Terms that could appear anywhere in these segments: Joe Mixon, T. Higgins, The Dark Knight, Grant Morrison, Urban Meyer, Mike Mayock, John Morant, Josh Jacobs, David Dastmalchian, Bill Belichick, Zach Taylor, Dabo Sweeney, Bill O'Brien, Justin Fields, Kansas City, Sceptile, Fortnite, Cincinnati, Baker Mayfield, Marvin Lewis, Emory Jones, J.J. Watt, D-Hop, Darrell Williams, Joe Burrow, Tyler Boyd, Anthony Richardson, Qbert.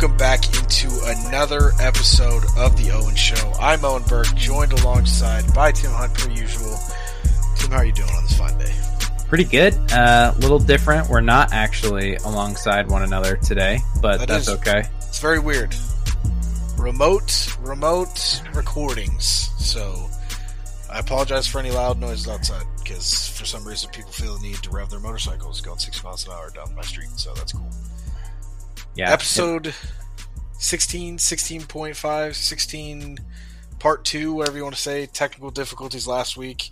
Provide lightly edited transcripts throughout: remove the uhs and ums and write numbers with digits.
Welcome back into another episode of The Owen Show. I'm Owen Burke, joined alongside by Tim Hunt, per usual. Tim, how are you doing on this fine day? Pretty good. A little different. We're not actually alongside one another today, but that's okay. It's very weird. Remote recordings. So I apologize for any loud noises outside, because for some reason people feel the need to rev their motorcycles going 60 miles an hour down my street, so that's cool. Yeah. Episode 16, 16.5, 16 part 2, whatever you want to say, technical difficulties last week.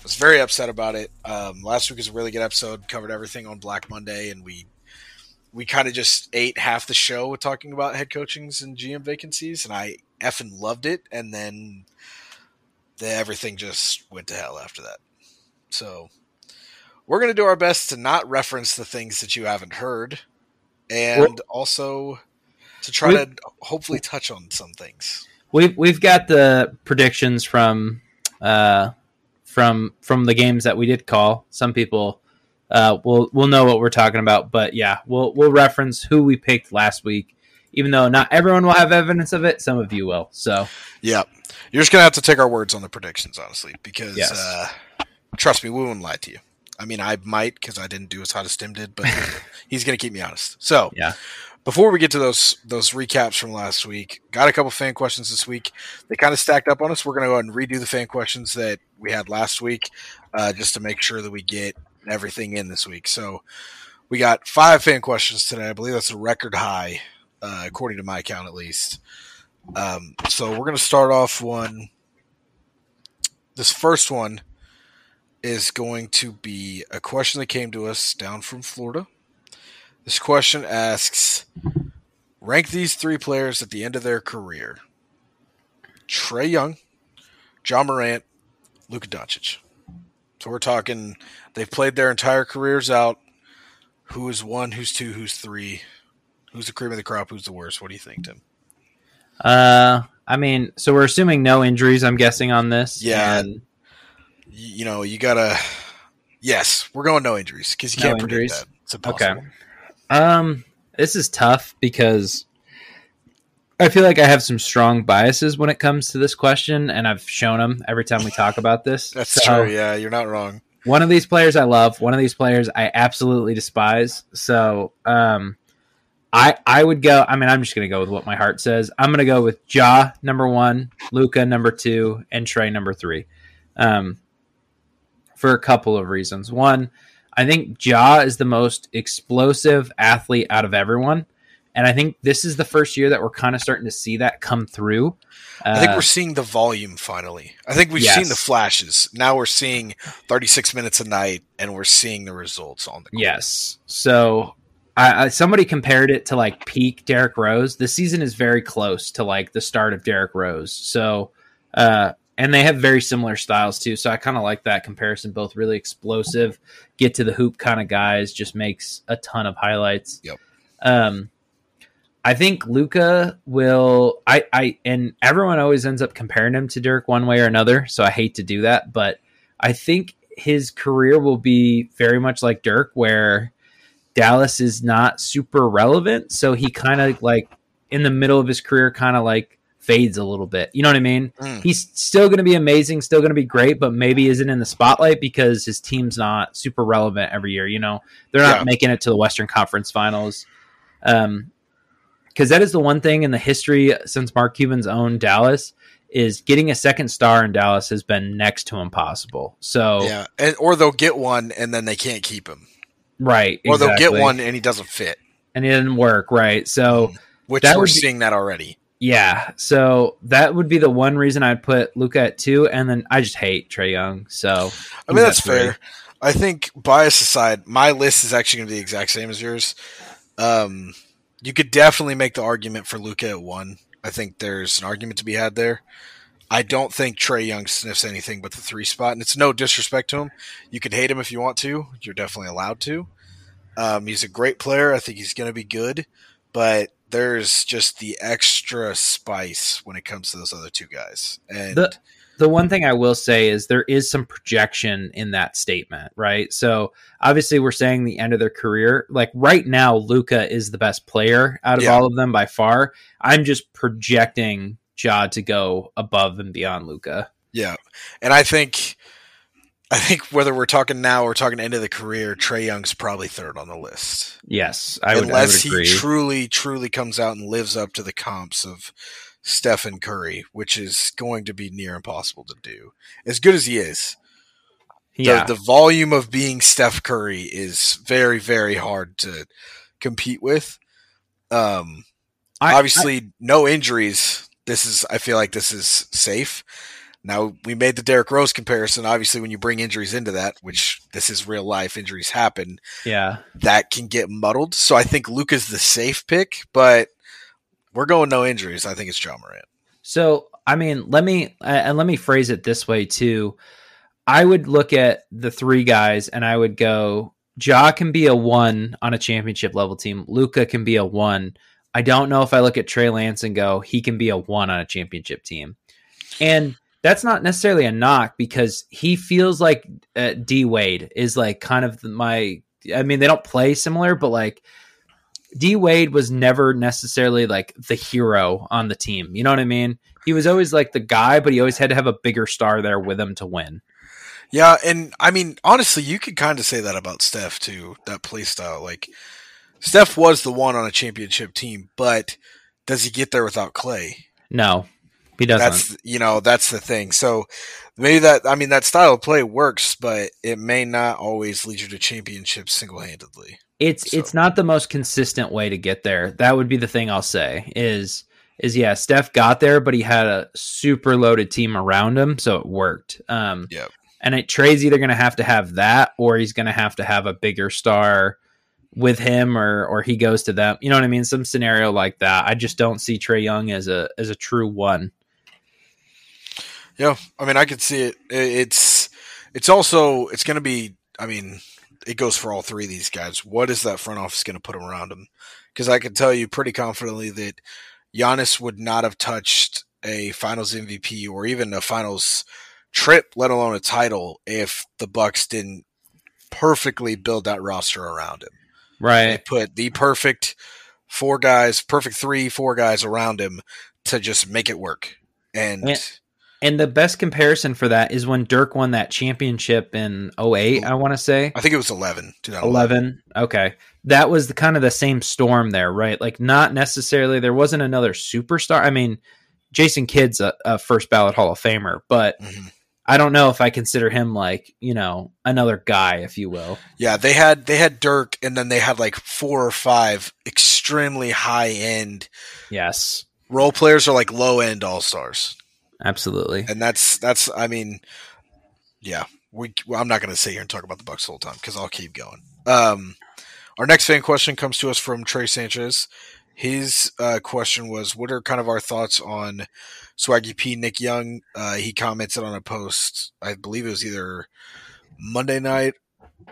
I was very upset about it. Last week was a really good episode, covered everything on Black Monday, and we kind of just ate half the show talking about head coachings and GM vacancies, and I effing loved it, and then everything just went to hell after that. So we're going to do our best to not reference the things that you haven't heard, and also to try to hopefully touch on some things. We've got the predictions from the games that we did call. Some people will know what we're talking about, but yeah, we'll reference who we picked last week. Even though not everyone will have evidence of it, some of you will. So yeah, you're just gonna have to take our words on the predictions, honestly, because yes. Trust me, we wouldn't lie to you. I mean, I might, because I didn't do as hot as Tim did, but he's going to keep me honest. So yeah. Before we get to those recaps from last week, got a couple fan questions this week. They kind of stacked up on us. We're going to go ahead and redo the fan questions that we had last week just to make sure that we get everything in this week. So we got 5 fan questions today. I believe that's a record high, according to my account at least. So we're going to start off this first one is going to be a question that came to us down from Florida. This question asks, rank these 3 players at the end of their career. Trae Young, John Morant, Luka Doncic. So we're talking, they've played their entire careers out. Who is 1, who's 2, who's 3? Who's the cream of the crop, who's the worst? What do you think, Tim? I mean, so we're assuming no injuries, I'm guessing, on this. Yeah. You know, you gotta. Yes, we're going no injuries because you can't predict that. It's impossible. Okay. This is tough because I feel like I have some strong biases when it comes to this question, and I've shown them every time we talk about this. That's true. Yeah, you're not wrong. One of these players I love. One of these players I absolutely despise. So, I would go. I mean, I'm just gonna go with what my heart says. I'm gonna go with Ja number 1, Luka number 2, and Trae number 3. For a couple of reasons. One, I think Ja is the most explosive athlete out of everyone. And I think this is the first year that we're kind of starting to see that come through. I think we're seeing the volume finally. I think we've seen the flashes. Now we're seeing 36 minutes a night, and we're seeing the results on the court. Yes. So somebody compared it to like peak Derrick Rose. This season is very close to like the start of Derrick Rose. So, and they have very similar styles, too, so I kind of like that comparison. Both really explosive, get-to-the-hoop kind of guys, just makes a ton of highlights. Yep. I think Luka will – and everyone always ends up comparing him to Dirk one way or another, so I hate to do that, but I think his career will be very much like Dirk, where Dallas is not super relevant, so he kind of, like, in the middle of his career, kind of, like, fades a little bit. You know what I mean? Mm. He's still going to be amazing, still going to be great, but maybe isn't in the spotlight because his team's not super relevant every year. You know, they're not making it to the Western Conference Finals. Because that is the one thing in the history since Mark Cuban's owned Dallas is getting a second star in Dallas has been next to impossible. So yeah, or they'll get one and then they can't keep him. Right. Or they'll get one and he doesn't fit. And it didn't work. Right. So which we're seeing that already. Yeah, so that would be the one reason I'd put Luka at 2, and then I just hate Trae Young. So I mean, that's fair. I think bias aside, my list is actually going to be the exact same as yours. You could definitely make the argument for Luka at 1. I think there's an argument to be had there. I don't think Trae Young sniffs anything but the 3 spot, and it's no disrespect to him. You could hate him if you want to. You're definitely allowed to. He's a great player. I think he's going to be good, but there's just the extra spice when it comes to those other two guys. And the one thing I will say is there is some projection in that statement, right? So obviously we're saying the end of their career. Like right now, Luka is the best player out of all of them by far. I'm just projecting Ja to go above and beyond Luka. Yeah. And I think whether we're talking now or talking end of the career, Trae Young's probably third on the list. Yes, I would agree. Unless he truly comes out and lives up to the comps of Stephen Curry, which is going to be near impossible to do. As good as he is, the volume of being Steph Curry is very, very hard to compete with. Obviously, no injuries. I feel like this is safe. Now, we made the Derrick Rose comparison. Obviously, when you bring injuries into that, which this is real life, injuries happen. Yeah. That can get muddled. So I think Luka's the safe pick, but we're going no injuries. I think it's John Morant. So, I mean, let me phrase it this way too. I would look at the three guys and I would go, Ja can be a 1 on a championship level team. Luka can be a 1. I don't know if I look at Trey Lance and go, he can be a 1 on a championship team. And that's not necessarily a knock because he feels like D Wade is like kind of I mean, they don't play similar, but like D Wade was never necessarily like the hero on the team. You know what I mean? He was always like the guy, but he always had to have a bigger star there with him to win. Yeah. And I mean, honestly, you could kind of say that about Steph too, that play style. Like Steph was the 1 on a championship team, but does he get there without Clay? No. He doesn't. That's the thing. So maybe that style of play works, but it may not always lead you to championships single-handedly. It's not the most consistent way to get there. That would be the thing I'll say is Steph got there, but he had a super loaded team around him. So it worked. And Trey's either going to have that, or he's going to have a bigger star with him or he goes to them. You know what I mean? Some scenario like that. I just don't see Trae Young as a true 1. Yeah, I mean, I could see it. It's going to be, I mean, it goes for all three of these guys. What is that front office going to put around them? Because I can tell you pretty confidently that Giannis would not have touched a finals MVP or even a finals trip, let alone a title, if the Bucks didn't perfectly build that roster around him. Right. They put the perfect 3-4 guys around him to just make it work. And yeah. And the best comparison for that is when Dirk won that championship in 2008, I want to say. I think it was 2011. Okay. That was kind of the same storm there, right? Like not necessarily, there wasn't another superstar. I mean, Jason Kidd's a first ballot Hall of Famer, but I don't know if I consider him like, you know, another guy, if you will. Yeah, they had Dirk, and then they had like 4 or 5 extremely high end. Yes. Role players are like low end all-stars. Absolutely. And that's I mean, yeah, I'm not going to sit here and talk about the Bucks the whole time because I'll keep going. Our next fan question comes to us from Trey Sanchez. His question was, what are kind of our thoughts on Swaggy P, Nick Young? He commented on a post, I believe it was either Monday night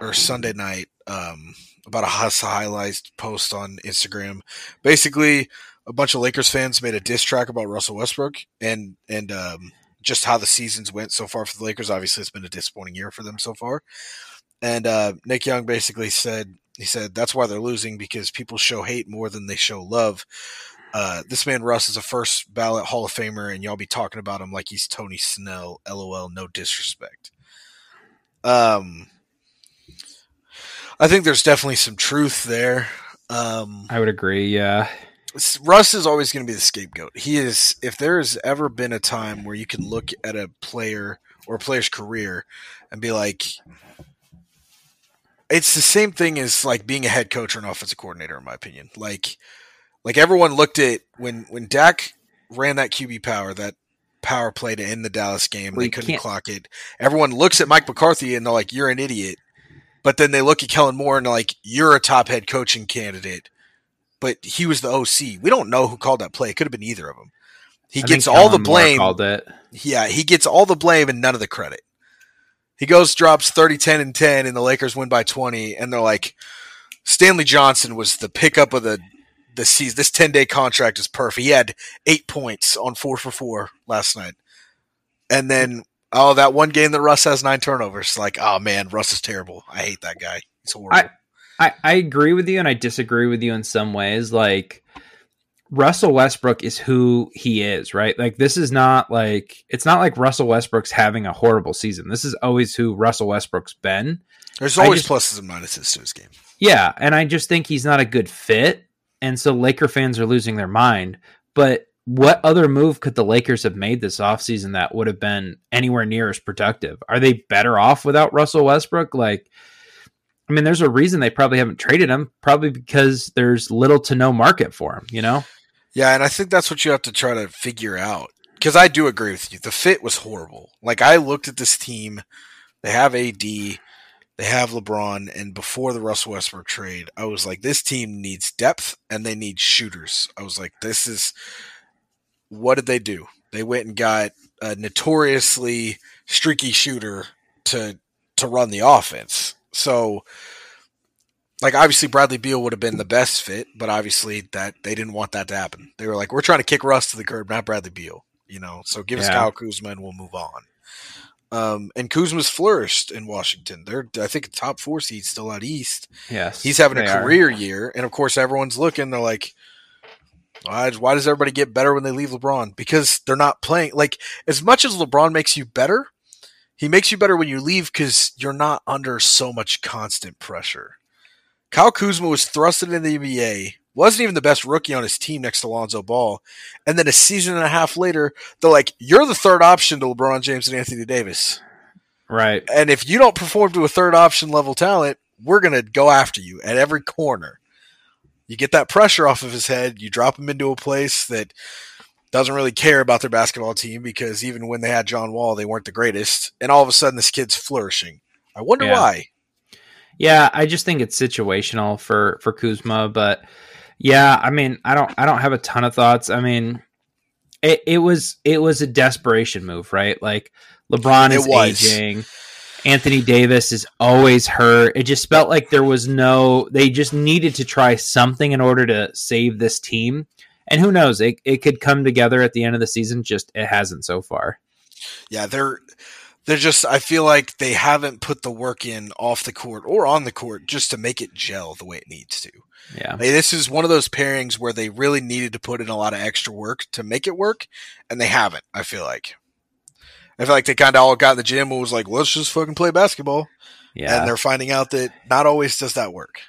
or Sunday night, about a highlighted post on Instagram. Basically, a bunch of Lakers fans made a diss track about Russell Westbrook and just how the seasons went so far for the Lakers. Obviously, it's been a disappointing year for them so far. And Nick Young basically said, that's why they're losing, because people show hate more than they show love. This man Russ is a first ballot Hall of Famer, and y'all be talking about him like he's Tony Snell. LOL, no disrespect. I think there's definitely some truth there. I would agree, yeah. Russ is always going to be the scapegoat. He is. If there has ever been a time where you can look at a player or a player's career and be like, it's the same thing as like being a head coach or an offensive coordinator, in my opinion. Like everyone looked at when Dak ran that QB power, that power play to end the Dallas game, they couldn't clock it. Everyone looks at Mike McCarthy and they're like, you're an idiot. But then they look at Kellen Moore and they're like, you're a top head coaching candidate. But he was the OC. We don't know who called that play. It could have been either of them. He gets all the blame. Called it. Yeah, he gets all the blame and none of the credit. He goes, drops 30, 10, and 10, and the Lakers win by 20, and they're like, Stanley Johnson was the pickup of the the season, this 10-day contract is perfect. He had 8 points on 4 for 4 last night. And then, oh, that one game that Russ has 9 turnovers. Like, oh, man, Russ is terrible. I hate that guy. He's horrible. I agree with you, and I disagree with you in some ways. Like, Russell Westbrook is who he is, right? Like, this is not like – it's not like Russell Westbrook's having a horrible season. This is always who Russell Westbrook's been. There's always pluses and minuses to his game. Yeah, and I just think he's not a good fit, and so Laker fans are losing their mind. But what other move could the Lakers have made this offseason that would have been anywhere near as productive? Are they better off without Russell Westbrook? Like – I mean, there's a reason they probably haven't traded him, probably because there's little to no market for him, you know? Yeah, and I think that's what you have to try to figure out, because I do agree with you. The fit was horrible. Like, I looked at this team. They have AD. They have LeBron. And before the Russell Westbrook trade, I was like, this team needs depth, and they need shooters. I was like, this is – what did they do? They went and got a notoriously streaky shooter to run the offense. So, like, obviously Bradley Beal would have been the best fit, but obviously that they didn't want that to happen. They were like, we're trying to kick Russ to the curb, not Bradley Beal, you know? So give us Kyle Kuzma and we'll move on. And Kuzma's flourished in Washington. They're, I think, top 4 seed still out East. Yes. He's having a career year. And of course, everyone's looking, they're like, why does everybody get better when they leave LeBron? Because they're not playing. Like, as much as LeBron makes you better, he makes you better when you leave because you're not under so much constant pressure. Kyle Kuzma was thrusted into the NBA, wasn't even the best rookie on his team next to Lonzo Ball, and then a season and a half later, they're like, you're the third option to LeBron James and Anthony Davis. Right. And if you don't perform to a third option level talent, we're going to go after you at every corner. You get that pressure off of his head, you drop him into a place that doesn't really care about their basketball team, because even when they had John Wall, they weren't the greatest. And all of a sudden this kid's flourishing. I wonder why. Yeah. I just think it's situational for Kuzma, but yeah, I mean, I don't have a ton of thoughts. I mean, it was a desperation move, right? Like LeBron is aging. Anthony Davis is always hurt. It just felt like there was no, they just needed to try something in order to save this team. And who knows, it could come together at the end of the season, just it hasn't so far. Yeah, they're just, I feel like they haven't put the work in off the court or on the court just to make it gel the way it needs to. Yeah. Like, this is one of those pairings where they really needed to put in a lot of extra work to make it work, and they haven't, I feel like. I feel like they kind of all got in the gym and was like, let's just fucking play basketball. Yeah. And they're finding out that not always does that work.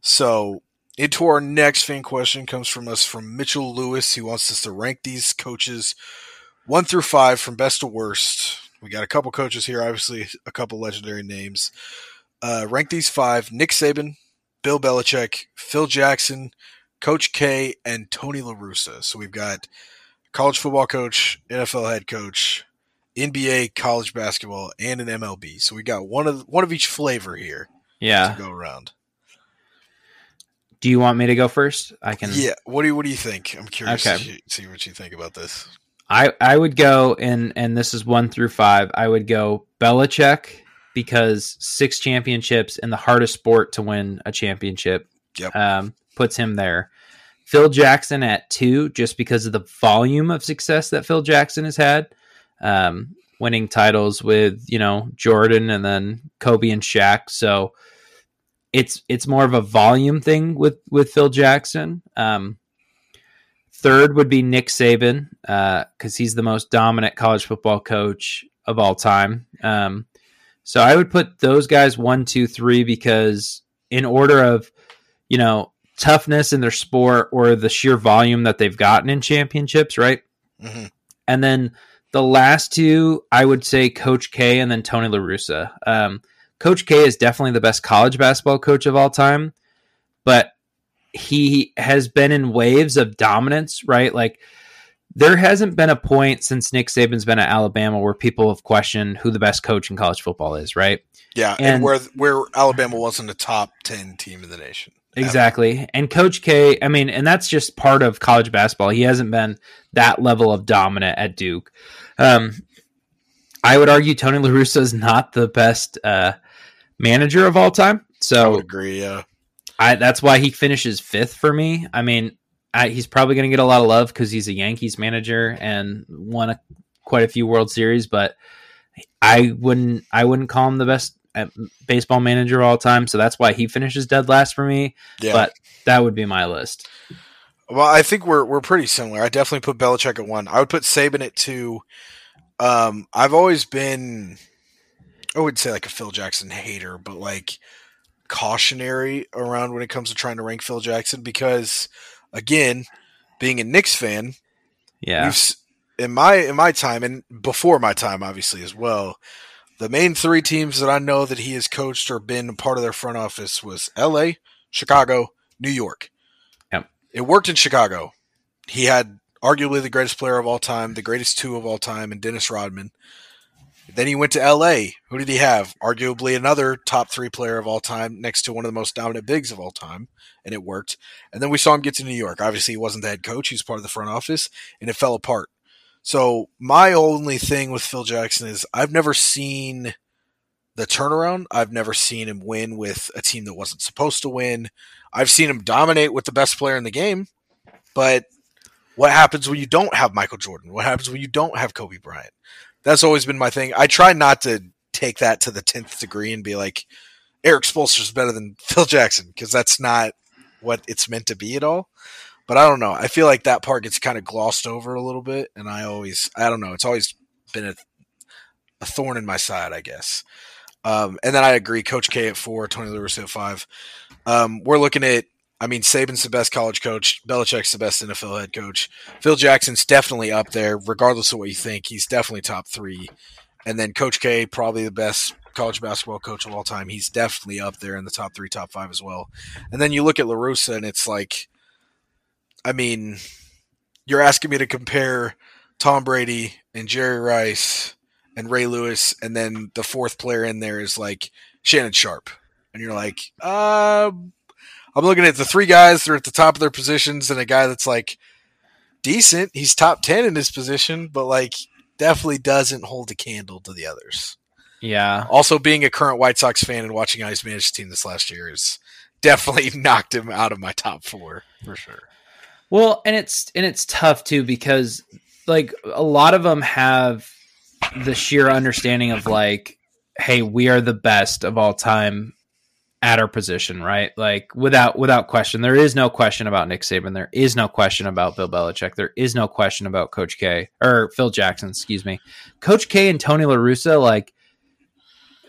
So... into our next fan question comes from us from Mitchell Lewis, who wants us to rank these coaches 1 through 5 from best to worst. We got a couple coaches here, obviously a couple legendary names. Rank these 5: Nick Saban, Bill Belichick, Phil Jackson, Coach K, and Tony La Russa. So we've got college football coach, NFL head coach, NBA, college basketball, and an MLB. So we got one of each flavor here. Yeah, to go around. Do you want me to go first? I can. Yeah. What do you think? I'm curious to see what you think about this. I would go, and this is 1 through 5. I would go Belichick, because 6 championships and the hardest sport to win a championship puts him there. Phil Jackson at 2, just because of the volume of success that Phil Jackson has had, winning titles with, you know, Jordan and then Kobe and Shaq. So, it's more of a volume thing with Phil Jackson. Third would be Nick Saban, because he's the most dominant college football coach of all time. So I would put those guys 1, 2, 3, because in order of, you know, toughness in their sport or the sheer volume that they've gotten in championships, right? Mm-hmm. And then the last 2, I would say Coach K and then Tony La Russa. Coach K is definitely the best college basketball coach of all time, but he has been in waves of dominance, right? Like, there hasn't been a point since Nick Saban's been at Alabama where people have questioned who the best coach in college football is, right? Yeah, and where Alabama wasn't a top 10 team in the nation. Exactly. And Coach K, I mean, and that's just part of college basketball. He hasn't been that level of dominant at Duke. I would argue Tony La Russa is not the best manager of all time. So I would agree, yeah. That's why he finishes fifth for me. I mean, he's probably going to get a lot of love because he's a Yankees manager and won quite a few World Series, but I wouldn't call him the best baseball manager of all time. So that's why he finishes dead last for me. Yeah. But that would be my list. Well, I think we're pretty similar. I definitely put Belichick at 1. I would put Saban at 2. I've always been, I would say like a Phil Jackson hater, but like cautionary around when it comes to trying to rank Phil Jackson, because again, being a Knicks fan, in my time and before my time, obviously as well, the main three teams that I know that he has coached or been part of their front office was LA, Chicago, New York. It worked in Chicago. He had arguably the greatest player of all time, the greatest two of all time, and Dennis Rodman. Then he went to L.A. Who did he have? Arguably another top three player of all time next to one of the most dominant bigs of all time, and it worked. And then we saw him get to New York. Obviously, he wasn't the head coach. He was part of the front office, and it fell apart. So my only thing with Phil Jackson is I've never seen the turnaround. I've never seen him win with a team that wasn't supposed to win. I've seen him dominate with the best player in the game, but what happens when you don't have Michael Jordan? What happens when you don't have Kobe Bryant? That's always been my thing. I try not to take that to the 10th degree and be like, Eric Spoelstra is better than Phil Jackson, because that's not what it's meant to be at all. But I don't know. I feel like that part gets kind of glossed over a little bit, and I don't know. It's always been a thorn in my side, I guess. And then I agree, Coach K at 4, Tony La Russa at 5. We're looking at, Saban's the best college coach. Belichick's the best NFL head coach. Phil Jackson's definitely up there, regardless of what you think. He's definitely top 3. And then Coach K, probably the best college basketball coach of all time. He's definitely up there in the top 3, top 5 as well. And then you look at La Russa, and it's like, you're asking me to compare Tom Brady and Jerry Rice and Ray Lewis, and then the 4th player in there is like Shannon Sharp. And you're like, I'm looking at the 3 guys that are at the top of their positions and a guy that's like decent. He's top 10 in his position, but like definitely doesn't hold a candle to the others. Yeah. Also, being a current White Sox fan and watching how he's managed the team this last year has definitely knocked him out of my top 4 for sure. Well, and it's tough too, because like a lot of them have the sheer understanding of like, hey, we are the best of all time at our position, right? Like without question, there is no question about Nick Saban. There is no question about Bill Belichick. There is no question about Coach K or Phil Jackson, excuse me. Coach K and Tony La Russa, like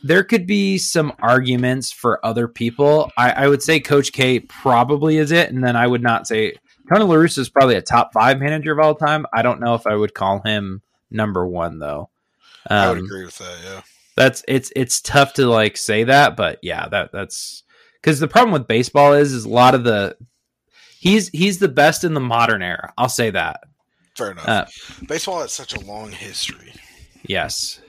there could be some arguments for other people. I would say Coach K probably is it. And then I would not say Tony La Russa is probably a top 5 manager of all time. I don't know if I would call him number 1 though. I would agree with that. Yeah, it's tough to like say that, but yeah, that's because the problem with baseball is a lot of he's the best in the modern era. I'll say that. Fair enough. Baseball has such a long history. Yes,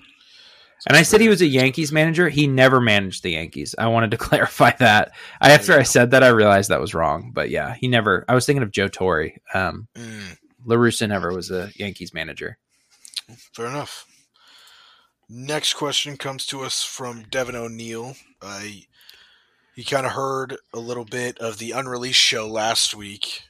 and I said he was a Yankees manager. He never managed the Yankees. I wanted to clarify that. After I said that, I realized that was wrong. But yeah, he never. I was thinking of Joe Torre. La Russa never was a Yankees manager. Fair enough. Next question comes to us from Devin O'Neill. He kind of heard a little bit of the unreleased show last week.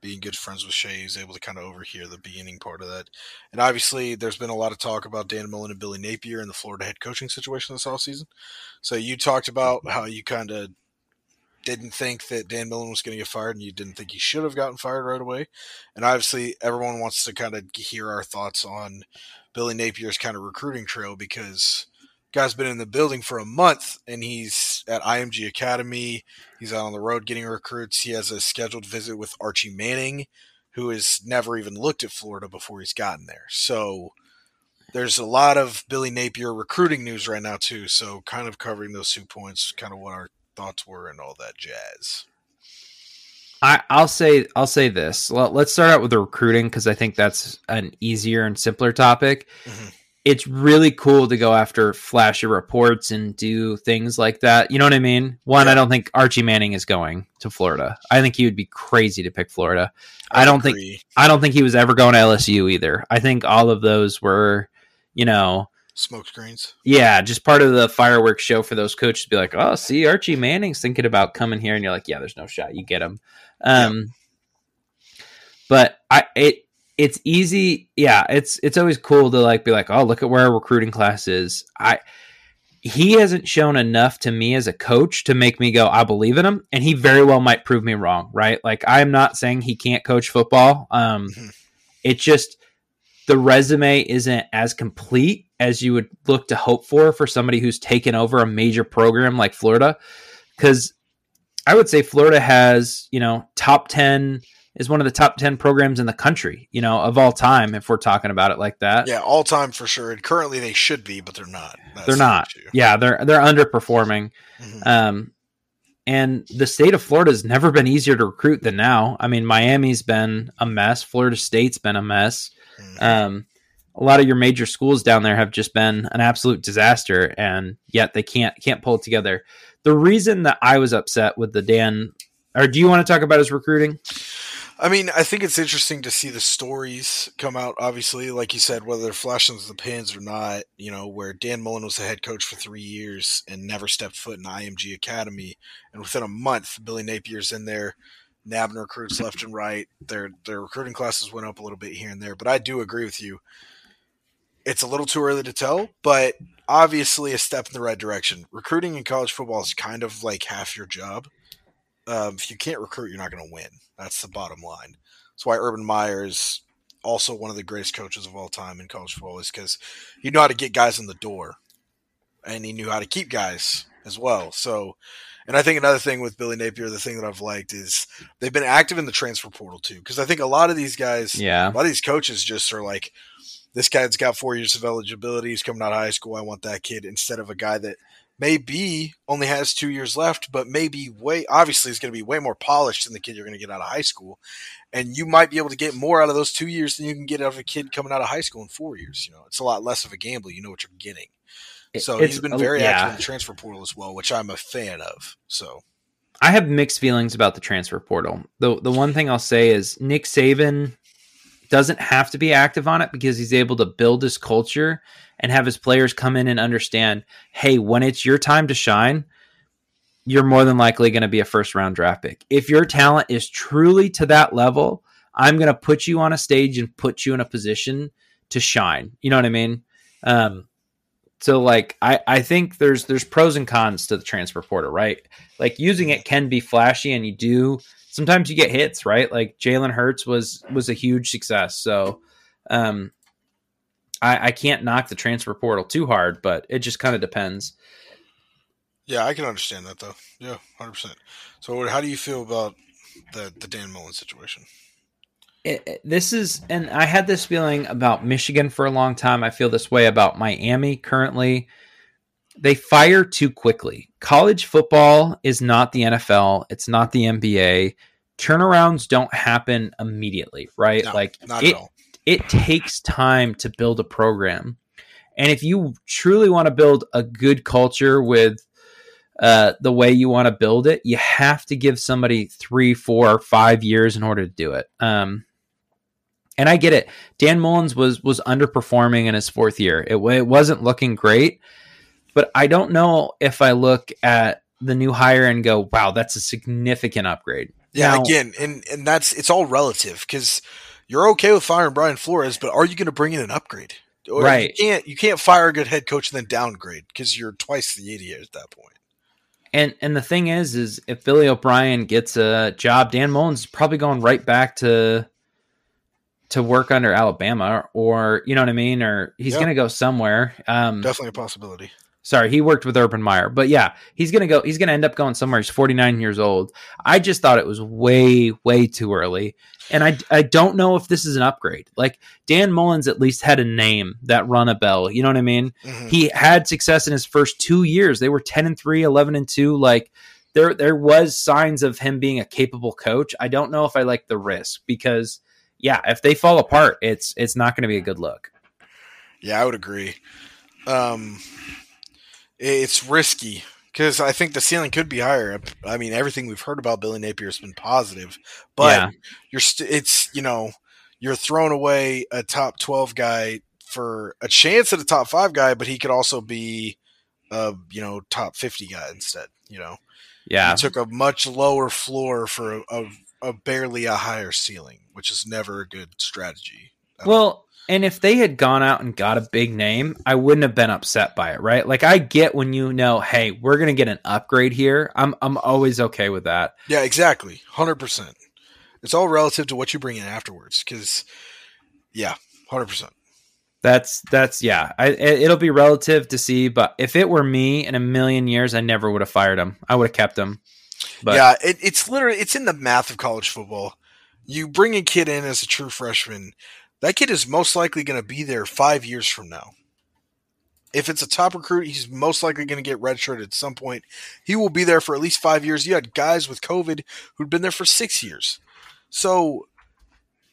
Being good friends with Shay, he was able to kind of overhear the beginning part of that. And obviously, there's been a lot of talk about Dan Mullen and Billy Napier and the Florida head coaching situation this offseason. So you talked about how you kind of didn't think that Dan Mullen was going to get fired, and you didn't think he should have gotten fired right away. And obviously, everyone wants to kind of hear our thoughts on Billy Napier's kind of recruiting trail, because guy's been in the building for a month and he's at IMG Academy. He's out on the road getting recruits. He has a scheduled visit with Archie Manning, who has never even looked at Florida before he's gotten there. So there's a lot of Billy Napier recruiting news right now too. So kind of covering those 2 points, kind of what our thoughts were and all that jazz. I'll say this. Let's start out with the recruiting, because I think that's an easier and simpler topic. Mm-hmm. It's really cool to go after flashy reports and do things like that. You know what I mean? One, yeah. I don't think Archie Manning is going to Florida. I think he would be crazy to pick Florida. I don't think he was ever going to LSU either. I think all of those were, smoke screens. Yeah, just part of the fireworks show for those coaches to be like, oh, see, Archie Manning's thinking about coming here. And you're like, yeah, there's no shot. You get him. But it's easy. Yeah, it's always cool to like be like, oh, look at where our recruiting class is. He hasn't shown enough to me as a coach to make me go, I believe in him. And he very well might prove me wrong, right? Like, I'm not saying he can't coach football. It's just the resume isn't as complete as you would look to hope for somebody who's taken over a major program like Florida. Because I would say Florida has, top 10 is one of the top 10 programs in the country, of all time, if we're talking about it like that. Yeah, all time for sure. And currently they should be, but they're not. They're not. Yeah, they're underperforming. Mm-hmm. And the state of Florida has never been easier to recruit than now. I mean, Miami's been a mess. Florida State's been a mess. Mm-hmm. A lot of your major schools down there have just been an absolute disaster, and yet they can't pull it together. The reason that I was upset with the Dan, or do you want to talk about his recruiting? I mean, I think it's interesting to see the stories come out, obviously, like you said, whether they're flashing the pans or not, where Dan Mullen was the head coach for 3 years and never stepped foot in the IMG Academy. And within a month, Billy Napier's in there, nabbing recruits left and right. Their recruiting classes went up a little bit here and there. But I do agree with you. It's a little too early to tell, but obviously a step in the right direction. Recruiting in college football is kind of like half your job. If you can't recruit, you're not going to win. That's the bottom line. That's why Urban Meyer is also one of the greatest coaches of all time in college football, is because he knew how to get guys in the door, and he knew how to keep guys as well. So, and I think another thing with Billy Napier, the thing that I've liked is they've been active in the transfer portal too, because I think a lot of these guys, a lot of these coaches just are like, this guy's got 4 years of eligibility. He's coming out of high school. I want that kid, instead of a guy that maybe only has 2 years left, but maybe obviously it's going to be way more polished than the kid you're going to get out of high school. And you might be able to get more out of those 2 years than you can get out of a kid coming out of high school in 4 years. It's a lot less of a gamble. You know what you're getting. So he's been very active in the transfer portal as well, which I'm a fan of. So I have mixed feelings about the transfer portal. The one thing I'll say is Nick Saban doesn't have to be active on it because he's able to build his culture and have his players come in and understand, hey, when it's your time to shine, you're more than likely going to be a first round draft pick. If your talent is truly to that level, I'm going to put you on a stage and put you in a position to shine. You know what I mean? So like, I think there's pros and cons to the transfer portal, right? Like using it can be flashy, and you do, sometimes you get hits, right? Like Jalen Hurts was a huge success. So I can't knock the transfer portal too hard, but it just kind of depends. Yeah, I can understand that though. Yeah, 100%. So how do you feel about the Dan Mullen situation? And I had this feeling about Michigan for a long time. I feel this way about Miami currently. They fire too quickly. College football is not the NFL. It's not the NBA. Turnarounds don't happen immediately, right? No, like not at all. It takes time to build a program. And if you truly want to build a good culture with the way you want to build it, you have to give somebody 3, 4, or 5 years in order to do it. And I get it. Dan Mullen was underperforming in his fourth year. It wasn't looking great. But I don't know if I look at the new hire and go, wow, that's a significant upgrade. Yeah, now, again, and that's, it's all relative, because you're okay with firing Brian Flores, but are you going to bring in an upgrade? Or right. You can't fire a good head coach and then downgrade, because you're twice the idiot at that point. And the thing is if Billy O'Brien gets a job, Dan Mullen's probably going right back to work under Alabama, or you know what I mean, or he's going to go somewhere. Definitely a possibility. Sorry, he worked with Urban Meyer. But yeah, he's going to end up going somewhere. He's 49 years old. I just thought it was way, way too early. And I don't know if this is an upgrade. Like Dan Mullen's at least had a name that rung a bell. You know what I mean? Mm-hmm. He had success in his first 2 years. They were 10-3, 11-2. Like there was signs of him being a capable coach. I don't know if I like the risk, because yeah, if they fall apart, it's not going to be a good look. Yeah, I would agree. It's risky, because I think the ceiling could be higher. I mean, everything we've heard about Billy Napier has been positive, but you're throwing away a top 12 guy for a chance at a top five guy, but he could also be a, you know, top 50 guy instead, you know? Yeah. He took a much lower floor for a barely a higher ceiling, which is never a good strategy. Well, and if they had gone out and got a big name, I wouldn't have been upset by it, right? Like, I get when you know, hey, we're going to get an upgrade here. I'm always okay with that. Yeah, exactly. 100%. It's all relative to what you bring in afterwards, because, yeah, 100%. That's yeah. It'll be relative to see, but if it were me in a million years, I never would have fired him. I would have kept him. But yeah, it's literally, it's in the math of college football. You bring a kid in as a true freshman, that kid is most likely going to be there 5 years from now. If it's a top recruit, he's most likely going to get redshirted at some point. He will be there for at least 5 years. You had guys with COVID who'd been there for 6 years. So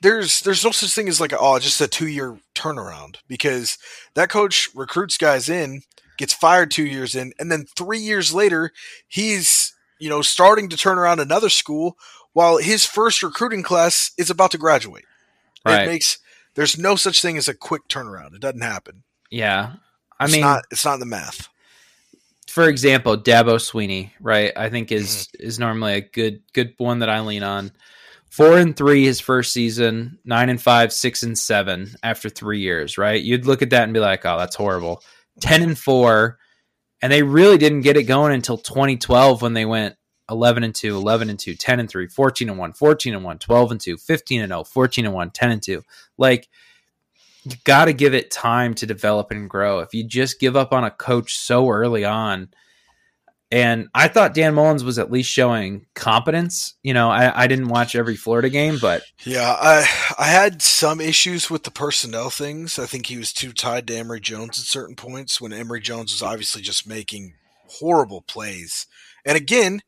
there's no such thing as like, oh, just a 2-year turnaround, because that coach recruits guys in, gets fired 2 years in, and then 3 years later, he's, you know, starting to turn around another school while his first recruiting class is about to graduate. Right. There's no such thing as a quick turnaround. It doesn't happen. Yeah. I mean, it's not the math. For example, Dabo Sweeney, right? I think is normally a good one that I lean on. 4-3 his first season, 9-5, 6-7 after 3 years, right? You'd look at that and be like, oh, that's horrible. 10-4. And they really didn't get it going until 2012 when they went 11-2, 11-2, 10-3, 14-1, 14-1, 12-2, 15-0, 14-1, 10-2. Like, you got to give it time to develop and grow. If you just give up on a coach so early on. And I thought Dan Mullins was at least showing competence. You know, I didn't watch every Florida game, but yeah, I had some issues with the personnel things. I think he was too tied to Emory Jones at certain points when Emory Jones was obviously just making horrible plays. And again,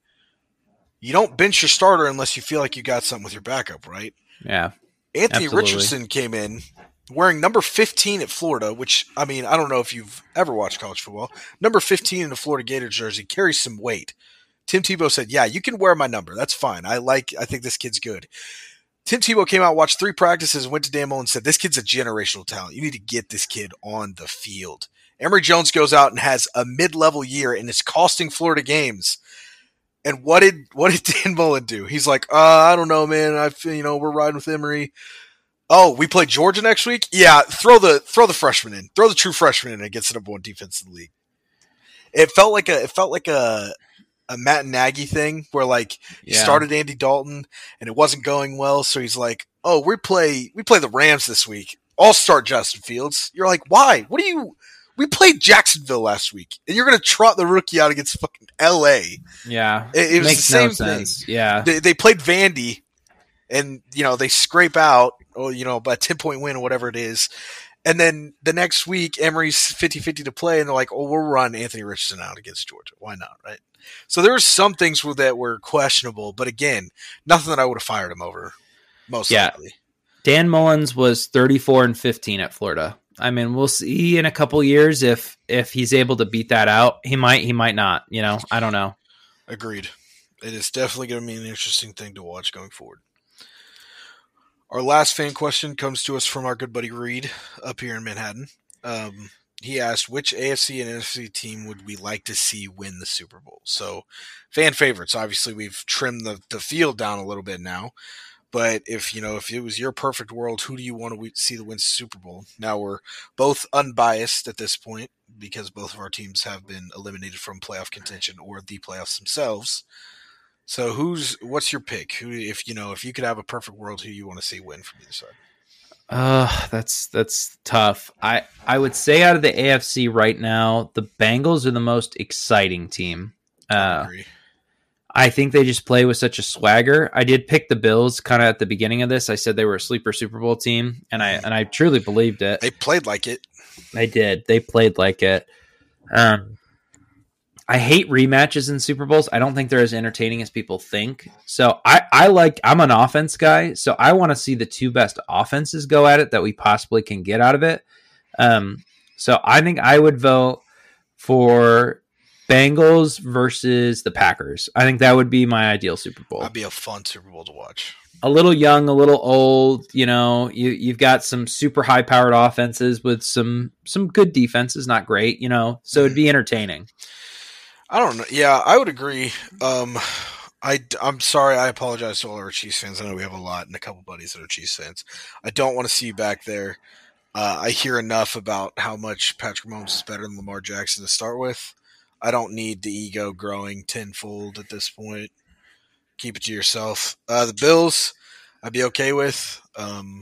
you don't bench your starter unless you feel like you got something with your backup, right? Yeah. Anthony absolutely. Richardson came in wearing number 15 at Florida, which, I mean, I don't know if you've ever watched college football. Number 15 in a Florida Gator jersey carries some weight. Tim Tebow said, yeah, you can wear my number. That's fine. I think this kid's good. Tim Tebow came out, watched 3 practices, went to Dan Mullen and said, this kid's a generational talent. You need to get this kid on the field. Emory Jones goes out and has a mid-level year, and it's costing Florida games. And what did Dan Mullen do? He's like, I don't know, man. We're riding with Emory. Oh, we play Georgia next week? Yeah, throw the freshman in. Throw the true freshman in against the number one defense in the league. It felt like a Matt Nagy thing where, like, he started Andy Dalton and it wasn't going well, so he's like, oh, we play the Rams this week. I'll start Justin Fields. You're like, why? We played Jacksonville last week, and you're going to trot the rookie out against fucking L.A. Yeah, it was the same thing. Yeah, they played Vandy, and they scrape out, by a 10-point win or whatever it is, and then the next week Emory's 50-50 to play, and they're like, oh, we'll run Anthony Richardson out against Georgia. Why not, right? So there were some things that were questionable, but again, nothing that I would have fired him over. Most likely, Dan Mullins was 34-15 at Florida. I mean, we'll see in a couple years if he's able to beat that out. He might not, I don't know. Agreed. It is definitely going to be an interesting thing to watch going forward. Our last fan question comes to us from our good buddy Reed up here in Manhattan. He asked, which AFC and NFC team would we like to see win the Super Bowl? So, fan favorites. Obviously, we've trimmed the field down a little bit now. But if it was your perfect world, who do you want to see the win Super Bowl? Now we're both unbiased at this point because both of our teams have been eliminated from playoff contention or the playoffs themselves. So what's your pick? Who, if you could have a perfect world, who you want to see win from either side? That's tough. I would say out of the AFC right now, the Bengals are the most exciting team. I agree. I think they just play with such a swagger. I did pick the Bills kind of at the beginning of this. I said they were a sleeper Super Bowl team, and I truly believed it. They played like it. They did. They played like it. I hate rematches in Super Bowls. I don't think they're as entertaining as people think. So I'm an offense guy, so I want to see the two best offenses go at it that we possibly can get out of it. So I think I would vote for Bengals versus the Packers. I think that would be my ideal Super Bowl. That'd be a fun Super Bowl to watch. A little young, a little old, you know, you've got some super high powered offenses with some good defenses, not great, you know, so it'd be entertaining. I don't know. Yeah, I would agree. I'm sorry. I apologize to all our Chiefs fans. I know we have a lot and a couple buddies that are Chiefs fans. I don't want to see you back there. I hear enough about how much Patrick Mahomes is better than Lamar Jackson to start with. I don't need the ego growing tenfold at this point. Keep it to yourself. The Bills, I'd be okay with. I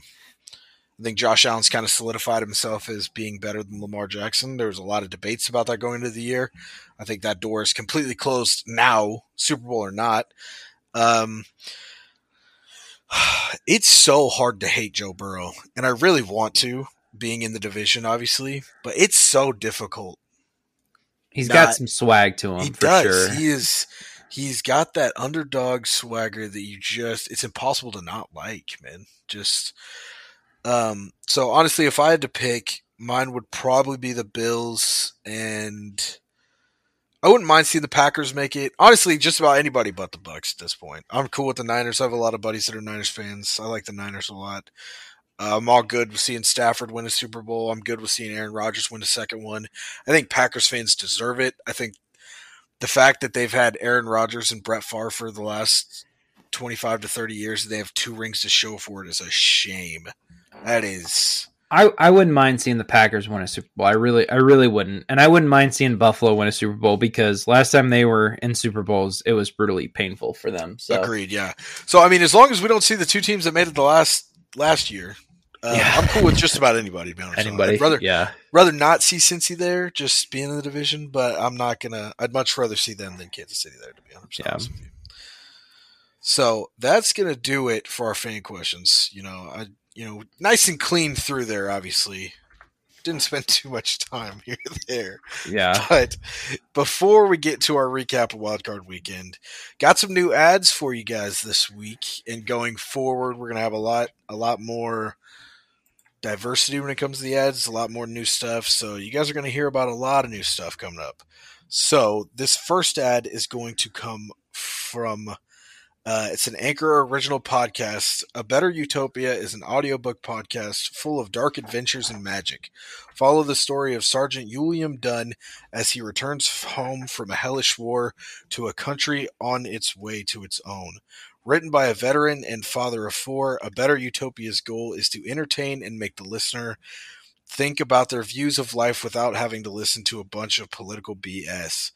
think Josh Allen's kind of solidified himself as being better than Lamar Jackson. There was a lot of debates about that going into the year. I think that door is completely closed now, Super Bowl or not. It's so hard to hate Joe Burrow, and I really want to, being in the division, obviously, but it's so difficult. He's got some swag to him, for sure. He's got that underdog swagger that it's impossible to not like, man. So honestly, if I had to pick, mine would probably be the Bills, and I wouldn't mind seeing the Packers make it. Honestly, just about anybody but the Bucs at this point. I'm cool with the Niners. I have a lot of buddies that are Niners fans. I like the Niners a lot. I'm all good with seeing Stafford win a Super Bowl. I'm good with seeing Aaron Rodgers win a second one. I think Packers fans deserve it. I think the fact that they've had Aaron Rodgers and Brett Favre for the last 25 to 30 years, and they have two rings to show for it, is a shame. That is... I wouldn't mind seeing the Packers win a Super Bowl. I really wouldn't. And I wouldn't mind seeing Buffalo win a Super Bowl, because last time they were in Super Bowls, it was brutally painful for them. So. Agreed, yeah. So, I mean, as long as we don't see the two teams that made it the last year, I'm cool with just about anybody, to be honest. Anybody, I'd rather not see Cincy there, just being in the division, but I'm not going to – I'd much rather see them than Kansas City there, to be honest with you. So that's going to do it for our fan questions. Nice and clean through there, obviously. Didn't spend too much time here or there. Yeah. But before we get to our recap of Wildcard Weekend, got some new ads for you guys this week. And going forward, we're going to have a lot more diversity when it comes to the ads, a lot more new stuff. So you guys are going to hear about a lot of new stuff coming up. So this first ad is going to come from... it's an Anchor original podcast. A Better Utopia is an audiobook podcast full of dark adventures and magic. Follow the story of Sergeant William Dunn as he returns home from a hellish war to a country on its way to its own. Written by a veteran and father of four, A Better Utopia's goal is to entertain and make the listener think about their views of life without having to listen to a bunch of political BS.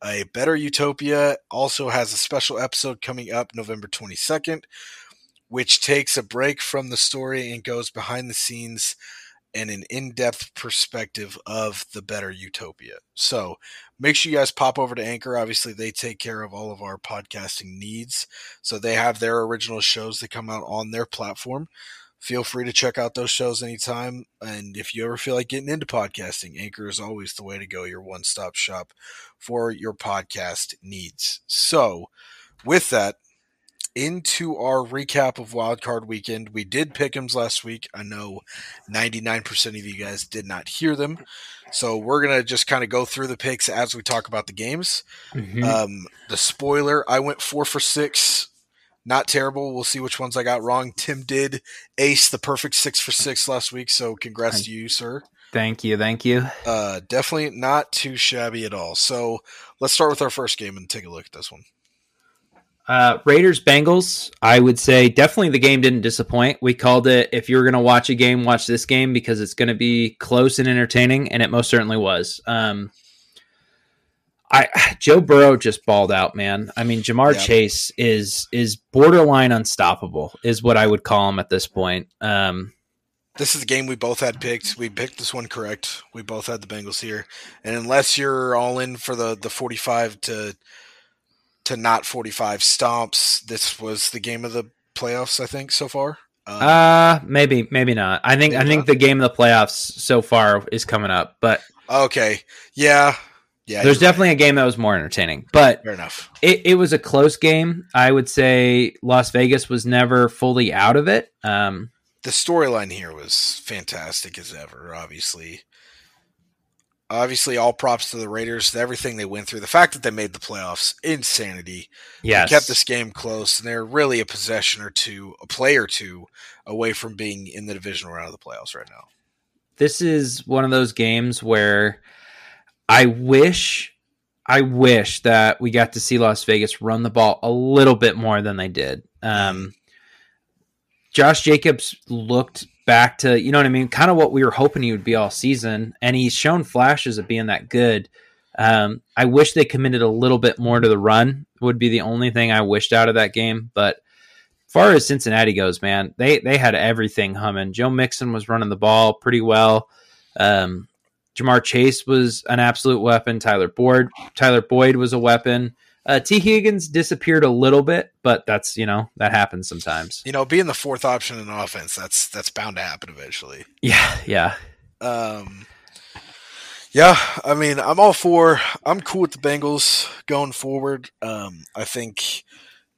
A Better Utopia also has a special episode coming up November 22nd, which takes a break from the story and goes behind the scenes and an in-depth perspective of the Better Utopia. So make sure you guys pop over to Anchor. Obviously, they take care of all of our podcasting needs. So they have their original shows that come out on their platform. Feel free to check out those shows anytime. And if you ever feel like getting into podcasting, Anchor is always the way to go, your one-stop shop for your podcast needs. So with that, into our recap of Wildcard Weekend. We did pick'ems last week. I know 99% of you guys did not hear them. So we're going to just kind of go through the picks as we talk about the games. Mm-hmm. The spoiler, I went 4 for 6. Not terrible. We'll see which ones I got wrong. Tim did ace the perfect 6 for 6 last week, so congrats to you, sir. Thank you. Definitely not too shabby at all. So let's start with our first game and take a look at this one. Raiders-Bengals, I would say definitely the game didn't disappoint. We called it, if you're going to watch a game, watch this game, because it's going to be close and entertaining, and it most certainly was. Joe Burrow just balled out, man. I mean, Ja'Marr Chase is borderline unstoppable, is what I would call him at this point. This is a game we both had picked. We picked this one correct. We both had the Bengals here. And unless you're all in for the 45 to not 45 stomps, this was the game of the playoffs, I think, so far. Maybe not. I think the game of the playoffs so far is coming up. But okay, yeah. Yeah, there's definitely a game that was more entertaining, but fair enough. It was a close game. I would say Las Vegas was never fully out of it. The storyline here was fantastic as ever, obviously. Obviously, all props to the Raiders, everything they went through. The fact that they made the playoffs, insanity. Yes. They kept this game close, and they're really a possession or two, a play or two away from being in the divisional round of the playoffs right now. This is one of those games where I wish that we got to see Las Vegas run the ball a little bit more than they did. Josh Jacobs looked back to, you know what I mean, kind of what we were hoping he would be all season, and he's shown flashes of being that good. I wish they committed a little bit more to the run, would be the only thing I wished out of that game. But as far as Cincinnati goes, man, they had everything humming. Joe Mixon was running the ball pretty well. Ja'Marr Chase was an absolute weapon. Tyler Boyd was a weapon. T. Higgins disappeared a little bit, but that's, you know, that happens sometimes. You know, being the fourth option in offense, that's bound to happen eventually. Yeah. Yeah, I mean, I'm cool with the Bengals going forward. I think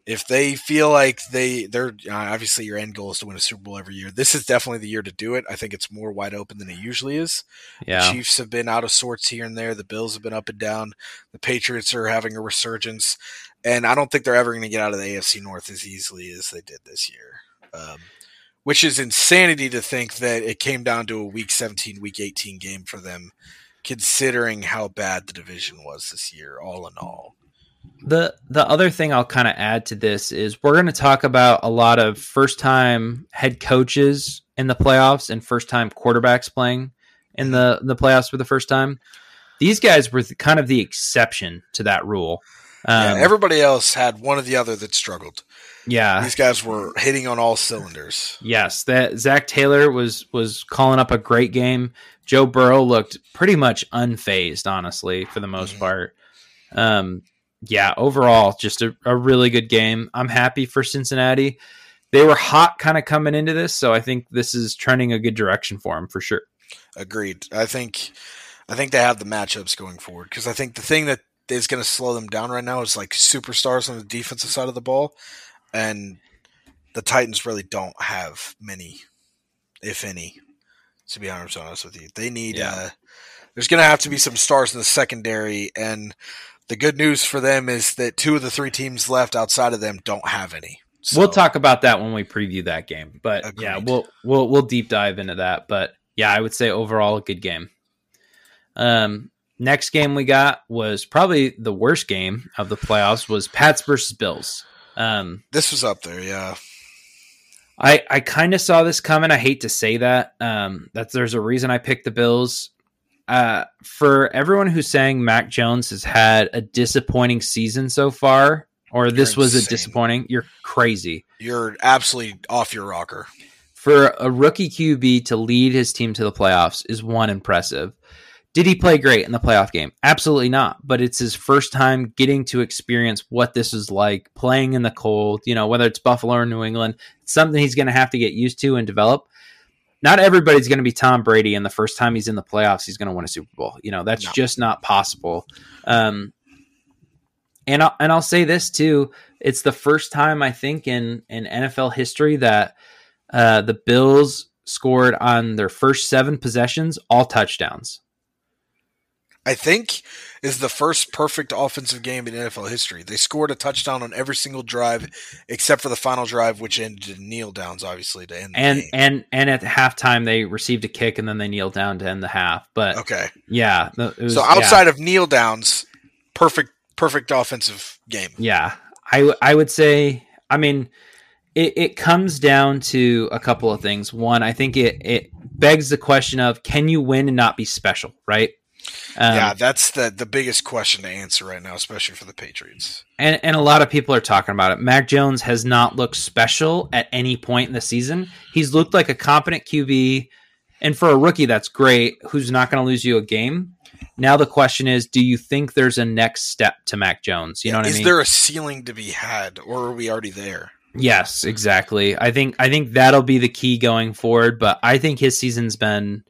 if they feel like they're obviously your end goal is to win a Super Bowl every year. This is definitely the year to do it. I think it's more wide open than it usually is. Yeah. The Chiefs have been out of sorts here and there. The Bills have been up and down. The Patriots are having a resurgence, and I don't think they're ever going to get out of the AFC North as easily as they did this year, which is insanity to think that it came down to a week 17, week 18 game for them, considering how bad the division was this year, all in all. The other thing I'll kind of add to this is we're going to talk about a lot of first-time head coaches in the playoffs and first-time quarterbacks playing in the playoffs for the first time. These guys were kind of the exception to that rule. Everybody else had one or the other that struggled. Yeah. These guys were hitting on all cylinders. Yes, that Zach Taylor was calling up a great game. Joe Burrow looked pretty much unfazed, honestly, for the most part. Yeah, overall, just a really good game. I'm happy for Cincinnati. They were hot kind of coming into this, so I think this is trending a good direction for them for sure. Agreed. I think they have the matchups going forward, because I think the thing that is going to slow them down right now is like superstars on the defensive side of the ball, and the Titans really don't have many, if any, to be honest with you. They need there's going to have to be some stars in the secondary, and the good news for them is that two of the three teams left outside of them don't have any. So. We'll talk about that when we preview that game, but agreed. Yeah, we'll deep dive into that. But yeah, I would say overall a good game. Next game we got was probably the worst game of the playoffs, was Pats versus Bills. This was up there. Yeah. I kind of saw this coming. I hate to say that. There's a reason I picked the Bills. For everyone who's saying Mac Jones has had a disappointing season so far, or this was a disappointing, you're crazy. You're absolutely off your rocker. For a rookie QB to lead his team to the playoffs is one impressive. Did he play great in the playoff game? Absolutely not. But it's his first time getting to experience what this is like, playing in the cold, you know, whether it's Buffalo or New England, it's something he's going to have to get used to and develop. Not everybody's going to be Tom Brady, and the first time he's in the playoffs, he's going to win a Super Bowl. You know, that's just not possible. And I'll say this too. It's the first time, I think, in NFL history that the Bills scored on their first 7 possessions, all touchdowns. I think is the first perfect offensive game in NFL history. They scored a touchdown on every single drive except for the final drive, which ended in kneel downs, obviously, to end the game. And at halftime they received a kick and then they kneeled down to end the half. But okay, yeah, it was, so outside of kneel downs, perfect offensive game. Yeah, I would say. I mean, it comes down to a couple of things. One, I think it begs the question of, can you win and not be special, right? Yeah, that's the biggest question to answer right now, especially for the Patriots. And a lot of people are talking about it. Mac Jones has not looked special at any point in the season. He's looked like a competent QB, and for a rookie, that's great, who's not going to lose you a game. Now the question is, do you think there's a next step to Mac Jones? You know what I mean? Is there a ceiling to be had, or are we already there? Yes, exactly. I think that'll be the key going forward, but I think his season's been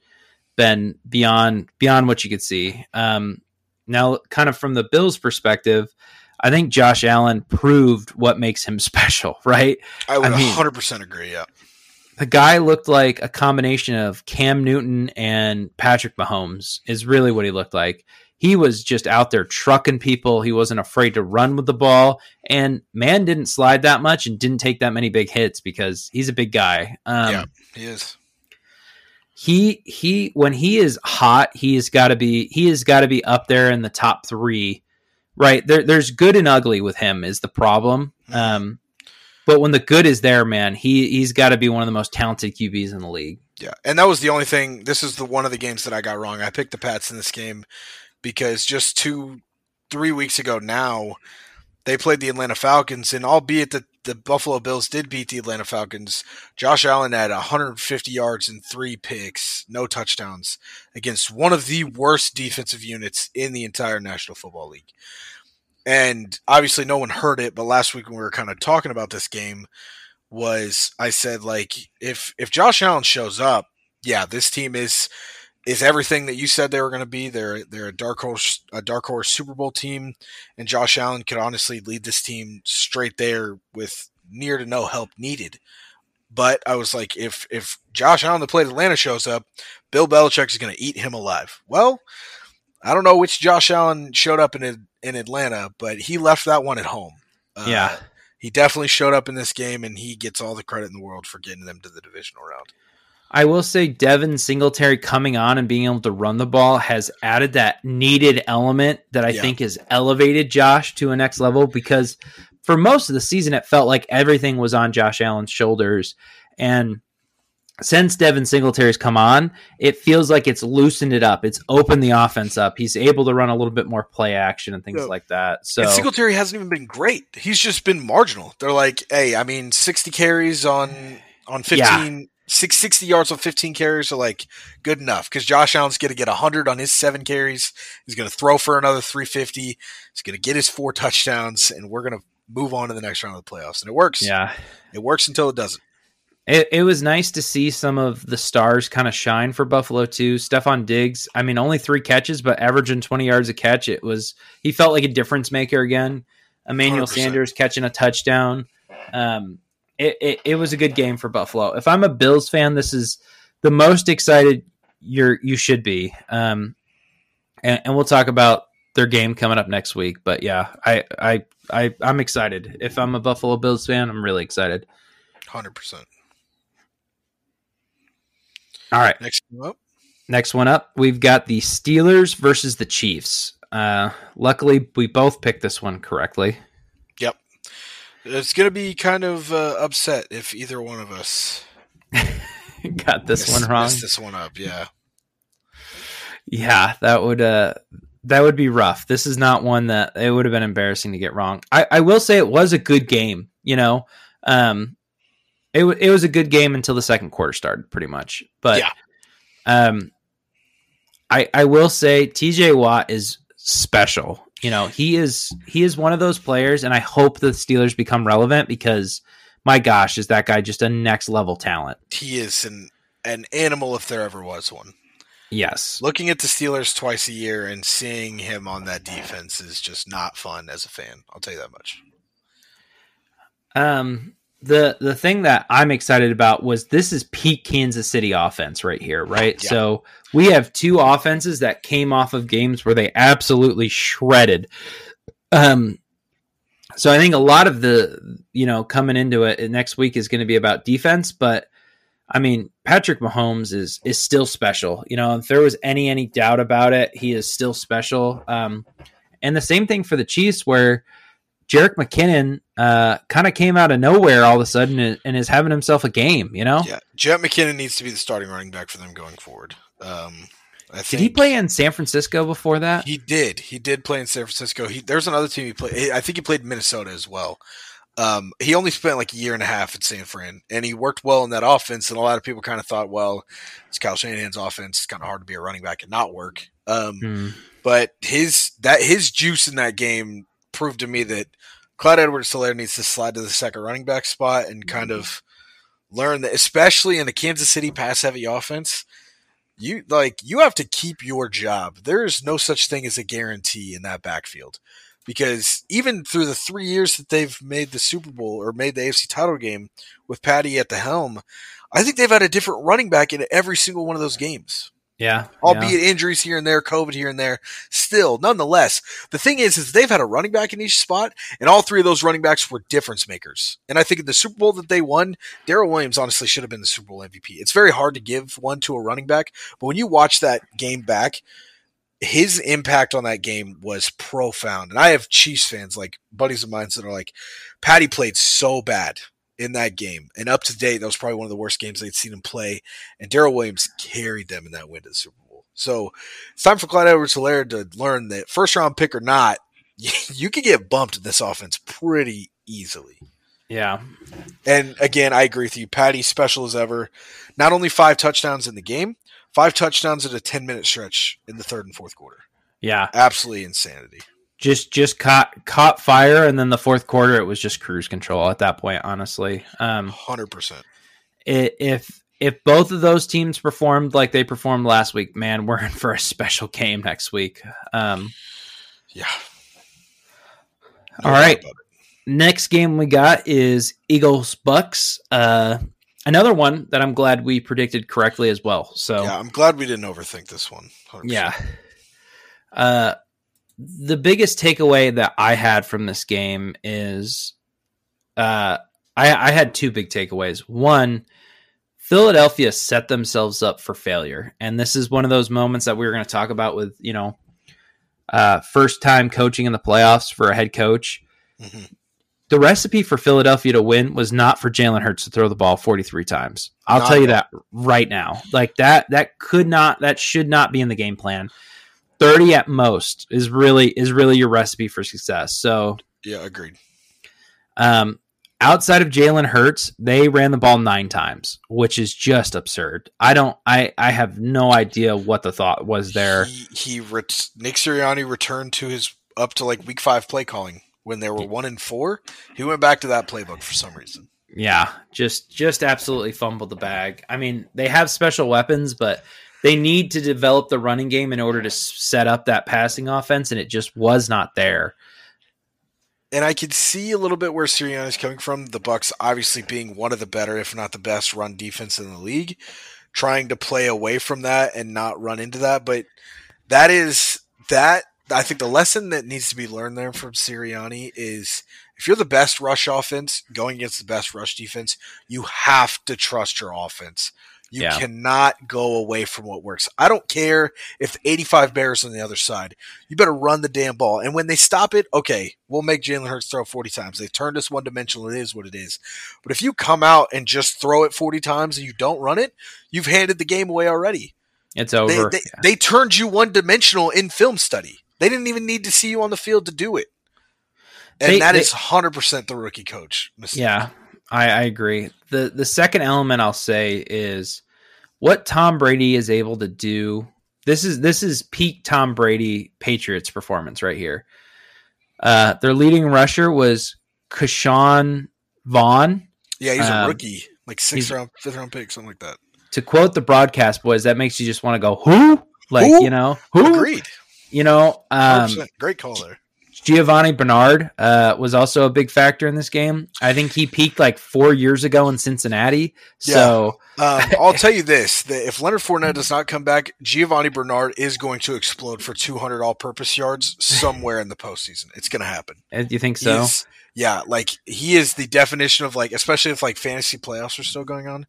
beyond what you could see. Now, kind of from the Bills' perspective, I think Josh Allen proved what makes him special, right? I would 100% agree, yeah. the guy looked like a combination of Cam Newton and Patrick Mahomes is really what he looked like. He was just out there trucking people. He wasn't afraid to run with the ball, and man didn't slide that much and didn't take that many big hits because he's a big guy. Yeah, he is. He when he is hot, he has got to be up there in the top three, right? There's good and ugly with him is the problem. But when the good is there, man, he's got to be one of the most talented QBs in the league. Yeah, and that was the only thing. This is one of the games that I got wrong. I picked the Pats in this game because just 2-3 weeks ago now, they played the Atlanta Falcons, and albeit that the Buffalo Bills did beat the Atlanta Falcons, Josh Allen had 150 yards and 3 picks, no touchdowns, against one of the worst defensive units in the entire National Football League. And obviously no one heard it, but last week when we were kind of talking about this game I said, like, if Josh Allen shows up, yeah, this team is everything that you said they were going to be. They're a dark horse Super Bowl team, and Josh Allen could honestly lead this team straight there with near to no help needed. But I was like, if Josh Allen that played Atlanta shows up, Bill Belichick is going to eat him alive. Well, I don't know which Josh Allen showed up in Atlanta, but he left that one at home. Yeah. He definitely showed up in this game, and he gets all the credit in the world for getting them to the divisional round. I will say Devin Singletary coming on and being able to run the ball has added that needed element that I think has elevated Josh to a next level, because for most of the season, it felt like everything was on Josh Allen's shoulders. And since Devin Singletary's come on, it feels like it's loosened it up. It's opened the offense up. He's able to run a little bit more play action and things like that. So, and Singletary hasn't even been great. He's just been marginal. They're like, hey, I mean, 60 carries on 15 60 yards on 15 carries are like good enough, because Josh Allen's going to get 100 on his 7 carries. He's going to throw for another 350. He's going to get his 4 touchdowns, and we're going to move on to the next round of the playoffs. And it works. Yeah, it works until it doesn't. It was nice to see some of the stars kind of shine for Buffalo too. Stephon Diggs, I mean, only 3 catches, but averaging 20 yards a catch. He felt like a difference maker again. Emmanuel 100%. Sanders catching a touchdown. It was a good game for Buffalo. If I'm a Bills fan, this is the most excited you should be. And we'll talk about their game coming up next week. But yeah, I'm excited. If I'm a Buffalo Bills fan, I'm really excited. 100%. All right. Next one up, we've got the Steelers versus the Chiefs. Luckily, we both picked this one correctly. Yep. It's going to be kind of upset if either one of us got this one wrong. Messed this one up, yeah. Yeah, that would be rough. This is not one that it would have been embarrassing to get wrong. I will say it was a good game, you know. It was a good game until the second quarter started, pretty much. But I will say TJ Watt is special. You know, he is one of those players, and I hope the Steelers become relevant, because my gosh, is that guy just a next level talent? He is an animal if there ever was one. Yes. Looking at the Steelers twice a year and seeing him on that defense is just not fun as a fan. I'll tell you that much. The thing that I'm excited about was this is peak Kansas City offense right here, right? Yeah. So we have 2 offenses that came off of games where they absolutely shredded. So I think a lot of the, coming into it next week is going to be about defense, but I mean, Patrick Mahomes is still special. You know, if there was any doubt about it, he is still special. And the same thing for the Chiefs, where Jerick McKinnon kind of came out of nowhere all of a sudden and is having himself a game, you know? Yeah, Jerick McKinnon needs to be the starting running back for them going forward. Did he play in San Francisco before that? He did play in San Francisco. There's another team he played. I think he played Minnesota as well. He only spent like a year and a half at San Fran, and he worked well in that offense, and a lot of people kind of thought, well, it's Kyle Shanahan's offense. It's kind of hard to be a running back and not work. But his juice in that game proved to me that Clyde Edwards-Helaire needs to slide to the second running back spot and kind of learn that, especially in the Kansas City pass-heavy offense, you have to keep your job. There is no such thing as a guarantee in that backfield. because even through the 3 years that they've made the Super Bowl or made the AFC title game with Patty at the helm, I think they've had a different running back in every single one of those games. Yeah. Albeit injuries here and there, COVID here and there. Still, nonetheless, the thing is they've had a running back in each spot, and all three of those running backs were difference makers. And I think in the Super Bowl that they won, Darrell Williams honestly should have been the Super Bowl MVP. It's very hard to give one to a running back, but when you watch that game back, his impact on that game was profound. And I have Chiefs fans, like buddies of mine, that are like, Patty played so bad in that game. And up to date, that was probably one of the worst games they'd seen him play. And Darrell Williams carried them in that win to the Super Bowl. So it's time for Clyde Edwards-Helaire to learn that first-round pick or not, you could get bumped in this offense pretty easily. Yeah. And, again, I agree with you. Patty, special as ever. Not only 5 touchdowns in the game, 5 touchdowns at a 10-minute stretch in the third and fourth quarter. Yeah. Absolutely insanity. Just caught fire, and then the fourth quarter, it was just cruise control at that point, honestly. 100%. If both of those teams performed like they performed last week, man, we're in for a special game next week. Yeah. All right. Next game we got is Eagles-Bucks. Another one that I'm glad we predicted correctly as well. So yeah, I'm glad we didn't overthink this one. 100%. Yeah. The biggest takeaway that I had from this game is I had 2 big takeaways. One, Philadelphia set themselves up for failure. And this is one of those moments that we were going to talk about with, you know, first time coaching in the playoffs for a head coach. Mm-hmm. The recipe for Philadelphia to win was not for Jalen Hurts to throw the ball 43 times. I'll tell you that right now. Like that should not be in the game plan. 30 at most is really your recipe for success. So yeah, agreed. Outside of Jalen Hurts, they ran the ball 9 times, which is just absurd. I have no idea what the thought was there. Nick Sirianni returned to his up to like week 5 play calling. When they were 1-4, he went back to that playbook for some reason. Yeah, just absolutely fumbled the bag. I mean, they have special weapons, but they need to develop the running game in order to set up that passing offense, and it just was not there. And I could see a little bit where Sirianni is coming from. The Bucs obviously being one of the better, if not the best, run defense in the league, trying to play away from that and not run into that. But that is that. I think the lesson that needs to be learned there from Sirianni is if you're the best rush offense going against the best rush defense, you have to trust your offense. You cannot go away from what works. I don't care if the 85 Bears on the other side. You better run the damn ball. And when they stop it, okay, we'll make Jalen Hurts throw 40 times. They've turned us one-dimensional. It is what it is. But if you come out and just throw it 40 times and you don't run it, you've handed the game away already. It's over. They turned you one-dimensional in film study. They didn't even need to see you on the field to do it. And that is 100% the rookie coach mistake. Yeah, I agree. The second element I'll say is what Tom Brady is able to do. This is peak Tom Brady Patriots performance right here. Their leading rusher was Ke'Shawn Vaughn. Yeah, he's a rookie. Like 5th round pick, something like that. To quote the broadcast boys, that makes you just want to go, who? Like, who? You know, who? Agreed. You know, great call there. Giovanni Bernard was also a big factor in this game. I think he peaked like 4 years ago in Cincinnati. So I'll tell you this, that if Leonard Fournette does not come back, Giovanni Bernard is going to explode for 200 all-purpose yards somewhere in the postseason. It's going to happen. You think so? Yeah, like he is the definition of like, especially if like fantasy playoffs are still going on,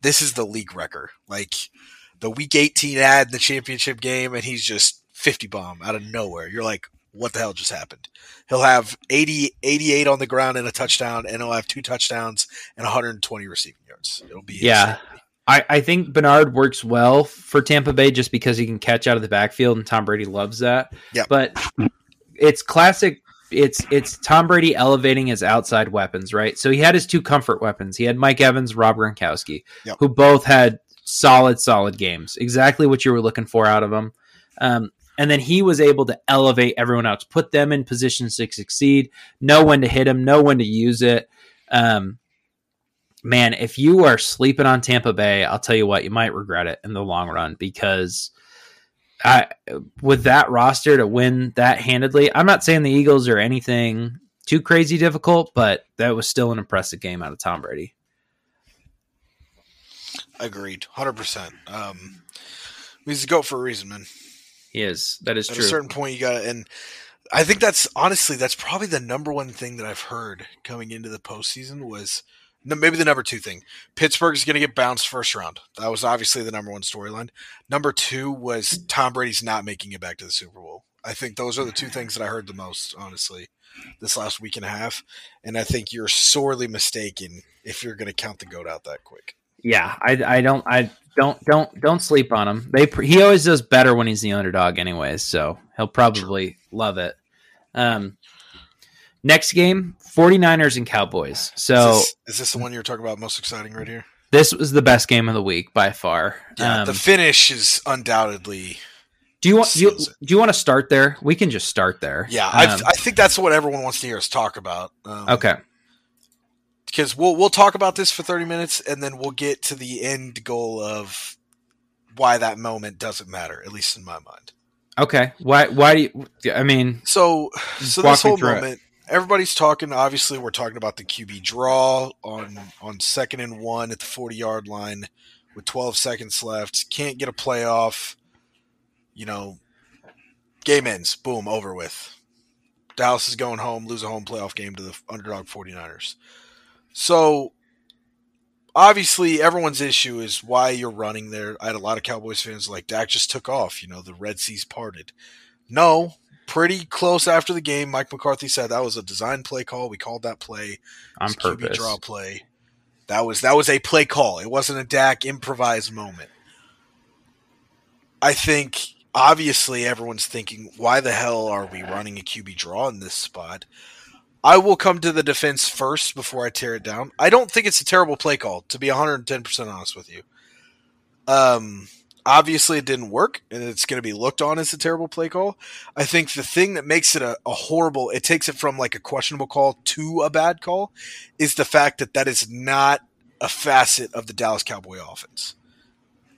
this is the league wrecker. Like the week 18 ad in the championship game, and he's just 50 bomb out of nowhere. You're like, what the hell just happened? He'll have 88 on the ground and a touchdown, and he'll have 2 touchdowns and 120 receiving yards. It'll be insane. I think Bernard works well for Tampa Bay just because he can catch out of the backfield, and Tom Brady loves that. Yeah. But it's classic. It's Tom Brady elevating his outside weapons, right? So he had his 2 comfort weapons. He had Mike Evans, Rob Gronkowski, who both had solid games. Exactly what you were looking for out of them. And then he was able to elevate everyone else, put them in positions to succeed, know when to hit them, know when to use it. Man, if you are sleeping on Tampa Bay, I'll tell you what, you might regret it in the long run because with that roster to win that handedly. I'm not saying the Eagles are anything too crazy difficult, but that was still an impressive game out of Tom Brady. Agreed. 100%. He's a GOAT for a reason, man. He is. That is true. At a certain point, you got to, and I think that's honestly, that's probably the number one thing that I've heard coming into the postseason was maybe the number two thing. Pittsburgh's going to get bounced first round. That was obviously the number one storyline. Number two was Tom Brady's not making it back to the Super Bowl. I think those are the two things that I heard the most, honestly, this last week and a half. And I think you're sorely mistaken if you're going to count the GOAT out that quick. Yeah, I don't sleep on him. He always does better when he's the underdog anyways, so he'll probably love it. Next game, 49ers and Cowboys. So is this the one you were talking about most exciting right here? This was the best game of the week by far. Yeah, the finish is undoubtedly. Do you want to start there? We can just start there. Yeah, I think that's what everyone wants to hear us talk about. Okay. Because we'll talk about this for 30 minutes, and then we'll get to the end goal of why that moment doesn't matter, at least in my mind. Okay. Why do you – I mean – So this whole moment, everybody's talking. Obviously, we're talking about the QB draw on 2nd and 1 at the 40-yard line with 12 seconds left. Can't get a playoff. You know, game ends. Boom, over with. Dallas is going home, lose a home playoff game to the underdog 49ers. So, obviously, everyone's issue is why you're running there. I had a lot of Cowboys fans like, Dak just took off. You know, the Red Seas parted. No, pretty close after the game, Mike McCarthy said that was a design play call. We called that play on purpose. QB draw play. That was a play call. It wasn't a Dak improvised moment. I think, obviously, everyone's thinking, why the hell are we running a QB draw in this spot? I will come to the defense first before I tear it down. I don't think it's a terrible play call, to be 110% honest with you. Obviously, it didn't work, and it's going to be looked on as a terrible play call. I think the thing that makes it a horrible – it takes it from like a questionable call to a bad call is the fact that that is not a facet of the Dallas Cowboy offense.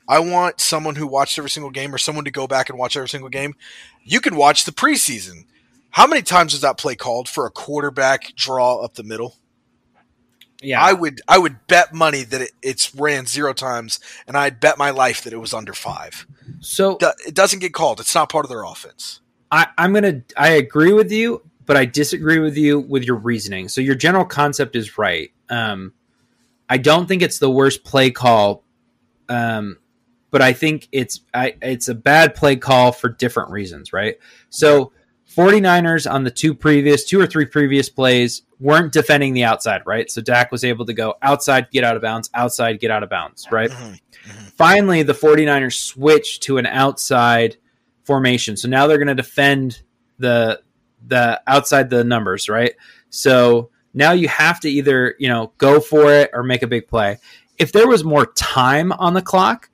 I want someone who watched every single game or someone to go back and watch every single game. You can watch the preseason. How many times was that play called for a quarterback draw up the middle? Yeah, I would bet money that it's ran 0 times, and I'd bet my life that it was under 5. So it doesn't get called. It's not part of their offense. I agree with you, but I disagree with you with your reasoning. So your general concept is right. I don't think it's the worst play call, but I think it's a bad play call for different reasons, right? So. 49ers on the two or three previous plays weren't defending the outside, right? So Dak was able to go outside, get out of bounds, right? Finally, the 49ers switch to an outside formation. So now they're going to defend the outside the numbers, right? So now you have to either, you know, go for it or make a big play. If there was more time on the clock,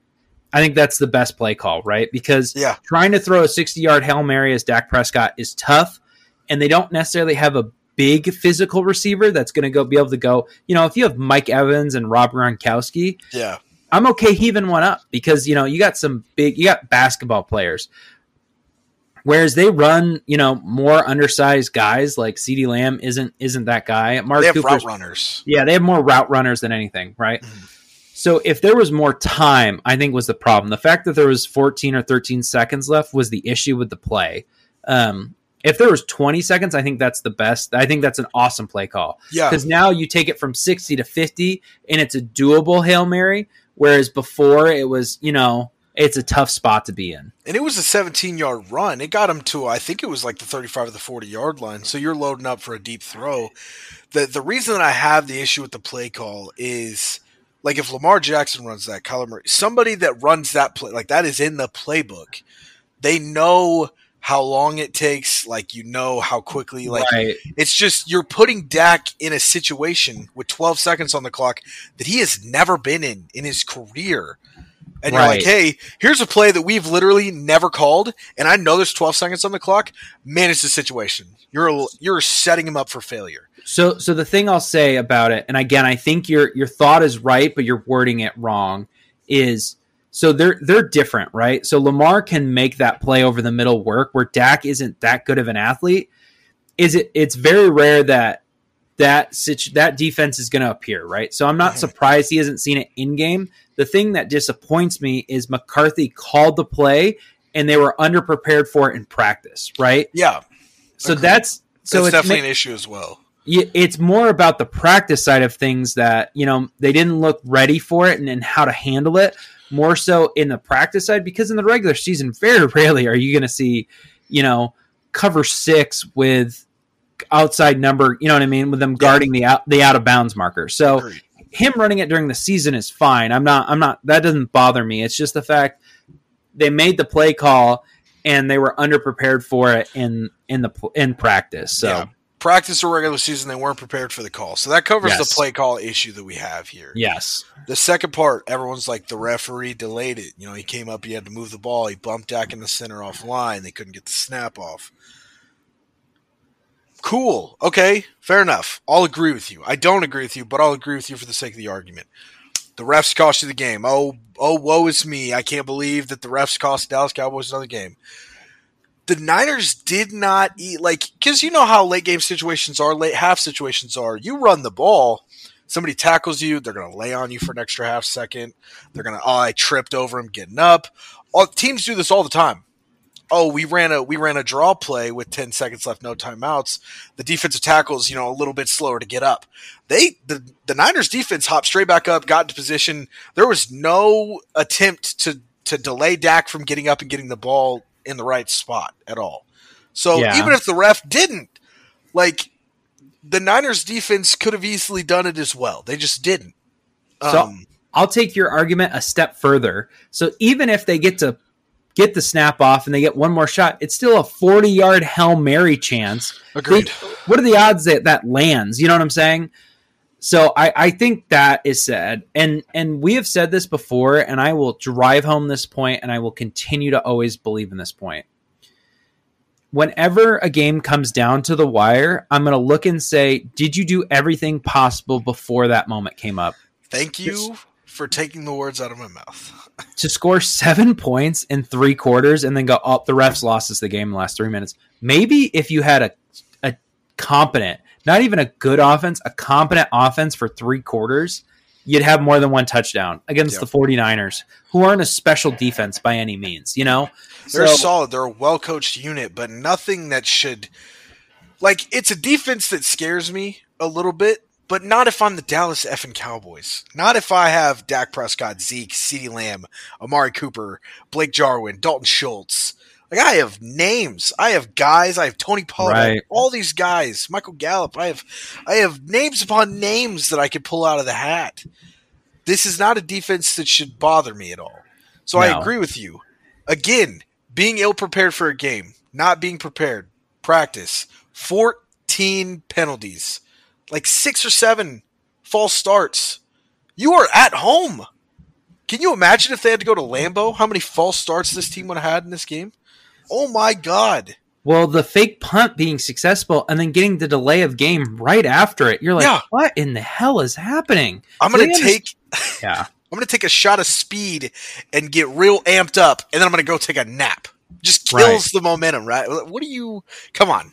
I think that's the best play call, right? Because trying to throw a 60-yard Hail Mary as Dak Prescott is tough, and they don't necessarily have a big physical receiver that's going to be able to go, you know, if you have Mike Evans and Rob Gronkowski, I'm okay heaving one up because, you know, you got basketball players. Whereas they run, you know, more undersized guys like CeeDee Lamb isn't that guy. They have route runners. Yeah, they have more route runners than anything, right? Mm. So if there was more time, I think was the problem. The fact that there was 14 or 13 seconds left was the issue with the play. If there was 20 seconds, I think that's the best. I think that's an awesome play call. Yeah. Because now you take it from 60 to 50, and it's a doable Hail Mary, whereas before it was, you know, it's a tough spot to be in. And it was a 17-yard run. It got him to, I think it was like the 35 or the 40-yard line. So you're loading up for a deep throw. The reason that I have the issue with the play call is – like if Lamar Jackson runs that, Kyler Murray, somebody that runs that play, like that is in the playbook. They know how long it takes, like you know how quickly. Like right. It's just you're putting Dak in a situation with 12 seconds on the clock that he has never been in his career. And right. You're like, hey, here's a play that we've literally never called, and I know there's 12 seconds on the clock. Manage the situation. You're setting him up for failure. So the thing I'll say about it, and again, I think your thought is right, but you're wording it wrong, is So they're different, right? So Lamar can make that play over the middle work where Dak isn't that good of an athlete. It's very rare that defense is going to appear, right? So I'm not surprised he hasn't seen it in game. The thing that disappoints me is McCarthy called the play and they were underprepared for it in practice, right? Yeah. So agreed. That's definitely an issue as well. It's more about the practice side of things that, you know, they didn't look ready for it and then how to handle it more so in the practice side, because in the regular season, very rarely are you going to see, you know, cover 6 with outside number, you know what I mean? With them guarding the out of bounds marker. So agreed. Him running it during the season is fine. I'm not, that doesn't bother me. It's just the fact they made the play call and they were underprepared for it in practice. So yeah. Practice or regular season, they weren't prepared for the call. So that covers the play call issue that we have here. Yes. The second part, everyone's like, the referee delayed it. You know, he came up, he had to move the ball. He bumped Dak in the center off line. They couldn't get the snap off. Cool. Okay. Fair enough. I'll agree with you. I don't agree with you, but I'll agree with you for the sake of the argument. The refs cost you the game. Oh, woe is me. I can't believe that the refs cost Dallas Cowboys another game. The Niners did not eat, like, because you know how late game situations are, late half situations are. You run the ball, somebody tackles you, they're going to lay on you for an extra half second. They're going to, I tripped over him getting up. Teams do this all the time. Oh, we ran a draw play with 10 seconds left, no timeouts. The defensive tackle's, you know, a little bit slower to get up. The Niners defense hopped straight back up, got into position. There was no attempt to delay Dak from getting up and getting the ball in the right spot at all. So even if the ref didn't, like, the Niners defense could have easily done it as well. They just didn't. So I'll take your argument a step further. So even if they get to get the snap off and they get one more shot, it's still a 40-yard Hail Mary chance. Agreed. What are the odds that lands? You know what I'm saying? So I think that is said, and we have said this before, and I will drive home this point, and I will continue to always believe in this point. Whenever a game comes down to the wire, I'm going to look and say, did you do everything possible before that moment came up? Thank you for taking the words out of my mouth. To score 7 points in 3 quarters and then go, oh, the refs lost us the game in the last 3 minutes. Maybe if you had a competent, not even a good offense, a competent offense for 3 quarters, you'd have more than one touchdown against the 49ers, who aren't a special defense by any means, you know? They're solid. They're a well-coached unit, but nothing that should – like, it's a defense that scares me a little bit, but not if I'm the Dallas effing Cowboys. Not if I have Dak Prescott, Zeke, CeeDee Lamb, Amari Cooper, Blake Jarwin, Dalton Schultz. Like, I have names. I have guys. I have Tony Pollard. Right. All these guys. Michael Gallup. I have names upon names that I could pull out of the hat. This is not a defense that should bother me at all. So no. I agree with you. Again, being ill-prepared for a game. Not being prepared. Practice. 14 penalties. Like 6 or 7 false starts. You are at home. Can you imagine if they had to go to Lambeau? How many false starts this team would have had in this game? Oh, my God. Well, the fake punt being successful and then getting the delay of game right after it. You're like, what in the hell is happening? I'm going to take a shot of speed and get real amped up, and then I'm going to go take a nap. Just kills the momentum, right? What are you – come on.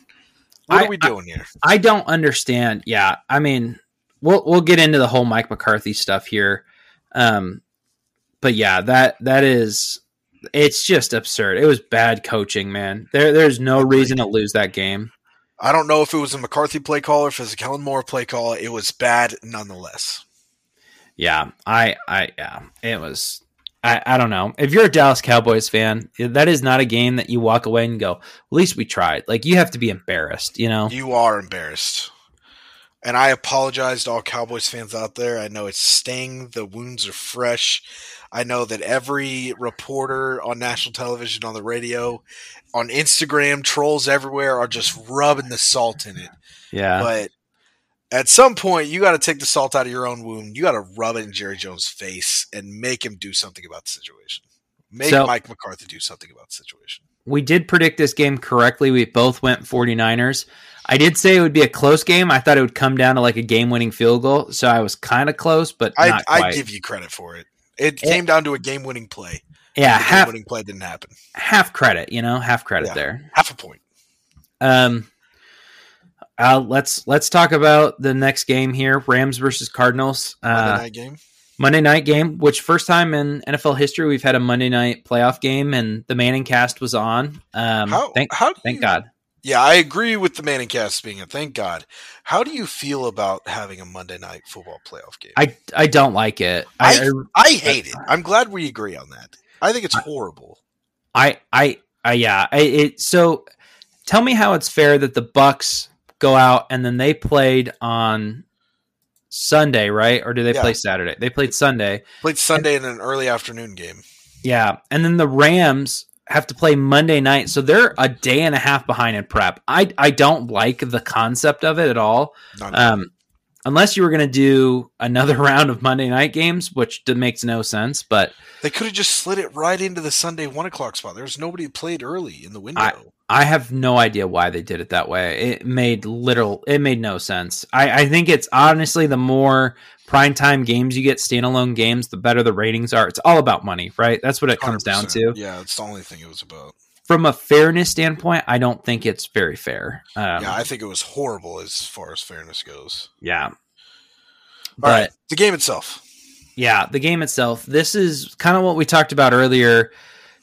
What are we doing here? I don't understand. Yeah, I mean, we'll get into the whole Mike McCarthy stuff here. But yeah, that is – it's just absurd. It was bad coaching, man. There's no reason to lose that game. I don't know if it was a McCarthy play call or if it was a Kellen Moore play call. It was bad nonetheless. Yeah, it was. I don't know. If you're a Dallas Cowboys fan, that is not a game that you walk away and go, at least we tried. Like, you have to be embarrassed, you know? You are embarrassed. And I apologize to all Cowboys fans out there. I know it's sting. The wounds are fresh. I know that every reporter on national television, on the radio, on Instagram, trolls everywhere are just rubbing the salt in it. Yeah. But at some point, you got to take the salt out of your own wound. You got to rub it in Jerry Jones' face and make him do something about the situation. Make Mike McCarthy do something about the situation. We did predict this game correctly. We both went 49ers. I did say it would be a close game. I thought it would come down to like a game-winning field goal, so I was kind of close, but not quite. I give you credit for it. It came down to a game-winning play. Yeah, game-winning play didn't happen. Half credit, half credit there. Half a point. Let's talk about the next game here: Rams versus Cardinals. Monday night game, which first time in NFL history we've had a Monday night playoff game, and the Manning cast was on. Thank God. Yeah, I agree with the Manning cast being a thank God. How do you feel about having a Monday night football playoff game? I don't like it. I hate it. I'm glad we agree on that. I think it's horrible. So tell me how it's fair that the Bucks go out and then they played on Sunday, right? Or do they play Saturday? They played Sunday. Played Sunday in an early afternoon game. Yeah, and then the Rams have to play Monday night, so they're a day and a half behind in prep. I don't like the concept of it at all. Unless you were going to do another round of Monday night games, which makes no sense. But they could have just slid it right into the Sunday 1 o'clock spot. There's nobody who played early in the window. I have no idea why they did it that way. It made no sense. I think it's honestly the more primetime games you get, standalone games, the better the ratings are. It's all about money, right? That's what it comes down to. Yeah, it's the only thing it was about. From a fairness standpoint, I don't think it's very fair. I think it was horrible as far as fairness goes. Yeah. All right, the game itself. Yeah, the game itself. This is kind of what we talked about earlier.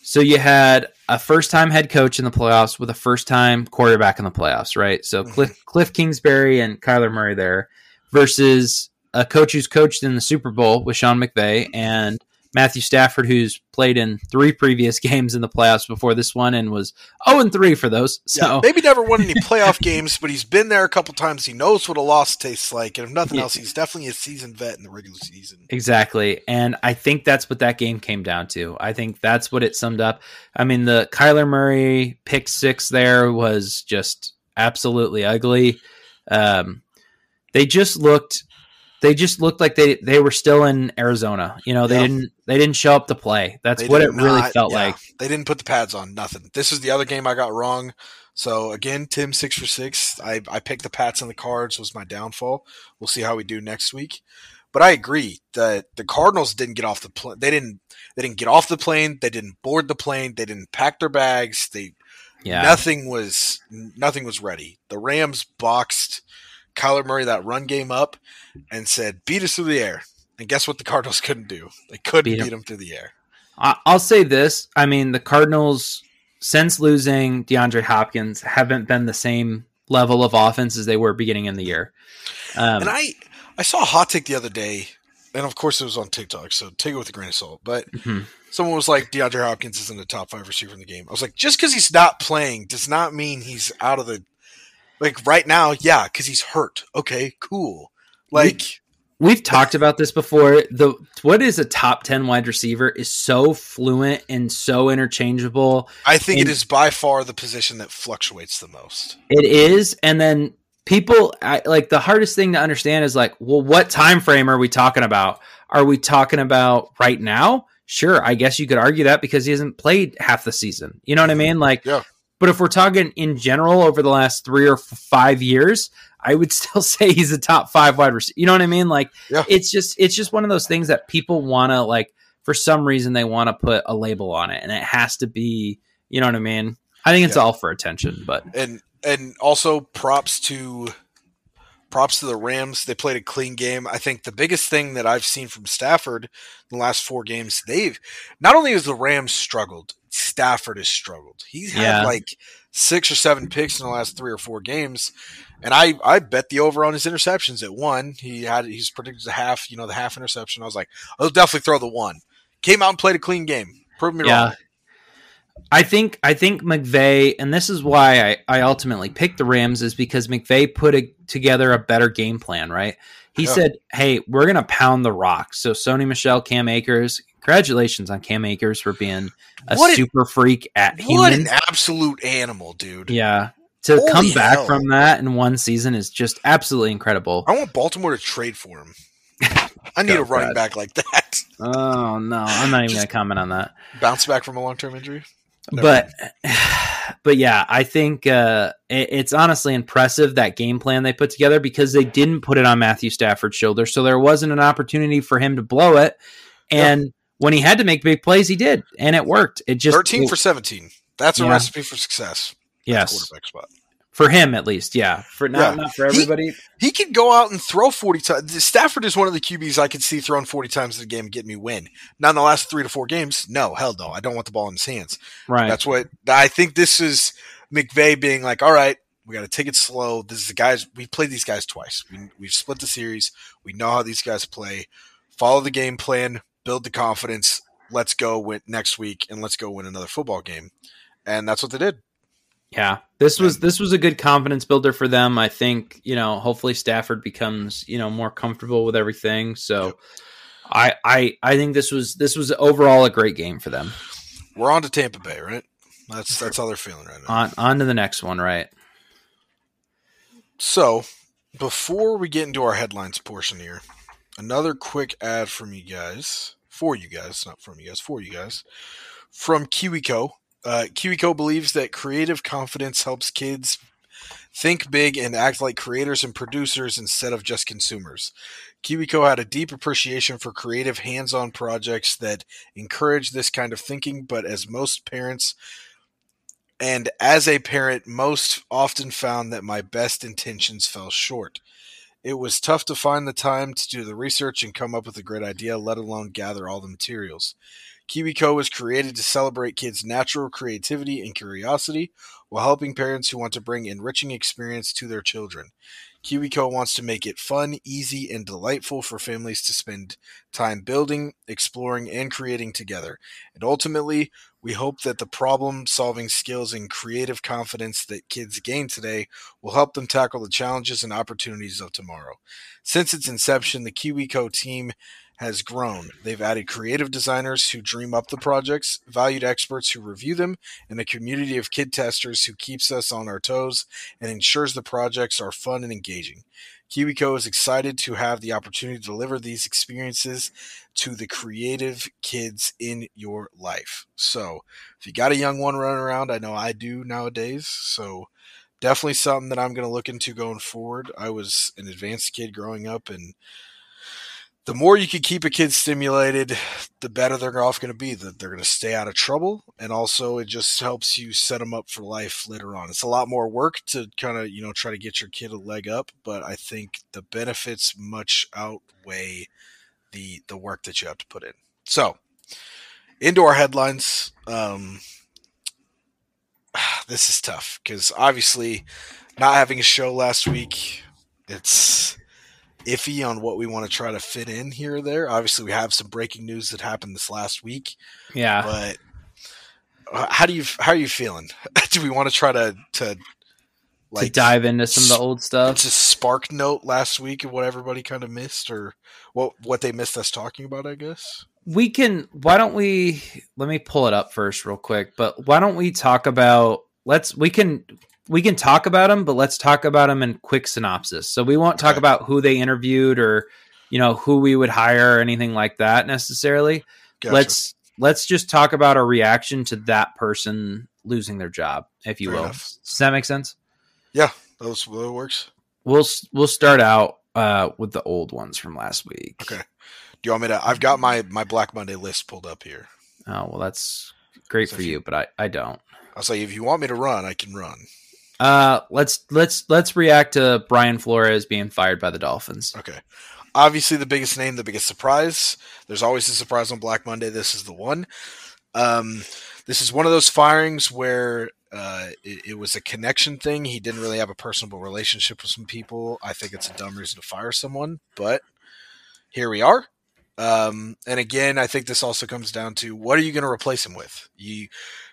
So you had a first-time head coach in the playoffs with a first-time quarterback in the playoffs, right? So Cliff Kingsbury and Kyler Murray there versus a coach who's coached in the Super Bowl with Sean McVay and Matthew Stafford, who's played in three previous games in the playoffs before this one and was 0-3 for those. So maybe never won any playoff games, but he's been there a couple times. He knows what a loss tastes like. And if nothing else, he's definitely a seasoned vet in the regular season. Exactly. And I think that's what that game came down to. I think that's what it summed up. I mean, the Kyler Murray pick six there was just absolutely ugly. They just looked like they were still in Arizona. They didn't show up to play. That's what it really felt like. They didn't put the pads on, nothing. This is the other game I got wrong. So again, Tim 6 for 6. I picked the Pats and the Cards was my downfall. We'll see how we do next week. But I agree that the Cardinals didn't get off the plane. They didn't get off the plane. They didn't board the plane. They didn't pack their bags. Nothing was ready. The Rams boxed Kyler Murray that run game up and said, beat us through the air. And guess what the Cardinals couldn't do? They couldn't beat him through the air. I'll say this. I mean, the Cardinals, since losing DeAndre Hopkins, haven't been the same level of offense as they were beginning in the year. And I saw a hot take the other day, and of course it was on TikTok, so take it with a grain of salt. But someone was like, DeAndre Hopkins isn't a top 5 receiver in the game. I was like, just because he's not playing does not mean he's out of the – like right now, yeah, because he's hurt. Okay, cool. Like we've talked about this before. What is a top 10 wide receiver is so fluent and so interchangeable. I think it is by far the position that fluctuates the most. It is, and then people like the hardest thing to understand is like, well, what time frame are we talking about? Are we talking about right now? Sure, I guess you could argue that because he hasn't played half the season. You know what I mean? Like, yeah. But if we're talking in general over the last 3 or 5 years, I would still say he's a top 5 wide receiver. You know what I mean? Like, it's just one of those things that people want to, like, for some reason they want to put a label on it, and it has to be, you know what I mean? I think it's all for attention, but and also props to the Rams. They played a clean game. I think the biggest thing that I've seen from Stafford in the last 4 games, they've not only has the Rams struggled, Stafford has struggled. He's had like 6 or 7 picks in the last 3 or 4 games. And I bet the over on his interceptions at 1. He's predicted a half, the half interception. I was like, I'll definitely throw the 1. Came out and played a clean game. Prove me wrong. I think McVay, and this is why I ultimately picked the Rams, is because McVay put together a better game plan, right? He said, hey, we're going to pound the rock. So Sony Michel, Cam Akers, congratulations on Cam Akers for being a super freak at human. What an absolute animal, dude. Yeah. To Holy come back hell. From that in 1 season is just absolutely incredible. I want Baltimore to trade for him. I need a running back like that. Oh, no. I'm not even going to comment on that. Bounce back from a long-term injury? But yeah, I think it's honestly impressive that game plan they put together because they didn't put it on Matthew Stafford's shoulder. So there wasn't an opportunity for him to blow it. And when he had to make big plays, he did, and it worked. It just 13 for 17. That's a recipe for success. Yes, quarterback spot. For him, at least, yeah. For not for everybody. He can go out and throw 40 times. Stafford is one of the QBs I could see throwing 40 times in a game and getting me win. Not in the last 3 to 4 games. No, hell no. I don't want the ball in his hands. Right. That's what I think. This is McVay being like, all right, we got to take it slow. This is the guys. We played these guys twice. We've split the series. We know how these guys play. Follow the game plan. Build the confidence. Let's go win next week, and let's go win another football game. And that's what they did. Yeah, this was a good confidence builder for them. I think, hopefully Stafford becomes, more comfortable with everything. So yep. I think this was overall a great game for them. We're on to Tampa Bay, right? That's how they're feeling right now. On to the next one, right? So before we get into our headlines portion here, another quick ad from you guys, for you guys, from KiwiCo. KiwiCo believes that creative confidence helps kids think big and act like creators and producers instead of just consumers. KiwiCo had a deep appreciation for creative hands-on projects that encourage this kind of thinking, but as a parent, most often found that my best intentions fell short. It was tough to find the time to do the research and come up with a great idea, let alone gather all the materials. KiwiCo was created to celebrate kids' natural creativity and curiosity while helping parents who want to bring enriching experience to their children. KiwiCo wants to make it fun, easy, and delightful for families to spend time building, exploring, and creating together. And ultimately, we hope that the problem-solving skills and creative confidence that kids gain today will help them tackle the challenges and opportunities of tomorrow. Since its inception, the KiwiCo team has grown. They've added creative designers who dream up the projects, valued experts who review them, and a community of kid testers who keeps us on our toes and ensures the projects are fun and engaging. KiwiCo is excited to have the opportunity to deliver these experiences to the creative kids in your life. So if you got a young one running around, I know I do nowadays, so definitely something that I'm going to look into going forward. I was an advanced kid growing up, and the more you can keep a kid stimulated, the better they're off going to be. That they're going to stay out of trouble, and also it just helps you set them up for life later on. It's a lot more work to kind of try to get your kid a leg up, but I think the benefits much outweigh the work that you have to put in. So, into our headlines. This is tough because obviously not having a show last week, it's iffy on what we want to try to fit in here or there. Obviously, we have some breaking news that happened this last week. Yeah, but how are you feeling? Do we want to try to dive into some of the old stuff? It's a spark note last week of what everybody kind of missed, or what they missed us talking about, I guess. We can. Why don't we? Let me pull it up first, real quick. But why don't we talk about? We can talk about them, but let's talk about them in quick synopsis. So we won't talk about who they interviewed or, who we would hire or anything like that necessarily. Gotcha. Let's just talk about our reaction to that person losing their job, if you Fair will. Enough. Does that make sense? Yeah, that works. We'll start out with the old ones from last week. Okay. Do you want me to? I've got my Black Monday list pulled up here. Oh well, that's great for you, but I don't. I'll say if you want me to run, I can run. Let's react to Brian Flores being fired by the Dolphins. Okay. Obviously the biggest name, the biggest surprise. There's always a surprise on Black Monday. This is the one. This is one of those firings where it was a connection thing. He didn't really have a personable relationship with some people. I think it's a dumb reason to fire someone, but here we are. And again, I think this also comes down to what are you going to replace him with?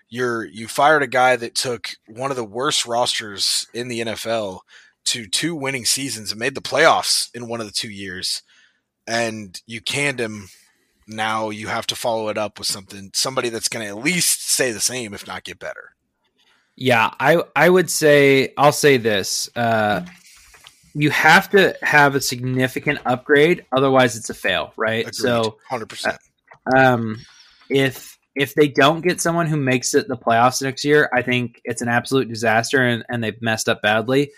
You fired a guy that took one of the worst rosters in the NFL to 2 winning seasons and made the playoffs in one of the 2 years, and you canned him. Now you have to follow it up with somebody that's going to at least stay the same, if not get better. Yeah, I would say, I'll say this. You have to have a significant upgrade. Otherwise it's a fail, right? Agreed. So 100%. If they don't get someone who makes it the playoffs next year, I think it's an absolute disaster and they've messed up badly.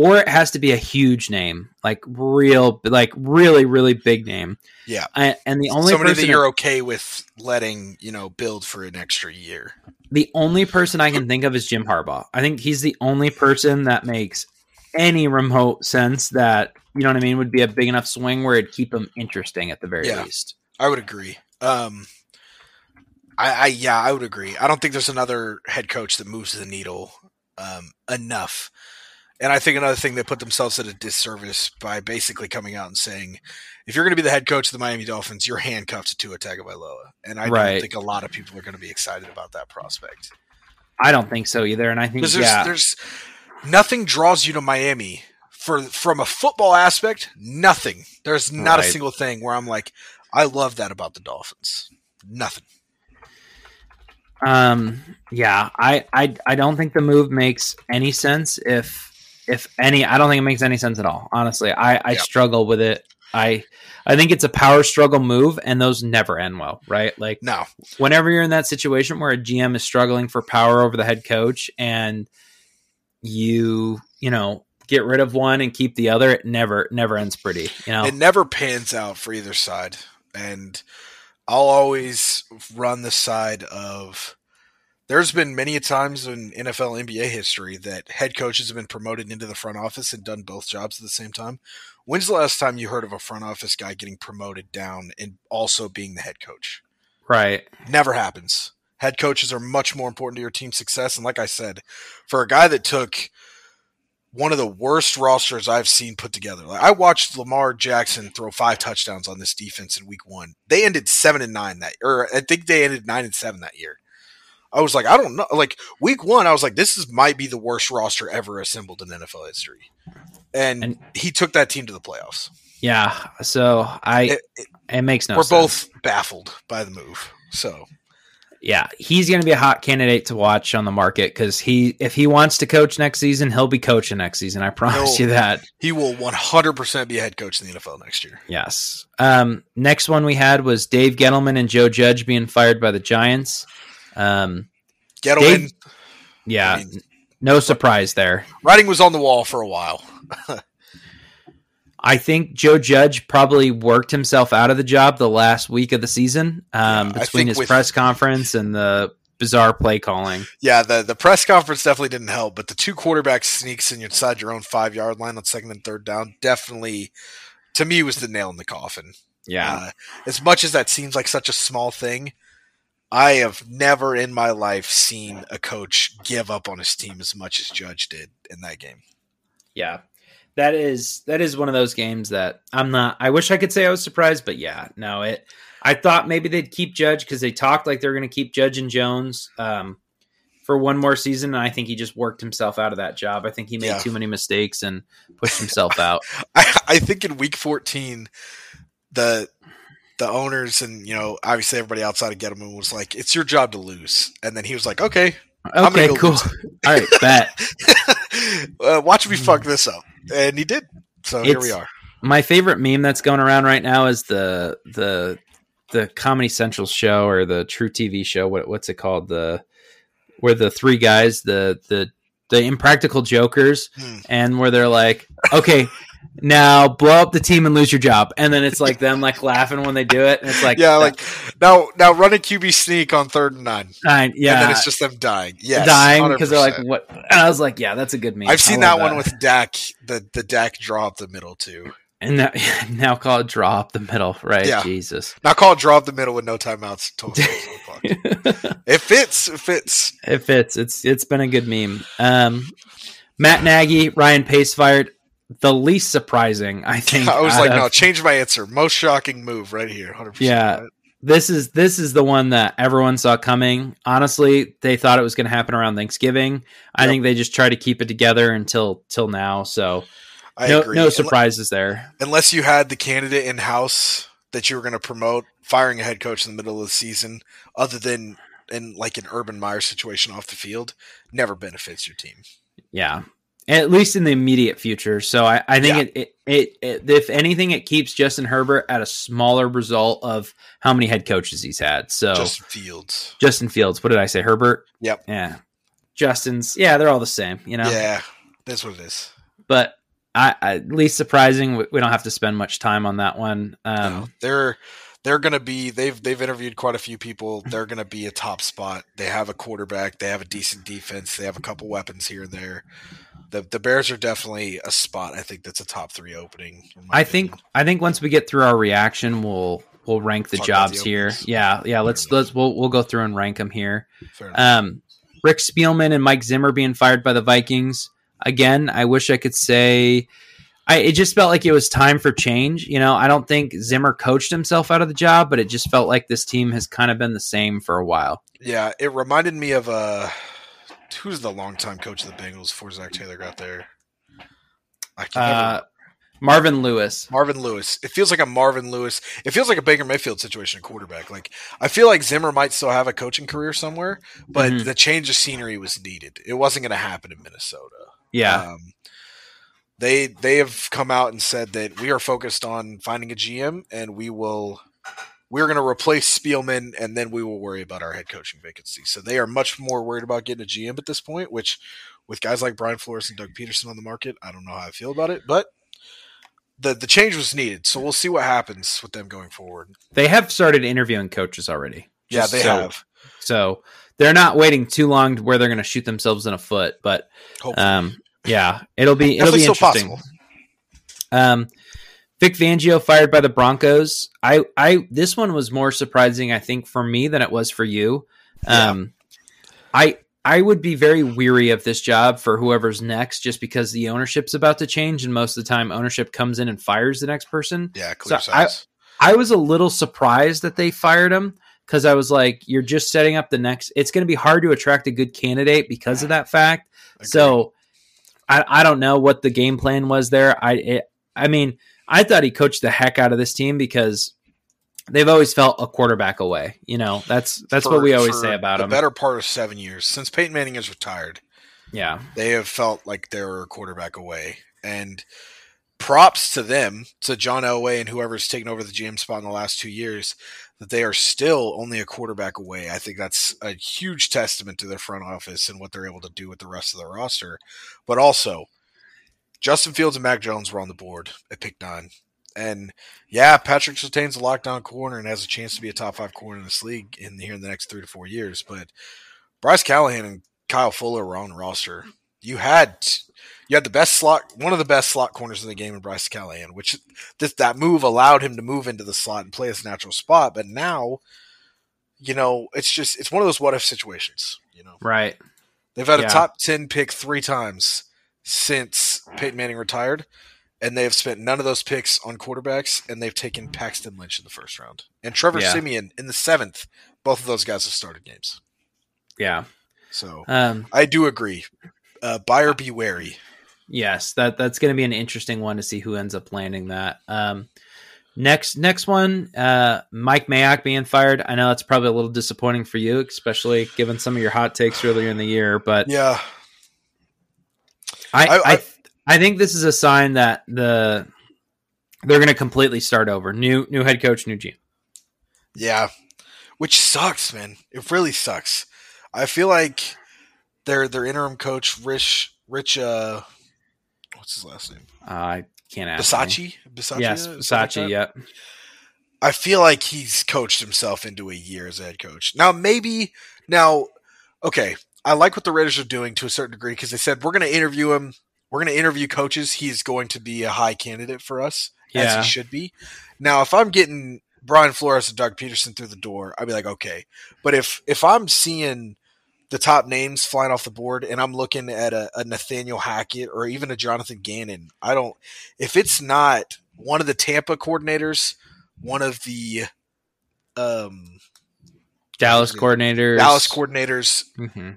or it has to be a huge name, like real, like really, really big name. Yeah. And the only somebody person that you're okay with letting, you know, build for an extra year. The only person I can think of is Jim Harbaugh. I think he's the only person that makes any remote sense that, you know what I mean, would be a big enough swing where it'd keep him interesting at the very least. I would agree. I would agree. I don't think there's another head coach that moves the needle enough. And I think another thing, they put themselves at a disservice by basically coming out and saying, if you're going to be the head coach of the Miami Dolphins, you're handcuffed to Tua Tagovailoa. And I don't think a lot of people are going to be excited about that prospect. I don't think so either. And I think there's nothing draws you to Miami from a football aspect. Nothing. There's not a single thing where I'm like, I love that about the Dolphins. Nothing. I don't think the move makes any sense. If any, I don't think it makes any sense at all. Honestly, I struggle with it. I think it's a power struggle move, and those never end well, right? Like, no, whenever you're in that situation where a GM is struggling for power over the head coach and you know, get rid of one and keep the other, it never ends pretty, you know, it never pans out for either side. And I'll always run the side of, there's been many a times in NFL NBA history that head coaches have been promoted into the front office and done both jobs at the same time. When's the last time you heard of a front office guy getting promoted down and also being the head coach? Right. Never happens. Head coaches are much more important to your team's success. And like I said, for a guy that took one of the worst rosters I've seen put together. Like, I watched Lamar Jackson throw 5 touchdowns on this defense in week 1. They ended 7-9 that, or I think they ended 9-7 that year. I was like, I don't know. Like week 1, I was like, this might be the worst roster ever assembled in NFL history. And he took that team to the playoffs. Yeah. So it makes no sense. We're both baffled by the move. So yeah, he's going to be a hot candidate to watch on the market because if he wants to coach next season, he'll be coaching next season. I promise you that. He will 100% be a head coach in the NFL next year. Yes. Next one we had was Dave Gettleman and Joe Judge being fired by the Giants. Gettleman. I mean, no surprise there. Writing was on the wall for a while. I think Joe Judge probably worked himself out of the job the last week of the season, between his press conference and the bizarre play calling. Yeah, the press conference definitely didn't help, but the 2 quarterback sneaks inside your own 5-yard line on 2nd and 3rd down definitely, to me, was the nail in the coffin. Yeah. As much as that seems like such a small thing, I have never in my life seen a coach give up on his team as much as Judge did in that game. Yeah. That is one of those games that I wish I could say I was surprised, but yeah, no, I thought maybe they'd keep Judge because they talked like they're going to keep Judge and Jones for one more season. And I think he just worked himself out of that job. I think he made too many mistakes and pushed himself out. I think in week 14, the owners and, you know, obviously everybody outside of Gettleman was like, it's your job to lose. And then he was like, okay, cool. All right, bet. Watch me fuck this up. And he did. So here we are. My favorite meme that's going around right now is the Comedy Central show or the True TV show. What's it called? Where the 3 guys, the impractical jokers, and where they're like, okay, now blow up the team and lose your job. And then it's like them like laughing when they do it. And it's like, yeah, like now run a QB sneak on 3rd and 9. Yeah. And then it's just them dying. Yes, dying because they're like, what? And I was like, yeah, that's a good meme. I've seen that one with Dak, the Dak draw up the middle too. And that, now call it draw up the middle, right? Yeah. Jesus. Now call it draw up the middle with no timeouts. It fits. It's been a good meme. Matt Nagy, Ryan Pace fired. The least surprising, I think. I was like, no, change my answer. Most shocking move right here. 100%. Yeah, right. This is the one that everyone saw coming. Honestly, they thought it was going to happen around Thanksgiving. Yep. I think they just try to keep it together till now. So I agree. No surprises there. Unless you had the candidate in house that you were going to promote, firing a head coach in the middle of the season, other than in like an Urban Meyer situation off the field, never benefits your team. Yeah. At least in the immediate future. So I think it if anything, it keeps Justin Herbert at a smaller result of how many head coaches he's had. So Justin Fields. What did I say? Herbert? Yep. Yeah. Justin's. Yeah, they're all the same, you know? Yeah, that's what it is. But at least surprising, we don't have to spend much time on that one. They're going to be, they've interviewed quite a few people. They're going to be a top spot. They have a quarterback. They have a decent defense. They have a couple weapons here and there. The Bears are definitely a spot. I think that's a top three opening. I think once we get through our reaction, we'll rank the jobs here. Yeah. Yeah. We'll go through and rank them here. Rick Spielman and Mike Zimmer being fired by the Vikings. Again, I wish I could say, it just felt like it was time for change. You know, I don't think Zimmer coached himself out of the job, but it just felt like this team has kind of been the same for a while. Yeah, it reminded me of who's the longtime coach of the Bengals before Zach Taylor got there? I can't remember. Marvin Lewis. It feels like a Marvin Lewis. It feels like a Baker Mayfield situation at quarterback. Like, I feel like Zimmer might still have a coaching career somewhere, but the change of scenery was needed. It wasn't going to happen in Minnesota. Yeah. They have come out and said that we are focused on finding a GM, and we're going to replace Spielman, and then we will worry about our head coaching vacancy. So they are much more worried about getting a GM at this point, which with guys like Brian Flores and Doug Peterson on the market, I don't know how I feel about it, but the change was needed. So we'll see what happens with them going forward. They have started interviewing coaches already. Yeah, they have. So they're not waiting too long to where they're going to shoot themselves in a foot, but hopefully. Yeah, it'll be interesting. Possible. Vic Fangio fired by the Broncos. This one was more surprising, I think, for me than it was for you. Yeah. I would be very weary of this job for whoever's next, just because the ownership's about to change, and most of the time ownership comes in and fires the next person. Yeah, clear sense. I was a little surprised that they fired him, because I was like, you're just setting up the next. It's going to be hard to attract a good candidate because of that fact. Okay. So. I don't know what the game plan was there. I thought he coached the heck out of this team, because they've always felt a quarterback away. You know, that's what we always say about them. The better part of 7 years since Peyton Manning has retired. Yeah, they have felt like they were a quarterback away, and props to them, to John Elway and whoever's taken over the GM spot in the last 2 years, that they are still only a quarterback away. I think that's a huge testament to their front office and what they're able to do with the rest of their roster. But also, Justin Fields and Mac Jones were on the board at pick 9. And yeah, Patrick Sertain's a lockdown corner and has a chance to be a top 5 corner in this league in the next 3 to 4 years. But Bryce Callahan and Kyle Fuller were on the roster. You had the best slot, one of the best slot corners in the game in Bryce Callahan, which that move allowed him to move into the slot and play his natural spot. But now, you know, it's one of those what if situations, you know, right? They've had a top 10 pick 3 times since Peyton Manning retired, and they have spent none of those picks on quarterbacks, and they've taken Paxton Lynch in the first round and Trevor Siemian in the 7th. Both of those guys have started games. Yeah. So I do agree. Buyer be wary. Yes, that's going to be an interesting one to see who ends up landing that. Next one, Mike Mayock being fired. I know that's probably a little disappointing for you, especially given some of your hot takes earlier in the year. But yeah, I think this is a sign that they're going to completely start over. New head coach, new GM. Yeah, which sucks, man. It really sucks. I feel like their interim coach, Rich. What's his last name? I can't ask. Bisaccia? Yes, Bisaccia, like yep. I feel like he's coached himself into a year as a head coach. Okay, I like what the Raiders are doing to a certain degree, because they said, we're going to interview him. We're going to interview coaches. He's going to be a high candidate for us, as he should be. Now, if I'm getting Brian Flores and Doug Peterson through the door, I'd be like, okay. But if I'm seeing the top names flying off the board, and I'm looking at a Nathaniel Hackett or even a Jonathan Gannon, if it's not one of the Tampa coordinators, one of the Dallas coordinators,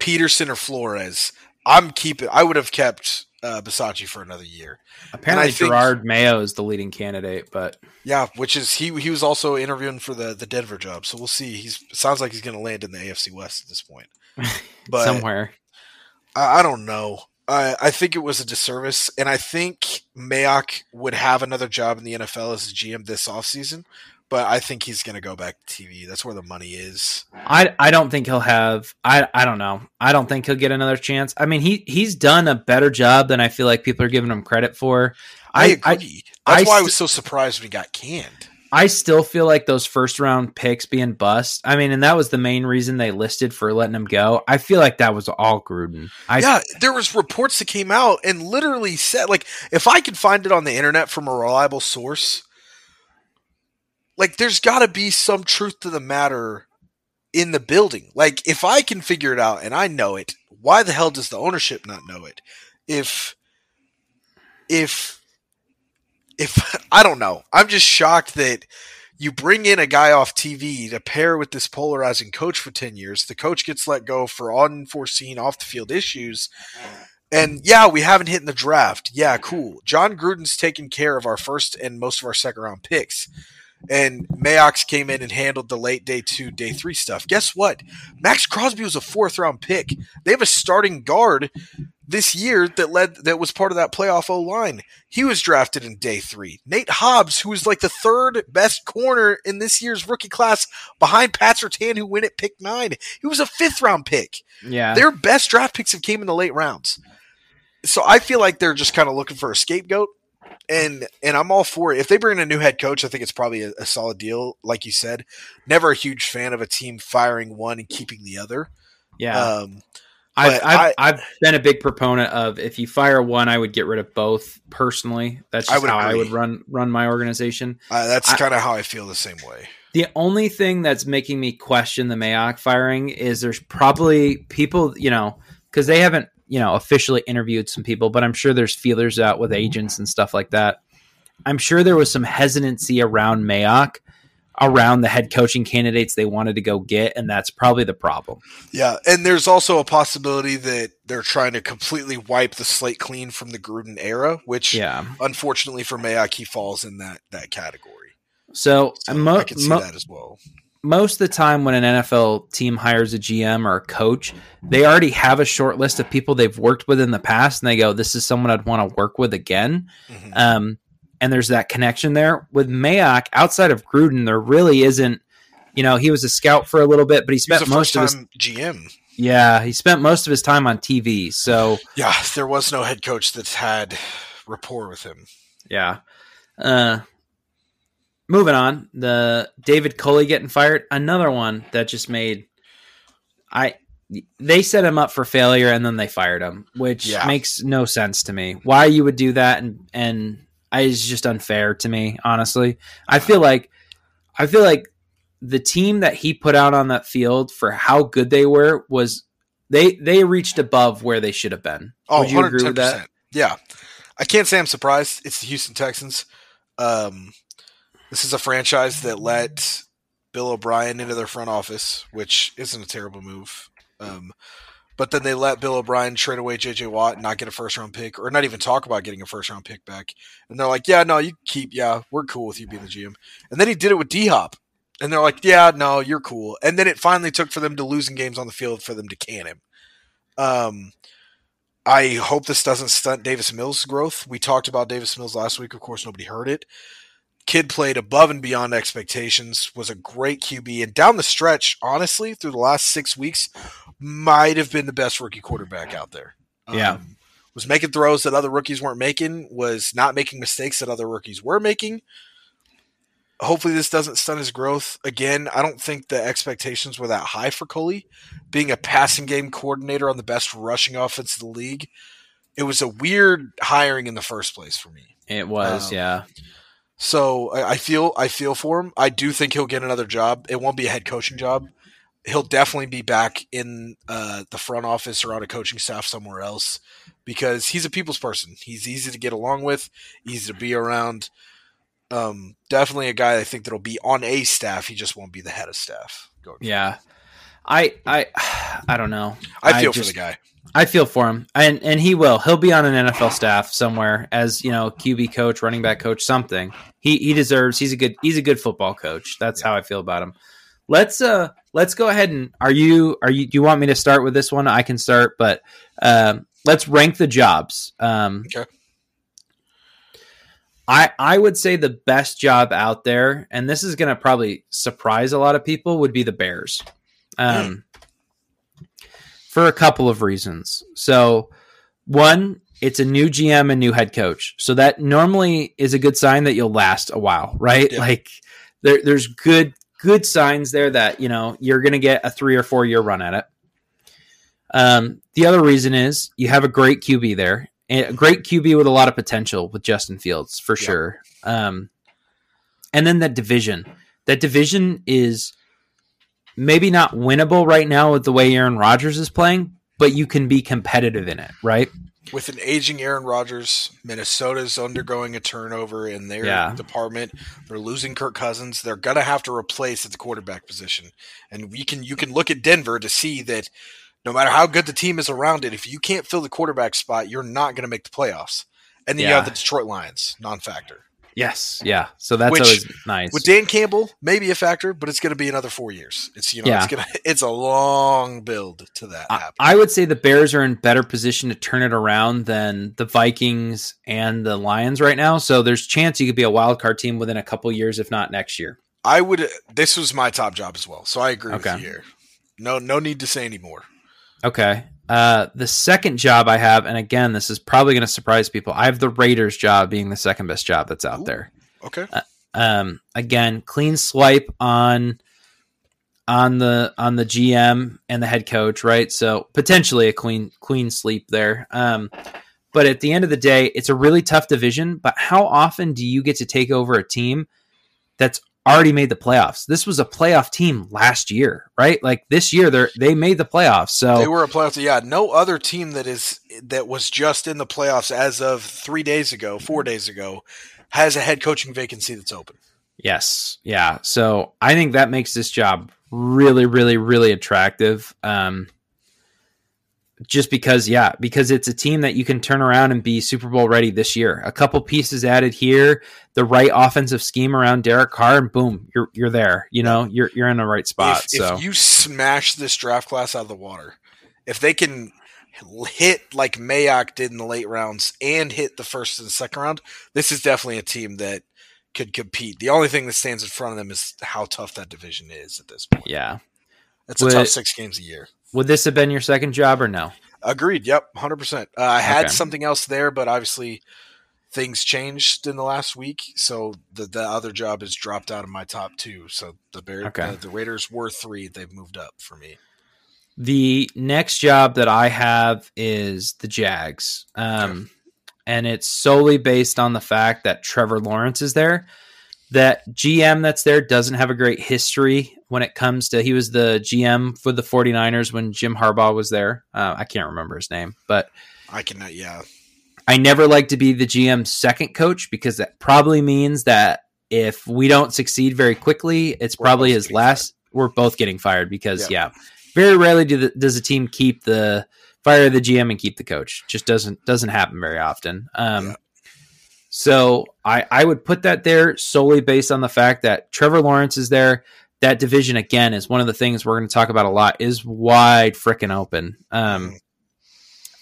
Peterson or Flores, I would have kept Bisaccia for another year. Apparently Gerard Mayo is the leading candidate, but yeah, which is, he was also interviewing for the Denver job. So we'll see. Sounds like he's going to land in the AFC West at this point, but somewhere, I don't know. I think it was a disservice. And I think Mayock would have another job in the NFL as a GM this offseason, But I think he's going to go back to TV. That's where the money is. I don't think he'll have – I don't know. I don't think he'll get another chance. I mean, he's done a better job than I feel like people are giving him credit for. I agree. That's why I was so surprised when he got canned. I still feel like those first-round picks being bust. I mean, and that was the main reason they listed for letting him go. I feel like that was all Gruden. Yeah, there was reports that came out and literally said – like, if I could find it on the internet from a reliable source – like, there's got to be some truth to the matter in the building. Like, if I can figure it out and I know it, why the hell does the ownership not know it? If I don't know. I'm just shocked that you bring in a guy off TV to pair with this polarizing coach for 10 years. The coach gets let go for unforeseen off-the-field issues. And, yeah, we haven't hit in the draft. Yeah, cool. John Gruden's taken care of our first and most of our second-round picks. And Mayock came in and handled the late day 2, day 3 stuff. Guess what? Max Crosby was a 4th round pick. They have a starting guard this year that was part of that playoff O line. He was drafted in day 3. Nate Hobbs, who was like the 3rd best corner in this year's rookie class behind Pat Surtain, who went at pick 9. He was a 5th round pick. Yeah. Their best draft picks have came in the late rounds. So I feel like they're just kind of looking for a scapegoat. And I'm all for it. If they bring in a new head coach, I think it's probably a solid deal. Like you said, never a huge fan of a team firing one and keeping the other. Yeah. I've been a big proponent of, if you fire one, I would get rid of both personally. That's just how I would run my organization. That's kind of how I feel the same way. The only thing that's making me question the Mayock firing is there's probably people, because they haven't, officially interviewed some people, but I'm sure there's feelers out with agents and stuff like that. I'm sure there was some hesitancy around Mayock, around the head coaching candidates they wanted to go get, and that's probably the problem. Yeah, and there's also a possibility that they're trying to completely wipe the slate clean from the Gruden era, which, unfortunately for Mayock, he falls in that category. So I can see that as well. Most of the time when an NFL team hires a GM or a coach, they already have a short list of people they've worked with in the past, and they go, this is someone I'd want to work with again. Mm-hmm. And there's that connection there. With Mayock, outside of Gruden, there really isn't, he was a scout for a little bit, but he spent most of his time GM. Yeah. He spent most of his time on TV. So yeah, there was no head coach that's had rapport with him. Yeah. Moving on, the David Culley getting fired, another one that just made they set him up for failure and then they fired him, which makes no sense to me. Why you would do that it's just unfair to me, honestly. I feel like the team that he put out on that field, for how good they were, was they reached above where they should have been. Oh, would you 110%. Agree with that? Yeah. I can't say I'm surprised. It's the Houston Texans. This is a franchise that let Bill O'Brien into their front office, which isn't a terrible move. But then they let Bill O'Brien trade away J.J. Watt and not get a first-round pick, or not even talk about getting a first-round pick back. And they're like, yeah, no, you keep – yeah, we're cool with you being the GM. And then he did it with D-Hop. And they're like, yeah, no, you're cool. And then it finally took for them to losing games on the field for them to can him. I hope this doesn't stunt Davis Mills' growth. We talked about Davis Mills last week. Of course, nobody heard it. Kid played above and beyond expectations, was a great QB, and down the stretch, honestly, through the last 6 weeks, might have been the best rookie quarterback out there. Yeah. Was making throws that other rookies weren't making, was not making mistakes that other rookies were making. Hopefully this doesn't stunt his growth. Again, I don't think the expectations were that high for Culley. Being a passing game coordinator on the best rushing offense of the league, it was a weird hiring in the first place for me. It was, yeah. So I feel for him. I do think he'll get another job. It won't be a head coaching job. He'll definitely be back in the front office or on a coaching staff somewhere else, because he's a people's person. He's easy to get along with, easy to be around. Definitely a guy I think that'll be on a staff. He just won't be the head of staff. Yeah. I don't know. I feel for the guy. I feel for him, and he will. He'll be on an NFL staff somewhere as QB coach, running back coach, something. He deserves. He's a good football coach. That's how I feel about him. Let's go ahead and are you? Do you want me to start with this one? I can start, but let's rank the jobs. Okay. I would say the best job out there, and this is going to probably surprise a lot of people, would be the Bears, for a couple of reasons. So one, it's a new GM and new head coach. So that normally is a good sign that you'll last a while, right? Yeah. Like there's good signs there that, you know, you're going to get a 3 or 4 year run at it. The other reason is you have a great QB there, and a great QB with a lot of potential with Justin Fields for sure. And then that division is maybe not winnable right now with the way Aaron Rodgers is playing, but you can be competitive in it, right? With an aging Aaron Rodgers, Minnesota's undergoing a turnover in their department. They're losing Kirk Cousins. They're going to have to replace at the quarterback position. And you can look at Denver to see that no matter how good the team is around it, if you can't fill the quarterback spot, you're not going to make the playoffs. And then you have the Detroit Lions, non-factor. Yes, yeah. So that's always nice. With Dan Campbell, maybe a factor, but it's going to be another 4 years. It's it's a long build to that happening. I would say the Bears are in better position to turn it around than the Vikings and the Lions right now. So there's chance you could be a wild card team within a couple years, if not next year. This was my top job as well, so I agree with you here. No need to say any more. Okay. The second job I have, and again, this is probably going to surprise people. I have the Raiders job being the second best job that's out there. Okay. Again, clean swipe on the GM and the head coach, right? So potentially a clean sweep there. But at the end of the day, it's a really tough division, but how often do you get to take over a team that's already made the playoffs? This was a playoff team last year, right? Like this year they made the playoffs. So they were a playoff. Yeah. No other team that was just in the playoffs as of 4 days ago has a head coaching vacancy that's open. Yes. Yeah. So I think that makes this job really, really, really attractive. Just because it's a team that you can turn around and be Super Bowl ready this year. A couple pieces added here, the right offensive scheme around Derek Carr, and boom, you're there. You know, you're in the right spot. If you smash this draft class out of the water, if they can hit like Mayock did in the late rounds and hit the first and second round, this is definitely a team that could compete. The only thing that stands in front of them is how tough that division is at this point. Yeah. That's a tough 6 games a year. Would this have been your second job or no? Agreed. Yep. 100%. I had something else there, but obviously things changed in the last week. So the other job has dropped out of my top 2. So the Raiders were 3. They've moved up for me. The next job that I have is the Jags. And it's solely based on the fact that Trevor Lawrence is there. That GM that's there doesn't have a great history when it comes to, he was the GM for the 49ers when Jim Harbaugh was there. I can't remember his name, but I never like to be the GM's second coach, because that probably means that if we don't succeed very quickly, we're probably his last, we're both getting fired, because very rarely does a team fire the GM and keep the coach. Just doesn't happen very often. So I would put that there solely based on the fact that Trevor Lawrence is there. That division, again, is one of the things we're going to talk about a lot, is wide frickin' open.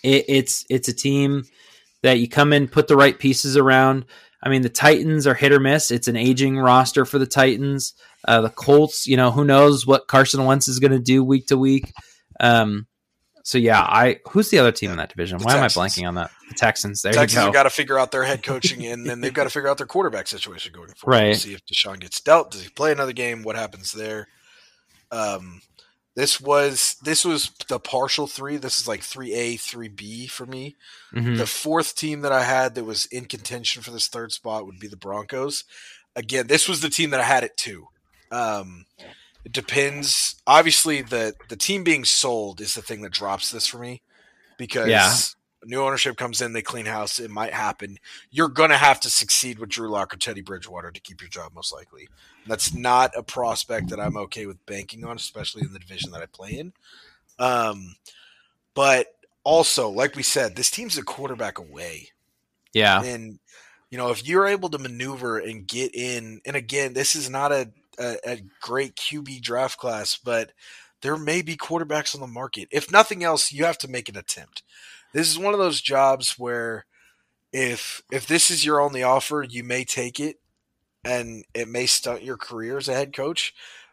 It's a team that you come in, put the right pieces around. I mean, the Titans are hit or miss. It's an aging roster for the Titans. The Colts, you know, who knows what Carson Wentz is going to do week to week. Who's the other team in that division? Why am I blanking on that? The Texans. There you go. Texans have got to figure out their head coaching, and then they've got to figure out their quarterback situation going forward. Right. We'll see if Deshaun gets dealt. Does he play another game? What happens there? This was the partial 3. This is like 3A, 3B for me. Mm-hmm. The 4th team that I had that was in contention for this 3rd spot would be the Broncos. Again, this was the team that I had at 2. It depends. Obviously, the team being sold is the thing that drops this for me, because new ownership comes in, they clean house. It might happen. You're going to have to succeed with Drew Lock or Teddy Bridgewater to keep your job, most likely. And that's not a prospect that I'm okay with banking on, especially in the division that I play in. But also, like we said, this team's a quarterback away. Yeah. And, you know, if you're able to maneuver and get in, and again, this is not a great QB draft class, but there may be quarterbacks on the market. If nothing else, you have to make an attempt. This is one of those jobs where if this is your only offer, you may take it, and it may stunt your career as a head coach.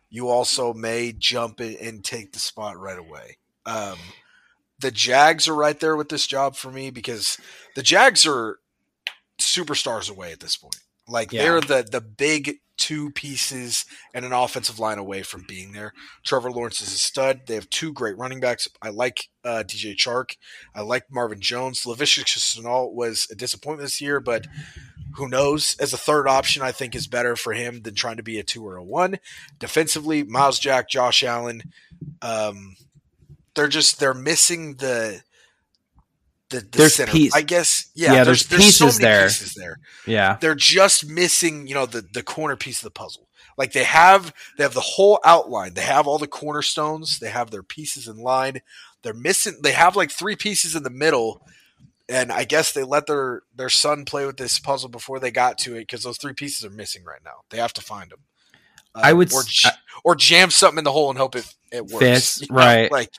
You also may jump in and take the spot right away. The Jags are right there with this job for me, because the Jags are superstars away at this point. Like, they're the big two pieces and an offensive line away from being there. Trevor Lawrence is a stud. They have two great running backs. I like DJ Chark. I like Marvin Jones. Laviska Shenault was a disappointment this year, but who knows? As a third option, I think is better for him than trying to be a 2 or a 1. Defensively, Miles Jack, Josh Allen. They're missing the center, piece. I guess. Yeah, there's pieces, so many there. Pieces there. Yeah, they're just missing, the corner piece of the puzzle. Like, they have the whole outline. They have all the cornerstones. They have their pieces in line. They're missing. They have like three pieces in the middle, and I guess they let their son play with this puzzle before they got to it, because those three pieces are missing right now. They have to find them. Or jam something in the hole and hope it works. Fits, right? Like.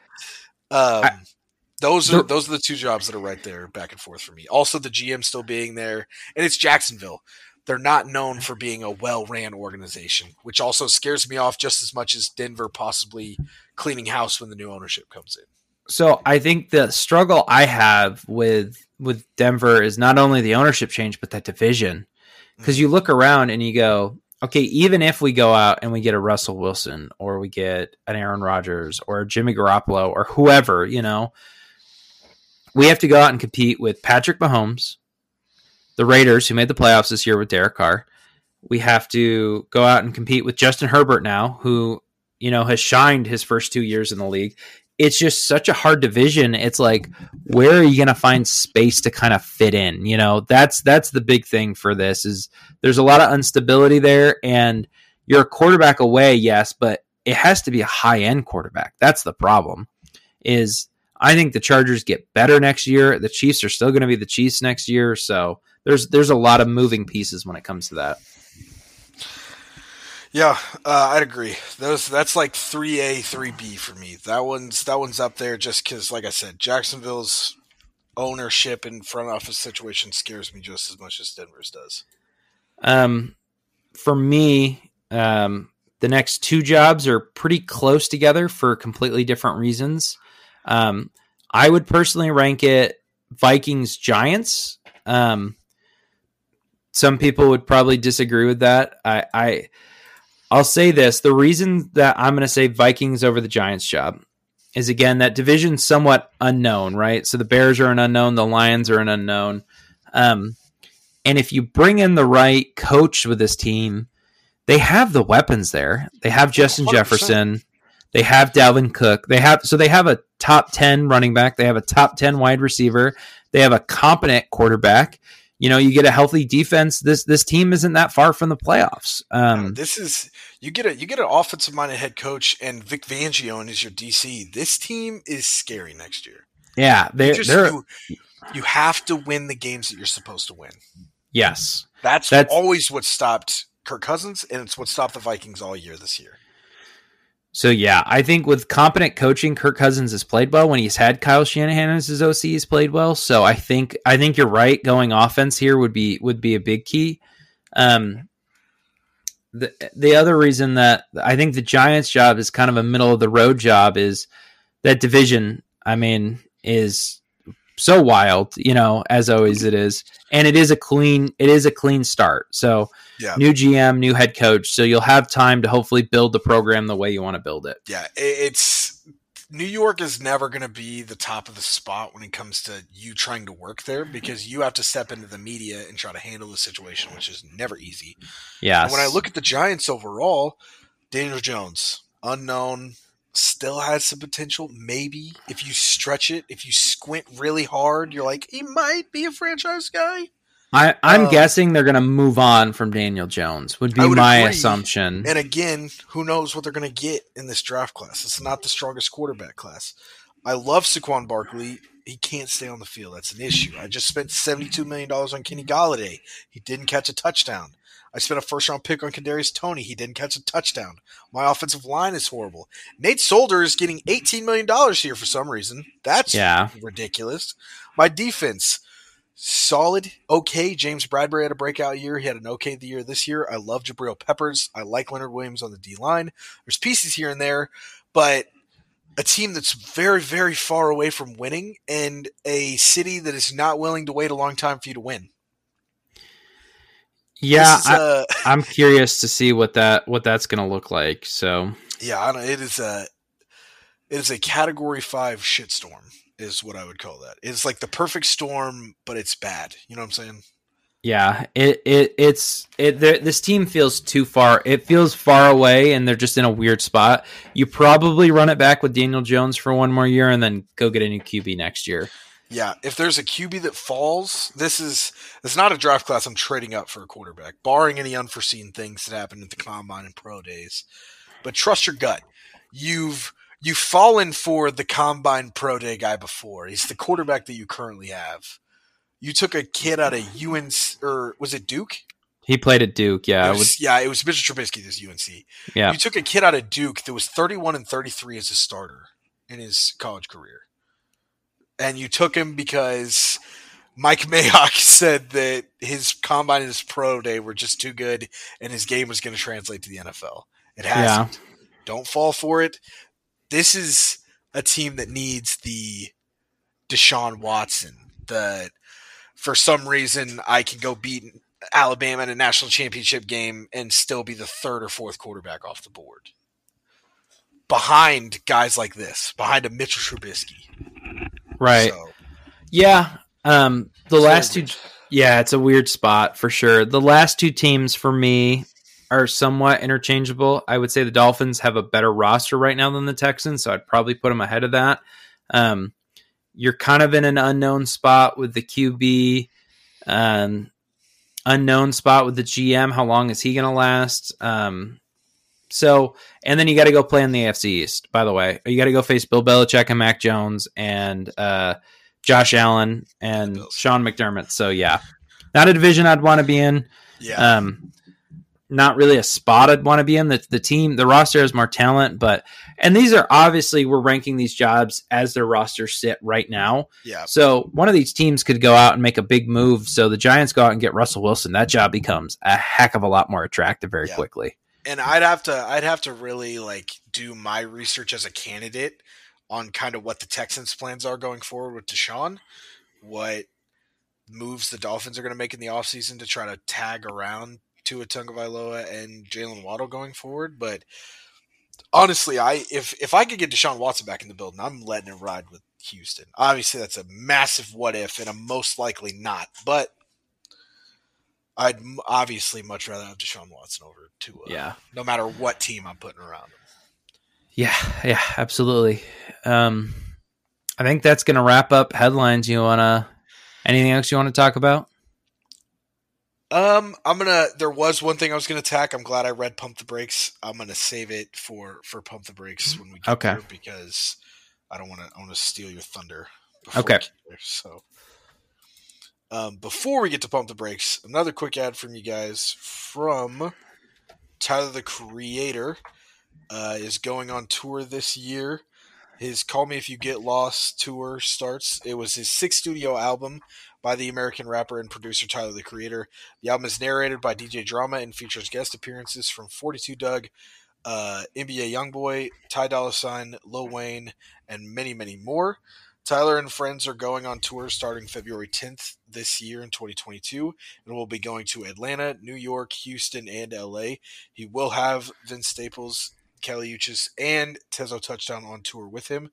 Those are the two jobs that are right there, back and forth for me. Also, the GM still being there, and it's Jacksonville. They're not known for being a well-ran organization, which also scares me off just as much as Denver possibly cleaning house when the new ownership comes in. So I think the struggle I have with Denver is not only the ownership change, but that division. Because you look around and you go, okay, even if we go out and we get a Russell Wilson, or we get an Aaron Rodgers, or Jimmy Garoppolo, or whoever, we have to go out and compete with Patrick Mahomes, the Raiders, who made the playoffs this year with Derek Carr. We have to go out and compete with Justin Herbert now, who, has shined his first 2 years in the league. It's just such a hard division. It's like, where are you going to find space to kind of fit in? That's the big thing for this, is there's a lot of instability there, and you're a quarterback away. Yes, but it has to be a high end quarterback. That's the problem. Is I think the Chargers get better next year. The Chiefs are still going to be the Chiefs next year. So there's a lot of moving pieces when it comes to that. Yeah, I'd agree. That's like 3A, 3B for me. That one's up there just because, like I said, Jacksonville's ownership and front office situation scares me just as much as Denver's does. For me, the next two jobs are pretty close together for completely different reasons. I would personally rank it Vikings-Giants. Some people would probably disagree with that. I'll say this. The reason that I'm going to say Vikings over the Giants job is, again, that division's somewhat unknown, right? So the Bears are an unknown. The Lions are an unknown. And if you bring in the right coach with this team, they have the weapons there. They have Justin 100%. Jefferson. They have Dalvin Cook. They have a top 10 running back. They have a top 10 wide receiver. They have a competent quarterback. You get a healthy defense. This team isn't that far from the playoffs. You get an offensive minded head coach, and Vic Fangio is your DC. This team is scary next year. Yeah, you have to win the games that you're supposed to win. Yes, that's always what stopped Kirk Cousins, and it's what stopped the Vikings all year this year. So yeah, I think with competent coaching, Kirk Cousins has played well. When he's had Kyle Shanahan as his OC, he's played well. So I think you're right. Going offense here would be a big key. The other reason that I think the Giants job is kind of a middle of the road job is that division. I mean, is so wild, as always it is, and it is a clean start. So yeah. New GM, new head coach. So you'll have time to hopefully build the program the way you want to build it. Yeah. It's New York is never going to be the top of the spot when it comes to you trying to work there, because you have to step into the media and try to handle the situation, which is never easy. Yeah. When I look at the Giants overall, Daniel Jones, unknown, still has some potential. Maybe if you stretch it, if you squint really hard, you're like, he might be a franchise guy. I'm guessing they're going to move on from Daniel Jones would be my assumption. And again, who knows what they're going to get in this draft class. It's not the strongest quarterback class. I love Saquon Barkley. He can't stay on the field. That's an issue. I just spent $72 million on Kenny Golladay. He didn't catch a touchdown. I spent a first-round pick on Kadarius Toney. He didn't catch a touchdown. My offensive line is horrible. Nate Solder is getting $18 million here for some reason. That's ridiculous. My defense, solid, okay. James Bradbury had a breakout year. He had an okay the year this year. I love Jabril Peppers. I like Leonard Williams on the D-line. There's pieces here and there, but a team that's very, very far away from winning and a city that is not willing to wait a long time for you to win. Yeah, I'm curious to see what that's going to look like. So yeah, it is a Category 5 shitstorm is what I would call that. It's like the perfect storm, but it's bad. You know what I'm saying? Yeah, this team feels too far. It feels far away, and they're just in a weird spot. You probably run it back with Daniel Jones for one more year, and then go get a new QB next year. Yeah, if there's a QB that falls, it's not a draft class I'm trading up for a quarterback, barring any unforeseen things that happened at the combine and pro days. But trust your gut. You've fallen for the combine pro day guy before. He's the quarterback that you currently have. You took a kid out of UNC, or was it Duke? He played at Duke, yeah. It was Mitchell Trubisky, this UNC. Yeah. You took a kid out of Duke that was 31-33 as a starter in his college career. And you took him because Mike Mayock said that his combine and his pro day were just too good and his game was going to translate to the NFL. It hasn't. Yeah. Don't fall for it. This is a team that needs the Deshaun Watson, the for some reason I can go beat Alabama in a national championship game and still be the third or fourth quarterback off the board. Behind guys like this, behind a Mitchell Trubisky. Right. So. Yeah. It's a weird spot for sure. The last two teams for me are somewhat interchangeable. I would say the Dolphins have a better roster right now than the Texans, so I'd probably put them ahead of that. You're kind of in an unknown spot with the QB, unknown spot with the GM. How long is he going to last? And then you got to go play in the AFC East, by the way. You got to go face Bill Belichick and Mac Jones and Josh Allen and Sean McDermott. So, yeah, not a division I'd want to be in. Yeah. Not really a spot I'd want to be in. The team, the roster has more talent, and these are obviously we're ranking these jobs as their rosters sit right now. Yeah. So one of these teams could go out and make a big move. So the Giants go out and get Russell Wilson. That job becomes a heck of a lot more attractive very quickly. And I'd have to really like do my research as a candidate on kind of what the Texans' plans are going forward with Deshaun, what moves the Dolphins are going to make in the offseason to try to tag around Tua Tagovailoa and Jalen Waddle going forward. But honestly, if I could get Deshaun Watson back in the building, I'm letting it ride with Houston. Obviously, that's a massive what if and a most likely not. But I'd obviously much rather have Deshaun Watson over Tua, no matter what team I'm putting around him. Yeah, absolutely. I think that's going to wrap up headlines. Anything else you want to talk about? There was one thing I was going to attack. I'm glad I read Pump the Brakes. I'm going to save it for Pump the Brakes when we get there because I want to steal your thunder. Okay. Before we get to Pump the Brakes, another quick ad from you guys from Tyler, the Creator, is going on tour this year. His Call Me If You Get Lost tour starts. It was his 6th studio album by the American rapper and producer Tyler, the Creator. The album is narrated by DJ Drama and features guest appearances from 42 Doug, NBA Youngboy, Ty Dolla $ign, Lil Wayne, and many, many more. Tyler and friends are going on tour starting February 10th this year in 2022, and will be going to Atlanta, New York, Houston, and LA. He will have Vince Staples, Kelly Uchis, and Tezzo Touchdown on tour with him.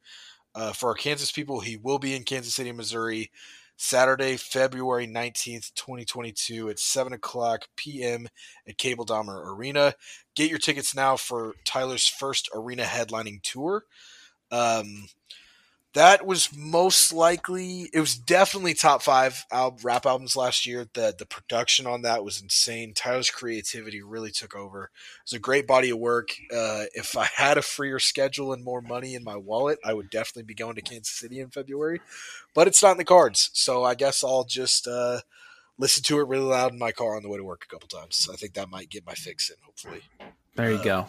For our Kansas people, he will be in Kansas City, Missouri, Saturday, February 19th, 2022 at 7 o'clock p.m. at Cable Dahmer Arena. Get your tickets now for Tyler's first arena headlining tour. That was most likely – it was definitely top 5 rap albums last year. The production on that was insane. Tyler's creativity really took over. It was a great body of work. If I had a freer schedule and more money in my wallet, I would definitely be going to Kansas City in February. But it's not in the cards, so I guess I'll just listen to it really loud in my car on the way to work a couple times. I think that might get my fix in, hopefully. There you go.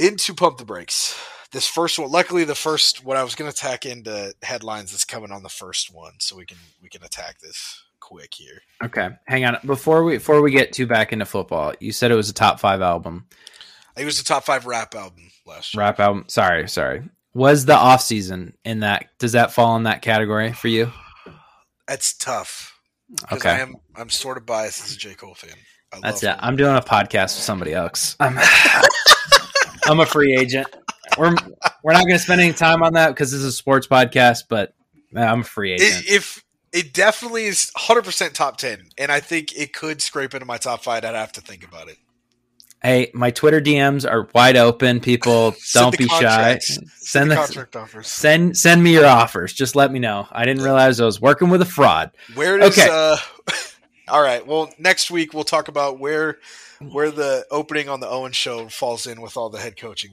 Into Pump the Brakes. This first one, luckily the first, what I was going to tack into headlines is coming on the first one, so we can attack this quick here. Okay, hang on. Before we get too back into football, you said it was a top 5 album. It was a top 5 rap album last year. Rap album. Sorry. Was the off season in that? Does that fall in that category for you? That's tough. Okay, I'm sort of biased as a J. Cole fan. That's it. Him. I'm doing a podcast with somebody else. I'm a free agent. We're not going to spend any time on that because this is a sports podcast, but I'm a free agent. If it definitely is 100% top 10, and I think it could scrape into my top 5. I'd have to think about it. Hey, my Twitter DMs are wide open, people. Don't be shy. Send the contract offers. Send me your offers. Just let me know. I didn't realize I was working with a fraud. Where does okay. All right. Well, next week we'll talk about where the opening on the Owen Show falls in with all the head coaching.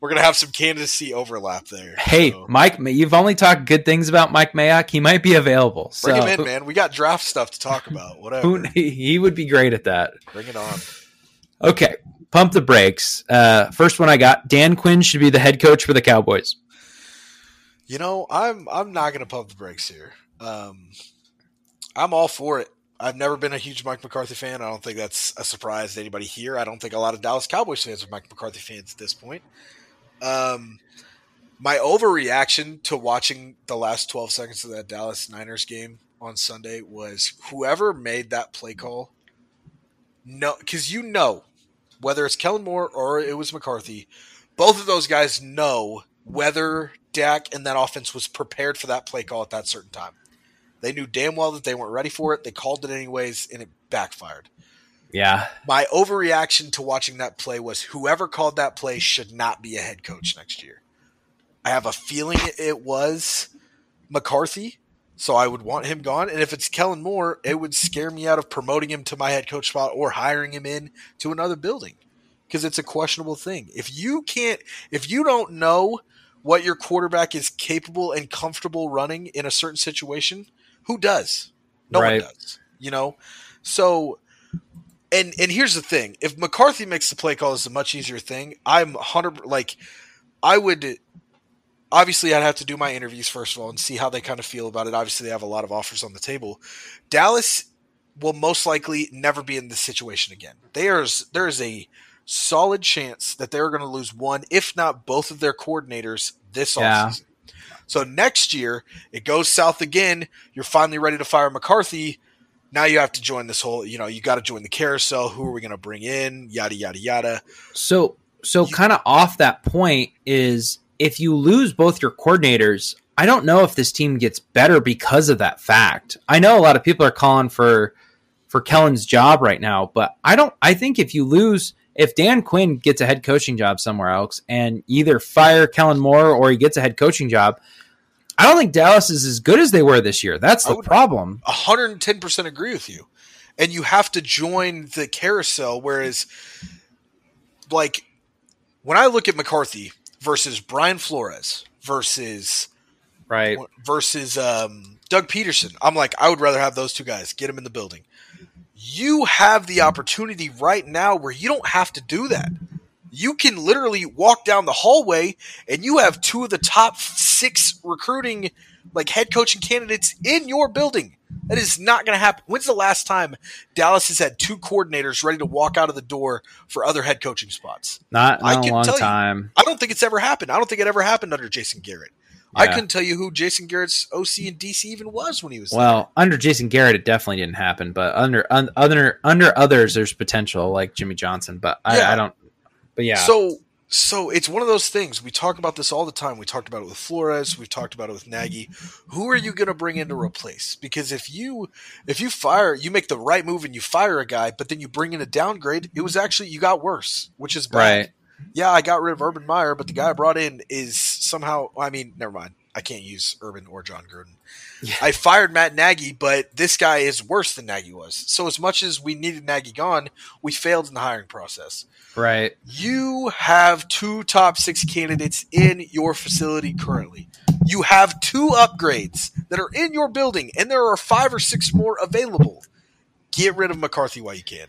We're going to have some candidacy overlap there. Hey, so. Mike, you've only talked good things about Mike Mayock. He might be available. Bring him in, man. We got draft stuff to talk about. Whatever. He would be great at that. Bring it on. Okay. Pump the brakes. First one I got, Dan Quinn should be the head coach for the Cowboys. You know, I'm not going to pump the brakes here. I'm all for it. I've never been a huge Mike McCarthy fan. I don't think that's a surprise to anybody here. I don't think a lot of Dallas Cowboys fans are Mike McCarthy fans at this point. My overreaction to watching the last 12 seconds of that Dallas Niners game on Sunday was whoever made that play call. No, because whether it's Kellen Moore or it was McCarthy, both of those guys know whether Dak and that offense was prepared for that play call at that certain time. They knew damn well that they weren't ready for it. They called it anyways, and it backfired. Yeah. My overreaction to watching that play was whoever called that play should not be a head coach next year. I have a feeling it was McCarthy, so I would want him gone. And if it's Kellen Moore, it would scare me out of promoting him to my head coach spot or hiring him in to another building because it's a questionable thing. If you don't know what your quarterback is capable and comfortable running in a certain situation – who does? No right. One does, you know? So, and here's the thing. If McCarthy makes the play call, it's a much easier thing. I'd have to do my interviews first of all and see how they kind of feel about it. Obviously, they have a lot of offers on the table. Dallas will most likely never be in this situation again. There is a solid chance that they're going to lose one, if not both of their coordinators this offseason. So next year, it goes south again. You're finally ready to fire McCarthy. Now you have to join this whole, you got to join the carousel. Who are we going to bring in? Yada, yada, yada. So kind of off that point is if you lose both your coordinators, I don't know if this team gets better because of that fact. I know a lot of people are calling for Kellen's job right now, but I think if Dan Quinn gets a head coaching job somewhere else and either fire Kellen Moore or he gets a head coaching job, I don't think Dallas is as good as they were this year. That's the problem. 110% agree with you. And you have to join the carousel, whereas like when I look at McCarthy versus Brian Flores versus Doug Peterson, I'm like, I would rather have those two guys, get them in the building. You have the opportunity right now where you don't have to do that. You can literally walk down the hallway and you have two of the top 6 recruiting, like head coaching candidates in your building. That is not going to happen. When's the last time Dallas has had two coordinators ready to walk out of the door for other head coaching spots? Not a long time. I don't think it's ever happened. I don't think it ever happened under Jason Garrett. Yeah. I couldn't tell you who Jason Garrett's OC and DC even was when he was there. Under Jason Garrett, it definitely didn't happen. But under others, there's potential like Jimmy Johnson. But I don't. But yeah. So it's one of those things. We talk about this all the time. We talked about it with Flores. We've talked about it with Nagy. Who are you going to bring in to replace? Because if you make the right move and you fire a guy, but then you bring in a downgrade, it was actually you got worse, which is bad. Right. Yeah, I got rid of Urban Meyer, but the guy I brought in is somehow – I mean, never mind. I can't use Urban or John Gruden. Yeah. I fired Matt Nagy, but this guy is worse than Nagy was. So as much as we needed Nagy gone, we failed in the hiring process. Right. You have two top 6 candidates in your facility currently. You have 2 upgrades that are in your building, and there are 5 or 6 more available. Get rid of McCarthy while you can.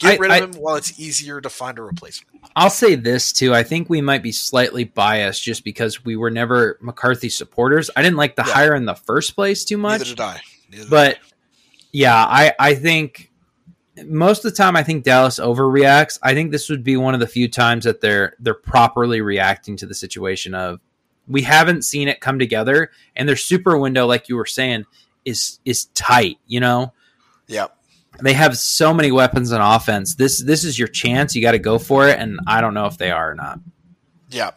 Get rid of him while it's easier to find a replacement. I'll say this, too. I think we might be slightly biased just because we were never McCarthy supporters. I didn't like the hire in the first place too much. Neither did I. I think most of the time I think Dallas overreacts. I think this would be one of the few times that they're properly reacting to the situation of we haven't seen it come together, and their super window, like you were saying, is tight, you know? Yeah. They have so many weapons on offense. This is your chance. You got to go for it, and I don't know if they are or not. Yeah.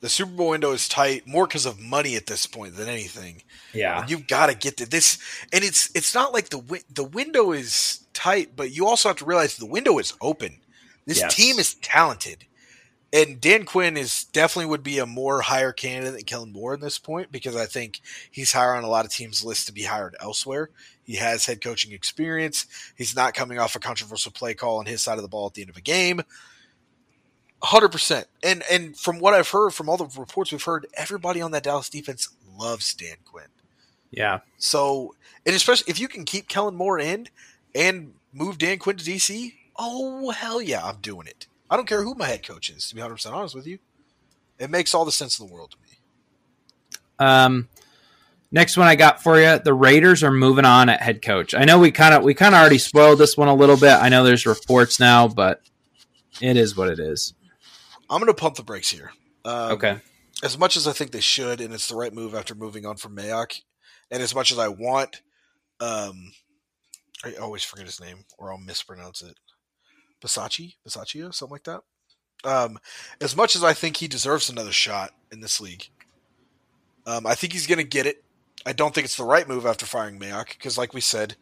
The Super Bowl window is tight, more because of money at this point than anything. Yeah. You've got to get to this. And it's not like the window is tight, but you also have to realize the window is open. This team is talented. And Dan Quinn is definitely would be a more higher candidate than Kellen Moore at this point, because I think he's higher on a lot of teams' lists to be hired elsewhere. He has head coaching experience. He's not coming off a controversial play call on his side of the ball at the end of a game. 100%. And from what I've heard, from all the reports we've heard, everybody on that Dallas defense loves Dan Quinn. Yeah. So, and especially if you can keep Kellen Moore in and move Dan Quinn to DC, oh, hell yeah, I'm doing it. I don't care who my head coach is, to be 100% honest with you. It makes all the sense in the world to me. Next one I got for you, the Raiders are moving on at head coach. I know we kind of already spoiled this one a little bit. I know there's reports now, but it is what it is. I'm going to pump the brakes here. Okay. As much as I think they should, and it's the right move after moving on from Mayock, and as much as I want, I always forget his name, or I'll mispronounce it. Bisaccia, something like that. As much as I think he deserves another shot in this league, I think he's going to get it. I don't think it's the right move after firing Mayock because, like we said,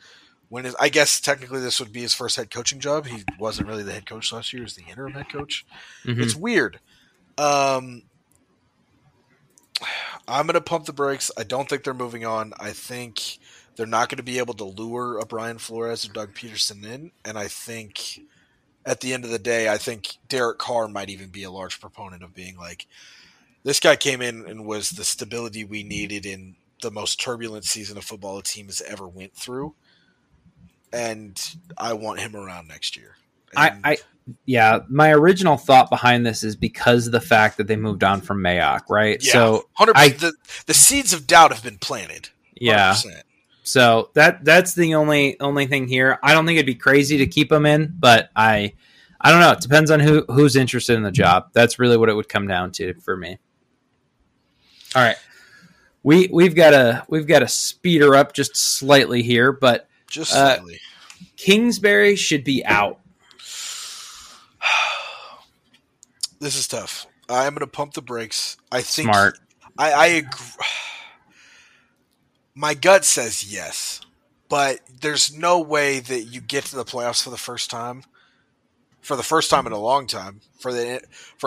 I guess technically this would be his first head coaching job. He wasn't really the head coach last year. He was the interim head coach. Mm-hmm. It's weird. I'm going to pump the brakes. I don't think they're moving on. I think they're not going to be able to lure a Brian Flores or Doug Peterson in, and I think – at the end of the day, I think Derek Carr might even be a large proponent of being like, this guy came in and was the stability we needed in the most turbulent season of football a team has ever went through. And I want him around next year. And my original thought behind this is because of the fact that they moved on from Mayock, right? Yeah, so 100%, the seeds of doubt have been planted. 100%. Yeah. So that's the only thing here. I don't think it'd be crazy to keep him in, but I don't know. It depends on who's interested in the job. That's really what it would come down to for me. All right, we've got to speed her up just slightly here, but just slightly. Kingsbury should be out. This is tough. I'm going to pump the brakes. I think smart. I agree. My gut says yes, but there's no way that you get to the playoffs for the first time in a long time, for an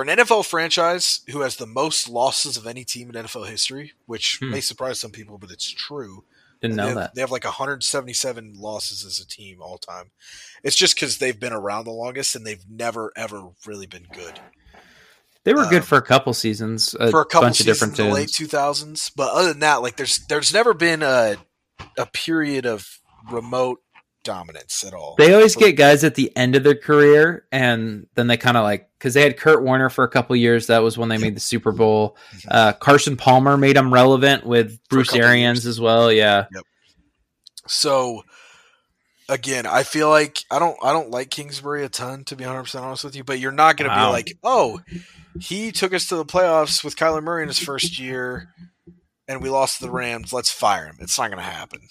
NFL franchise who has the most losses of any team in NFL history, which may surprise some people, but it's true. They have like 177 losses as a team all time. It's just because they've been around the longest and they've never, ever really been good. They were good for a couple seasons, a bunch of different things. Late 2000s, but other than that, like there's never been a period of remote dominance at all. They always get guys at the end of their career, and then they kind of like because they had Kurt Warner for a couple years. That was when they made the Super Bowl. Carson Palmer made them relevant with Bruce Arians as well. Yeah. Yep. So again, I feel like I don't like Kingsbury a ton, to be 100% honest with you. But you're not going to be like, oh, he took us to the playoffs with Kyler Murray in his first year, and we lost to the Rams. Let's fire him. It's not going to happen.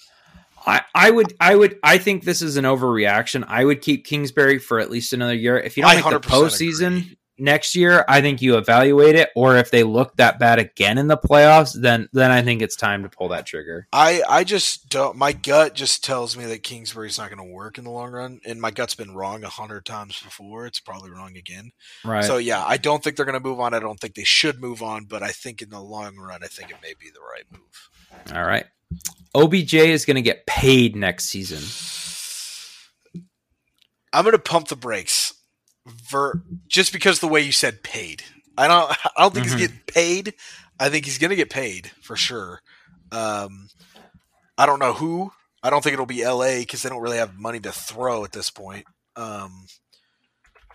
I think this is an overreaction. I would keep Kingsbury for at least another year. If you don't make the postseason next year, I think you evaluate it. Or if they look that bad again in the playoffs, then I think it's time to pull that trigger. I just don't. My gut just tells me that Kingsbury's not going to work in the long run, and my gut's been wrong 100 times before. It's probably wrong again. Right. So yeah, I don't think they're going to move on. I don't think they should move on, but I think in the long run, I think it may be the right move. All right. OBJ is going to get paid next season. I'm going to pump the brakes. Just because the way you said paid, I don't think he's getting paid. I think he's going to get paid for sure. I don't know who. I don't think it'll be LA because they don't really have money to throw at this point.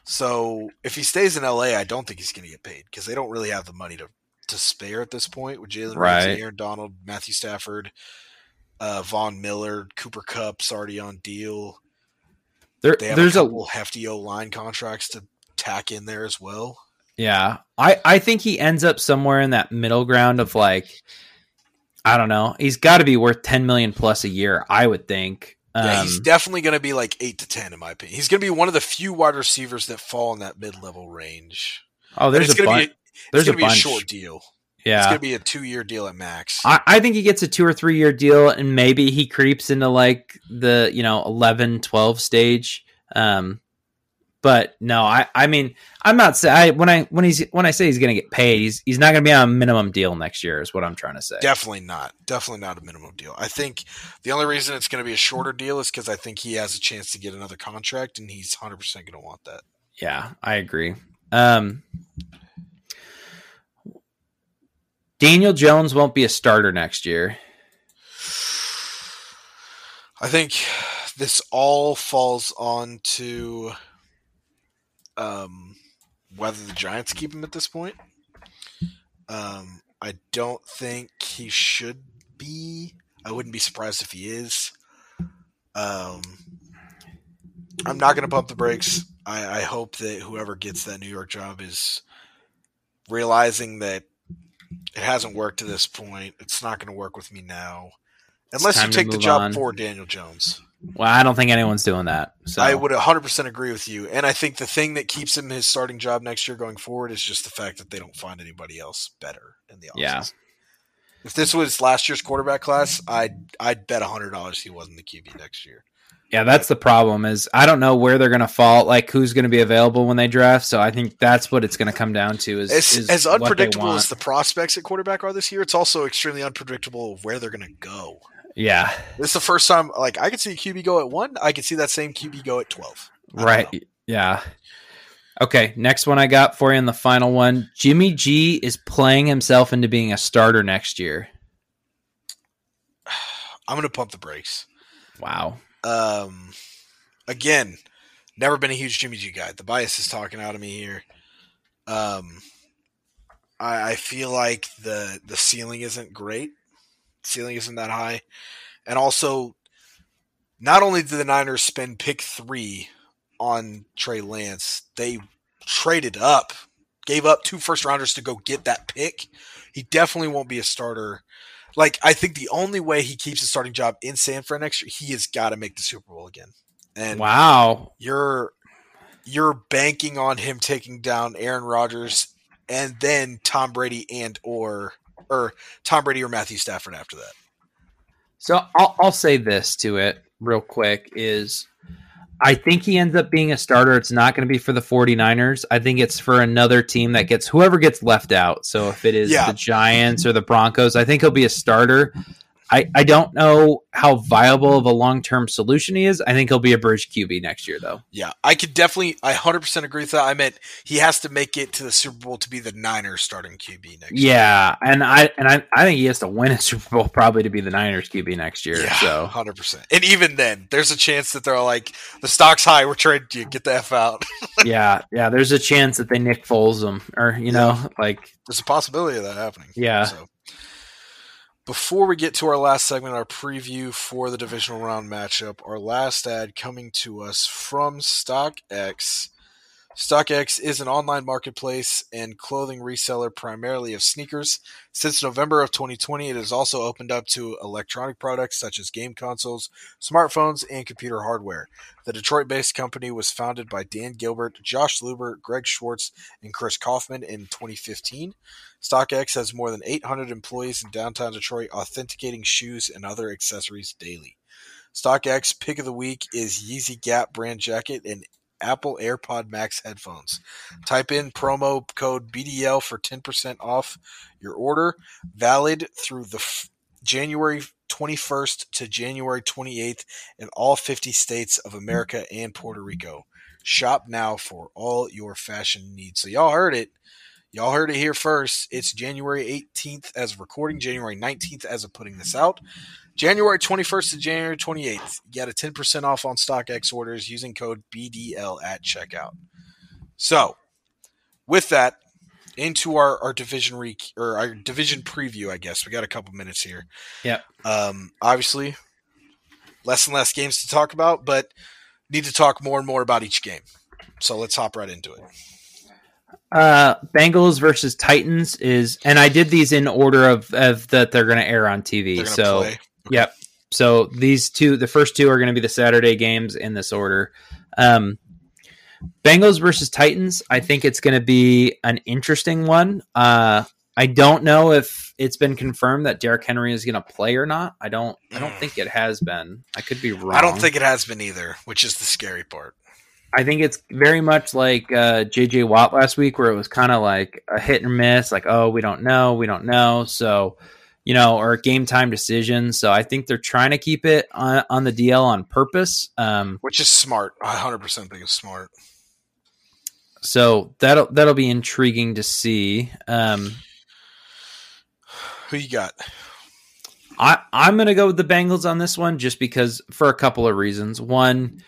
So if he stays in LA, I don't think he's going to get paid because they don't really have the money to spare at this point with Jalen Ramsey, Aaron Donald, Matthew Stafford, Von Miller, Cooper Kupp's already on deal. There's a couple hefty O-line contracts to tack in there as well. Yeah, I think he ends up somewhere in that middle ground of like, I don't know. He's got to be worth $10 million plus a year, I would think. Yeah, he's definitely going to be like 8 to 10 in my opinion. He's going to be one of the few wide receivers that fall in that mid-level range. Oh, there's a bunch. There's going to be a short deal. Yeah, it's going to be a 2-year deal at max. I think he gets a 2 or 3 year deal, and maybe he creeps into like the 11, 12 stage. But no, I mean, I'm not saying when I say he's going to get paid, he's not going to be on a minimum deal next year is what I'm trying to say. Definitely not a minimum deal. I think the only reason it's going to be a shorter deal is because I think he has a chance to get another contract, and he's 100% going to want that. Yeah, I agree. Daniel Jones won't be a starter next year. I think this all falls on to whether the Giants keep him at this point. I don't think he should be. I wouldn't be surprised if he is. I'm not going to pump the brakes. I hope that whoever gets that New York job is realizing that it hasn't worked to this point. It's not going to work with me now. Unless you take the job for Daniel Jones. Well, I don't think anyone's doing that. So I would 100% agree with you. And I think the thing that keeps him his starting job next year going forward is just the fact that they don't find anybody else better in the offseason. Yeah. If this was last year's quarterback class, I'd bet $100 he wasn't the QB next year. Yeah, that's the problem is I don't know where they're going to fall, like who's going to be available when they draft. So I think that's what it's going to come down to is as unpredictable as the prospects at quarterback are this year. It's also extremely unpredictable where they're going to go. Yeah. This is the first time, like, I could see a QB go at 1. I could see that same QB go at 12. Right. Yeah. Okay. Next one I got for you and the final one. Jimmy G is playing himself into being a starter next year. I'm going to pump the brakes. Wow. Again, never been a huge Jimmy G guy. The bias is talking out of me here. I feel like the ceiling isn't great. Ceiling isn't that high. And also, not only did the Niners spend pick 3 on Trey Lance, they traded up, gave up 2 first-rounders to go get that pick. He definitely won't be a starter. Like, I think the only way he keeps his starting job in San Fran next year, he has got to make the Super Bowl again. And wow, you're banking on him taking down Aaron Rodgers and then Tom Brady or Tom Brady or Matthew Stafford after that. So I'll say this to it real quick is I think he ends up being a starter. It's not going to be for the 49ers. I think it's for another team that gets whoever gets left out. So if it is the Giants or the Broncos, I think he'll be a starter. I don't know how viable of a long-term solution he is. I think he'll be a bridge QB next year, though. Yeah, I 100% agree with that. I meant he has to make it to the Super Bowl to be the Niners starting QB next year. Yeah, and I think he has to win a Super Bowl probably to be the Niners QB next year. Yeah, so 100%. And even then, there's a chance that they're like, the stock's high, we're trading you, get the F out. yeah, there's a chance that they Nick Foles them, or, like... There's a possibility of that happening. Yeah. So. Before we get to our last segment, our preview for the divisional round matchup, our last ad coming to us from StockX. StockX is an online marketplace and clothing reseller primarily of sneakers. Since November of 2020, it has also opened up to electronic products such as game consoles, smartphones, and computer hardware. The Detroit-based company was founded by Dan Gilbert, Josh Lubert, Greg Schwartz, and Chris Kaufman in 2015. StockX has more than 800 employees in downtown Detroit authenticating shoes and other accessories daily. StockX pick of the week is Yeezy Gap brand jacket and Apple AirPod Max headphones. Type in promo code BDL for 10% off your order, valid through the January 21st to January 28th in all 50 states of America and Puerto Rico. Shop now for all your fashion needs. So y'all heard it. Y'all heard it here first. It's January 18th as of recording, January 19th as of putting this out. January 21st to January 28th. You got a 10% off on StockX orders using code BDL at checkout. So with that, into our division our division preview, I guess. We got a couple minutes here. Yeah. Obviously, less and less games to talk about, but need to talk more and more about each game. So let's hop right into it. Bengals versus Titans is, and I did these in order of that they're going to air on TV. So, okay. Yep. So these two, the first two are going to be the Saturday games in this order. Bengals versus Titans. I think it's going to be an interesting one. I don't know if it's been confirmed that Derrick Henry is going to play or not. I don't think it has been. I could be wrong. I don't think it has been either, which is the scary part. I think it's very much like J.J. Watt last week, where it was kind of like a hit and miss, like, oh, we don't know. So, or a game time decision. So I think they're trying to keep it on the DL on purpose. Which is smart. I 100% think it's smart. So that'll be intriguing to see. Who you got? I'm going to go with the Bengals on this one just because for a couple of reasons. One,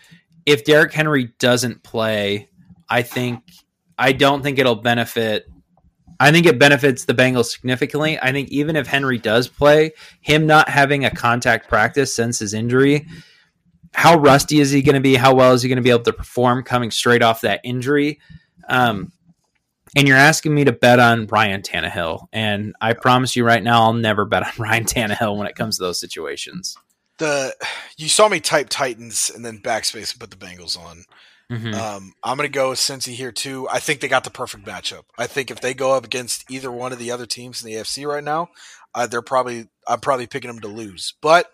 if Derrick Henry doesn't play, I don't think it'll benefit. I think it benefits the Bengals significantly. I think even if Henry does play, him not having a contact practice since his injury, how rusty is he going to be? How well is he going to be able to perform coming straight off that injury? And you're asking me to bet on Ryan Tannehill. And I promise you right now, I'll never bet on Ryan Tannehill when it comes to those situations. You saw me type Titans and then backspace and put the Bengals on. Mm-hmm. I'm going to go with Cincy here too. I think they got the perfect matchup. I think if they go up against either one of the other teams in the AFC right now, I'm probably picking them to lose. But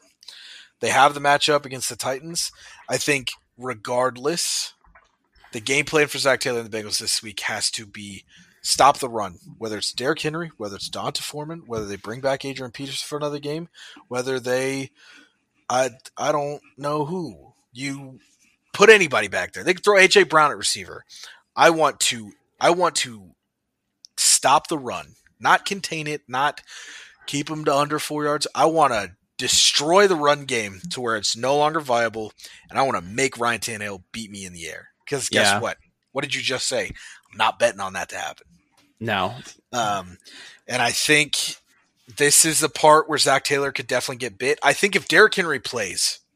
they have the matchup against the Titans. I think regardless, the game plan for Zach Taylor and the Bengals this week has to be stop the run, whether it's Derrick Henry, whether it's D'Onta Foreman, whether they bring back Adrian Peterson for another game, whether they I don't know who you – put anybody back there. They can throw A.J. Brown at receiver. I want to stop the run, not contain it, not keep them to under 4 yards. I want to destroy the run game to where it's no longer viable, and I want to make Ryan Tannehill beat me in the air. Because guess what? What did you just say? I'm not betting on that to happen. No. And I think this is the part where Zach Taylor could definitely get bit. I think if Derrick Henry plays –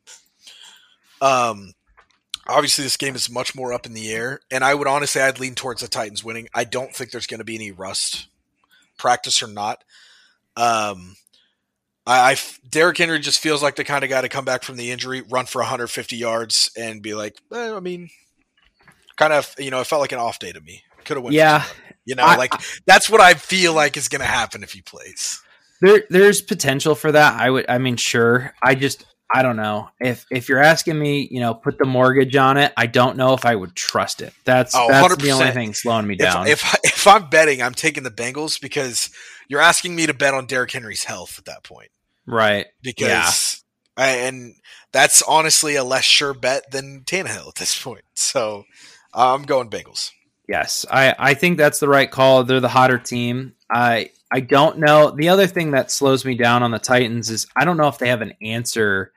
obviously, this game is much more up in the air, and I'd lean towards the Titans winning. I don't think there's going to be any rust, practice or not. Derrick Henry just feels like the kind of guy to come back from the injury, run for 150 yards, and be like, it felt like an off day to me. Could have went. Yeah. That's what I feel like is going to happen if he plays. There's potential for that. Sure. I don't know if you're asking me, put the mortgage on it. I don't know if I would trust it. That's the only thing slowing me down. If I'm betting, I'm taking the Bengals because you're asking me to bet on Derrick Henry's health at that point. Right. Because and that's honestly a less sure bet than Tannehill at this point. So I'm going Bengals. Yes. I think that's the right call. They're the hotter team. I don't know. The other thing that slows me down on the Titans is I don't know if they have an answer.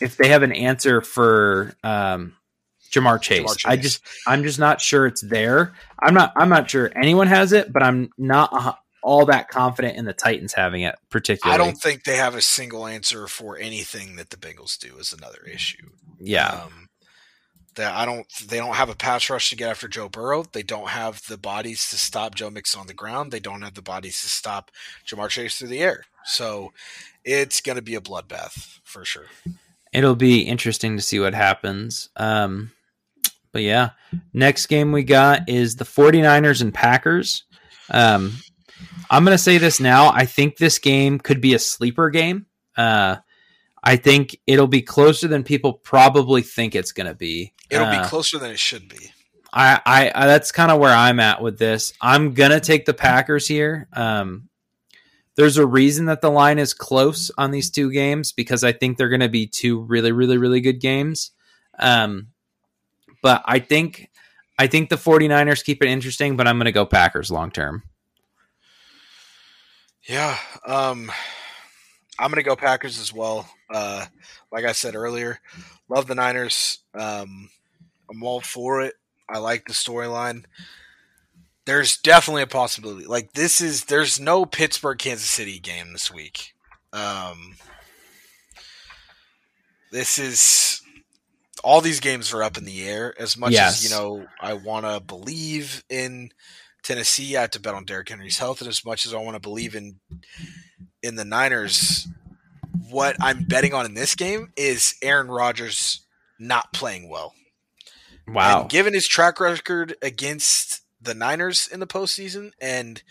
If they have an answer for Ja'Marr Chase. Ja'Marr Chase, I'm just not sure it's there. I'm not sure anyone has it, but I'm not all that confident in the Titans having it particularly. I don't think they have a single answer for anything that the Bengals do is another issue. Yeah. They don't have a pass rush to get after Joe Burrow. They don't have the bodies to stop Joe Mixon on the ground. They don't have the bodies to stop Ja'Marr Chase through the air. So it's going to be a bloodbath for sure. It'll be interesting to see what happens. But yeah, next game we got is the 49ers and Packers. I'm going to say this now. I think this game could be a sleeper game. I think it'll be closer than people probably think it's going to be. It'll be closer than it should be. I that's kind of where I'm at with this. I'm going to take the Packers here. There's a reason that the line is close on these two games because I think they're going to be two really, really, really good games. But I think the 49ers keep it interesting, but I'm going to go Packers long term. Yeah. I'm going to go Packers as well. Like I said earlier, love the Niners. I'm all for it. I like the storyline. There's definitely a possibility. Like, this is – there's no Pittsburgh-Kansas City game this week. This is – all these games are up in the air. As much as, you know, I want to believe in Tennessee, I have to bet on Derrick Henry's health. And as much as I want to believe in the Niners, what I'm betting on in this game is Aaron Rodgers not playing well. Wow. And given his track record against – the Niners in the postseason, and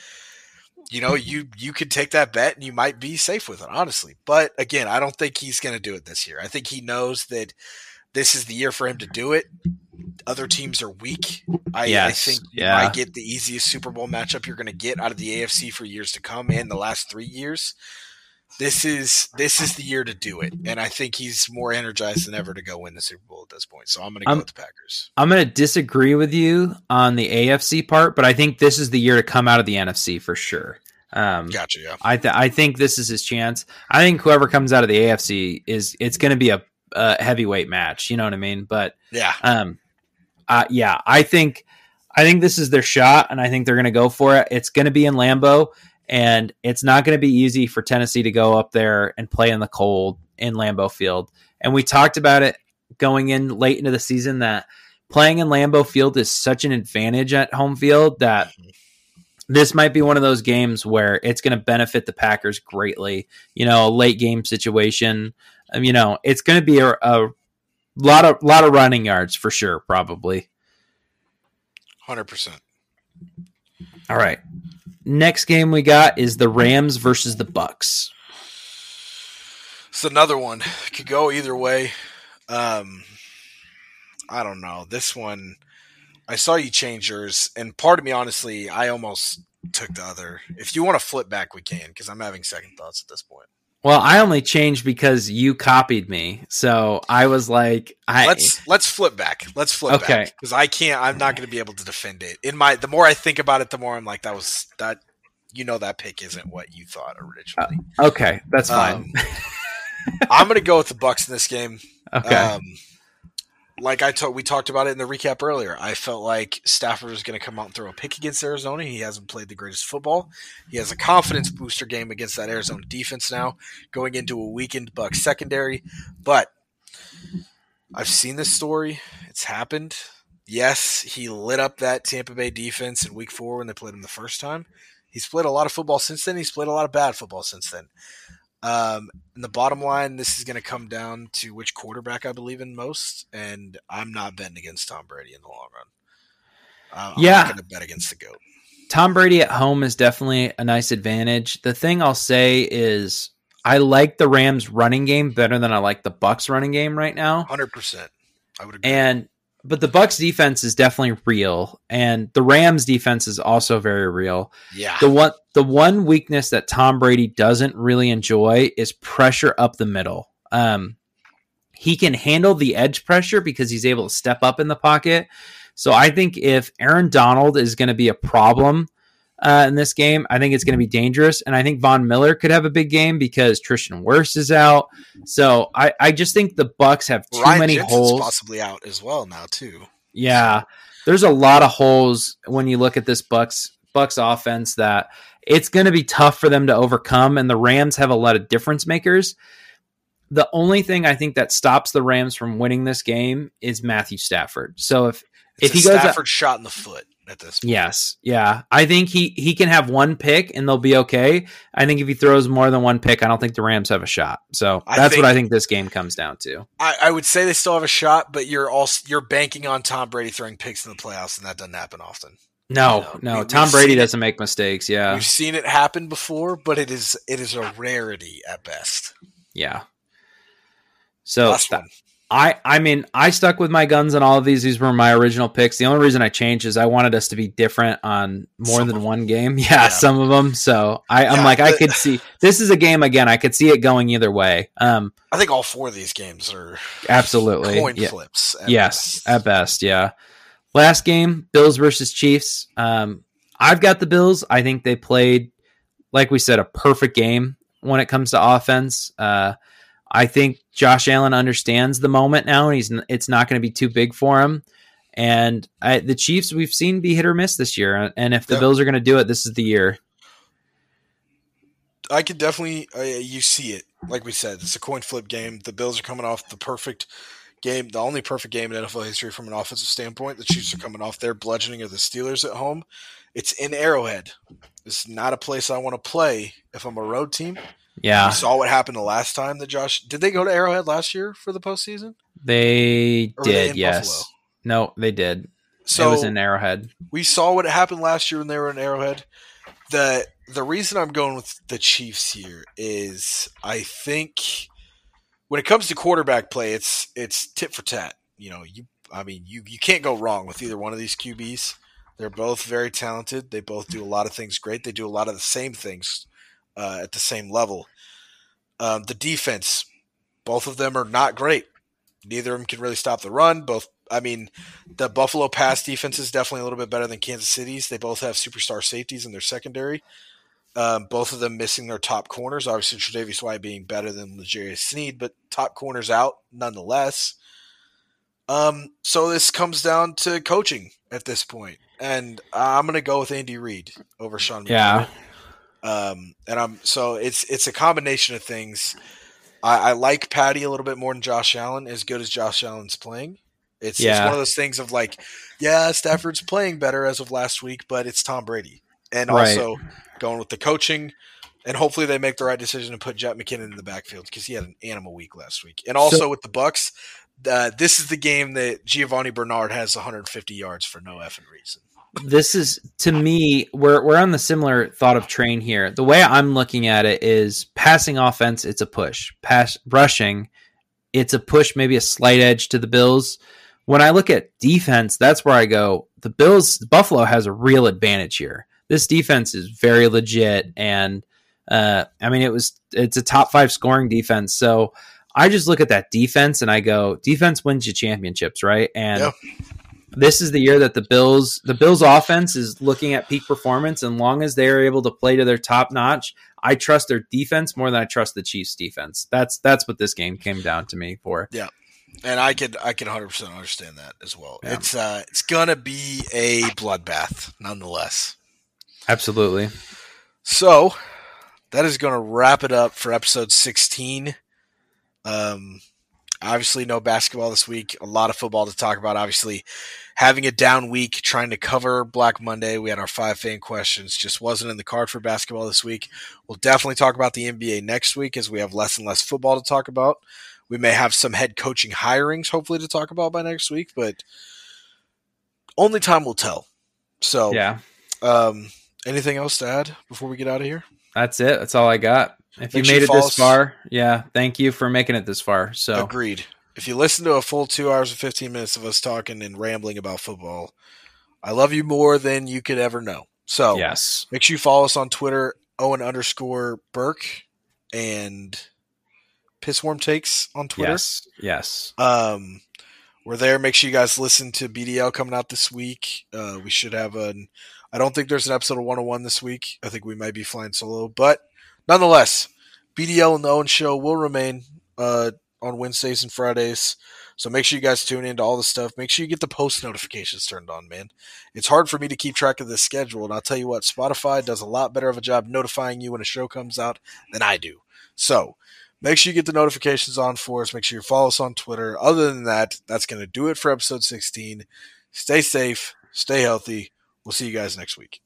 you know, you could take that bet and you might be safe with it, honestly. But again, I don't think he's going to do it this year. I think he knows that this is the year for him to do it. Other teams are weak. I think I get the easiest Super Bowl matchup you're going to get out of the AFC for years to come, and the last 3 years. This is the year to do it, and I think he's more energized than ever to go win the Super Bowl at this point. So I'm going to go with the Packers. I'm going to disagree with you on the AFC part, but I think this is the year to come out of the NFC for sure. Gotcha. Yeah, I think this is his chance. I think whoever comes out of the AFC it's going to be a heavyweight match. You know what I mean? But yeah, I think this is their shot, and I think they're going to go for it. It's going to be in Lambeau. And it's not going to be easy for Tennessee to go up there and play in the cold in Lambeau Field. And we talked about it going in late into the season that playing in Lambeau Field is such an advantage at home field that this might be one of those games where it's going to benefit the Packers greatly. You know, a late game situation. You know, it's going to be a lot of running yards for sure, probably. 100%. All right. Next game we got is the Rams versus the Bucks. It's another one. Could go either way. I don't know. This one, I saw you change yours, and part of me, honestly, I almost took the other. If you want to flip back, we can, because I'm having second thoughts at this point. Well, I only changed because you copied me, so I was like, "Let's flip back. Let's flip back because I can't. I'm not going to be able to defend it. The more I think about it, the more I'm like, that was that. You know, that pick isn't what you thought originally. Okay, that's fine. I'm going to go with the Bucks in this game. Okay, like we talked about it in the recap earlier. I felt like Stafford was going to come out and throw a pick against Arizona. He hasn't played the greatest football. He has a confidence booster game against that Arizona defense now, going into a weakened Bucks secondary. But I've seen this story. It's happened. Yes, he lit up that Tampa Bay defense in week 4 when they played him the first time. He's played a lot of football since then. He's played a lot of bad football since then. And the bottom line, this is going to come down to which quarterback I believe in most, and I'm not betting against Tom Brady in the long run. I'm not going to bet against the GOAT. Tom Brady at home is definitely a nice advantage. The thing I'll say is I like the Rams running game better than I like the Bucs running game right now. 100%. I would agree. But the Bucs defense is definitely real, and the Rams defense is also very real. Yeah. The one weakness that Tom Brady doesn't really enjoy is pressure up the middle. He can handle the edge pressure because he's able to step up in the pocket. So I think if Aaron Donald is going to be a problem in this game, I think it's going to be dangerous. And I think Von Miller could have a big game because Tristan Wirfs is out. So I just think the Bucks have too many holes. Possibly out as well now too. Yeah. There's a lot of holes when you look at this Bucks offense that it's going to be tough for them to overcome. And the Rams have a lot of difference makers. The only thing I think that stops the Rams from winning this game is Matthew Stafford. So if he goes Stafford shot in the foot at this point. Yes. Yeah. I think he can have one pick and they'll be okay. I think if he throws more than one pick, I don't think the Rams have a shot. So that's what I think this game comes down to. I would say they still have a shot, but you're banking on Tom Brady throwing picks in the playoffs, and that doesn't happen often. No, Tom Brady doesn't make mistakes. Yeah. We've seen it happen before, but it is a rarity at best. Yeah. So I stuck with my guns on all of these. These were my original picks. The only reason I changed is I wanted us to be different on more than one game. Yeah, some of them. So I could see this is a game again. I could see it going either way. I think all 4 of these games are absolutely coin flips. At best. Yeah. Last game, Bills versus Chiefs. I've got the Bills. I think they played, like we said, a perfect game when it comes to offense. I think Josh Allen understands the moment now, and it's not going to be too big for him. And the Chiefs, we've seen be hit or miss this year. And if the Bills are going to do it, this is the year. I could definitely you see it. Like we said, it's a coin flip game. The Bills are coming off the perfect game, the only perfect game in NFL history from an offensive standpoint. The Chiefs are coming off their bludgeoning of the Steelers at home. It's in Arrowhead. It's not a place I want to play if I'm a road team. Yeah. We saw what happened the last time that Josh – did they go to Arrowhead last year for the postseason? They did, yes. Buffalo? No, they did. So it was in Arrowhead. We saw what happened last year when they were in Arrowhead. The reason I'm going with the Chiefs here is I think when it comes to quarterback play, it's tit for tat. You know, you can't go wrong with either one of these QBs. They're both very talented. They both do a lot of things great. They do a lot of the same things at the same level. The defense, both of them are not great. Neither of them can really stop the run. The Buffalo pass defense is definitely a little bit better than Kansas City's. They both have superstar safeties in their secondary. Both of them missing their top corners. Obviously, Tre'Davious White being better than L'Jarius Sneed, but top corners out nonetheless. So this comes down to coaching at this point. And I'm going to go with Andy Reid over Sean McDermott. Yeah. It's a combination of things. I like Patty a little bit more than Josh Allen, as good as Josh Allen's playing. It's one of those things of like, yeah, Stafford's playing better as of last week, but it's Tom Brady. And also going with the coaching, and hopefully they make the right decision to put Jet McKinnon in the backfield because he had an animal week last week. And also with the Bucs, this is the game that Giovanni Bernard has 150 yards for no effing reason. This is, to me, we're on the similar thought of train here. The way I'm looking at it is passing offense, it's a push. Rushing, it's a push, maybe a slight edge to the Bills. When I look at defense, that's where I go. Buffalo has a real advantage here. This defense is very legit, and it's a top five scoring defense. So I just look at that defense and I go, defense wins you championships, right? And this is the year that the Bills offense is looking at peak performance. And long as they're able to play to their top notch, I trust their defense more than I trust the Chiefs defense. That's what this game came down to me for. Yeah. And I can 100% understand that as well. Yeah. It's gonna be a bloodbath, nonetheless. Absolutely. So that is gonna wrap it up for episode 16. Obviously, no basketball this week. A lot of football to talk about. Obviously, having a down week, trying to cover Black Monday. We had our 5 fan questions. Just wasn't in the card for basketball this week. We'll definitely talk about the NBA next week as we have less and less football to talk about. We may have some head coaching hirings, hopefully, to talk about by next week, but only time will tell. So, anything else to add before we get out of here? That's it. That's all I got. If you made it this far, thank you for making it this far. So agreed. If you listen to a full 2 hours and 15 minutes of us talking and rambling about football, I love you more than you could ever know. So yes, make sure you follow us on Twitter, Owen_Burke, and Pisswarm Takes on Twitter. Yes. We're there. Make sure you guys listen to BDL coming out this week. We should have I don't think there's an episode of 101 this week. I think we might be flying solo, but nonetheless, BDL and the Owen Show will remain on Wednesdays and Fridays. So make sure you guys tune into all the stuff. Make sure you get the post notifications turned on, man. It's hard for me to keep track of this schedule. And I'll tell you what, Spotify does a lot better of a job notifying you when a show comes out than I do. So make sure you get the notifications on for us. Make sure you follow us on Twitter. Other than that, that's going to do it for episode 16. Stay safe. Stay healthy. We'll see you guys next week.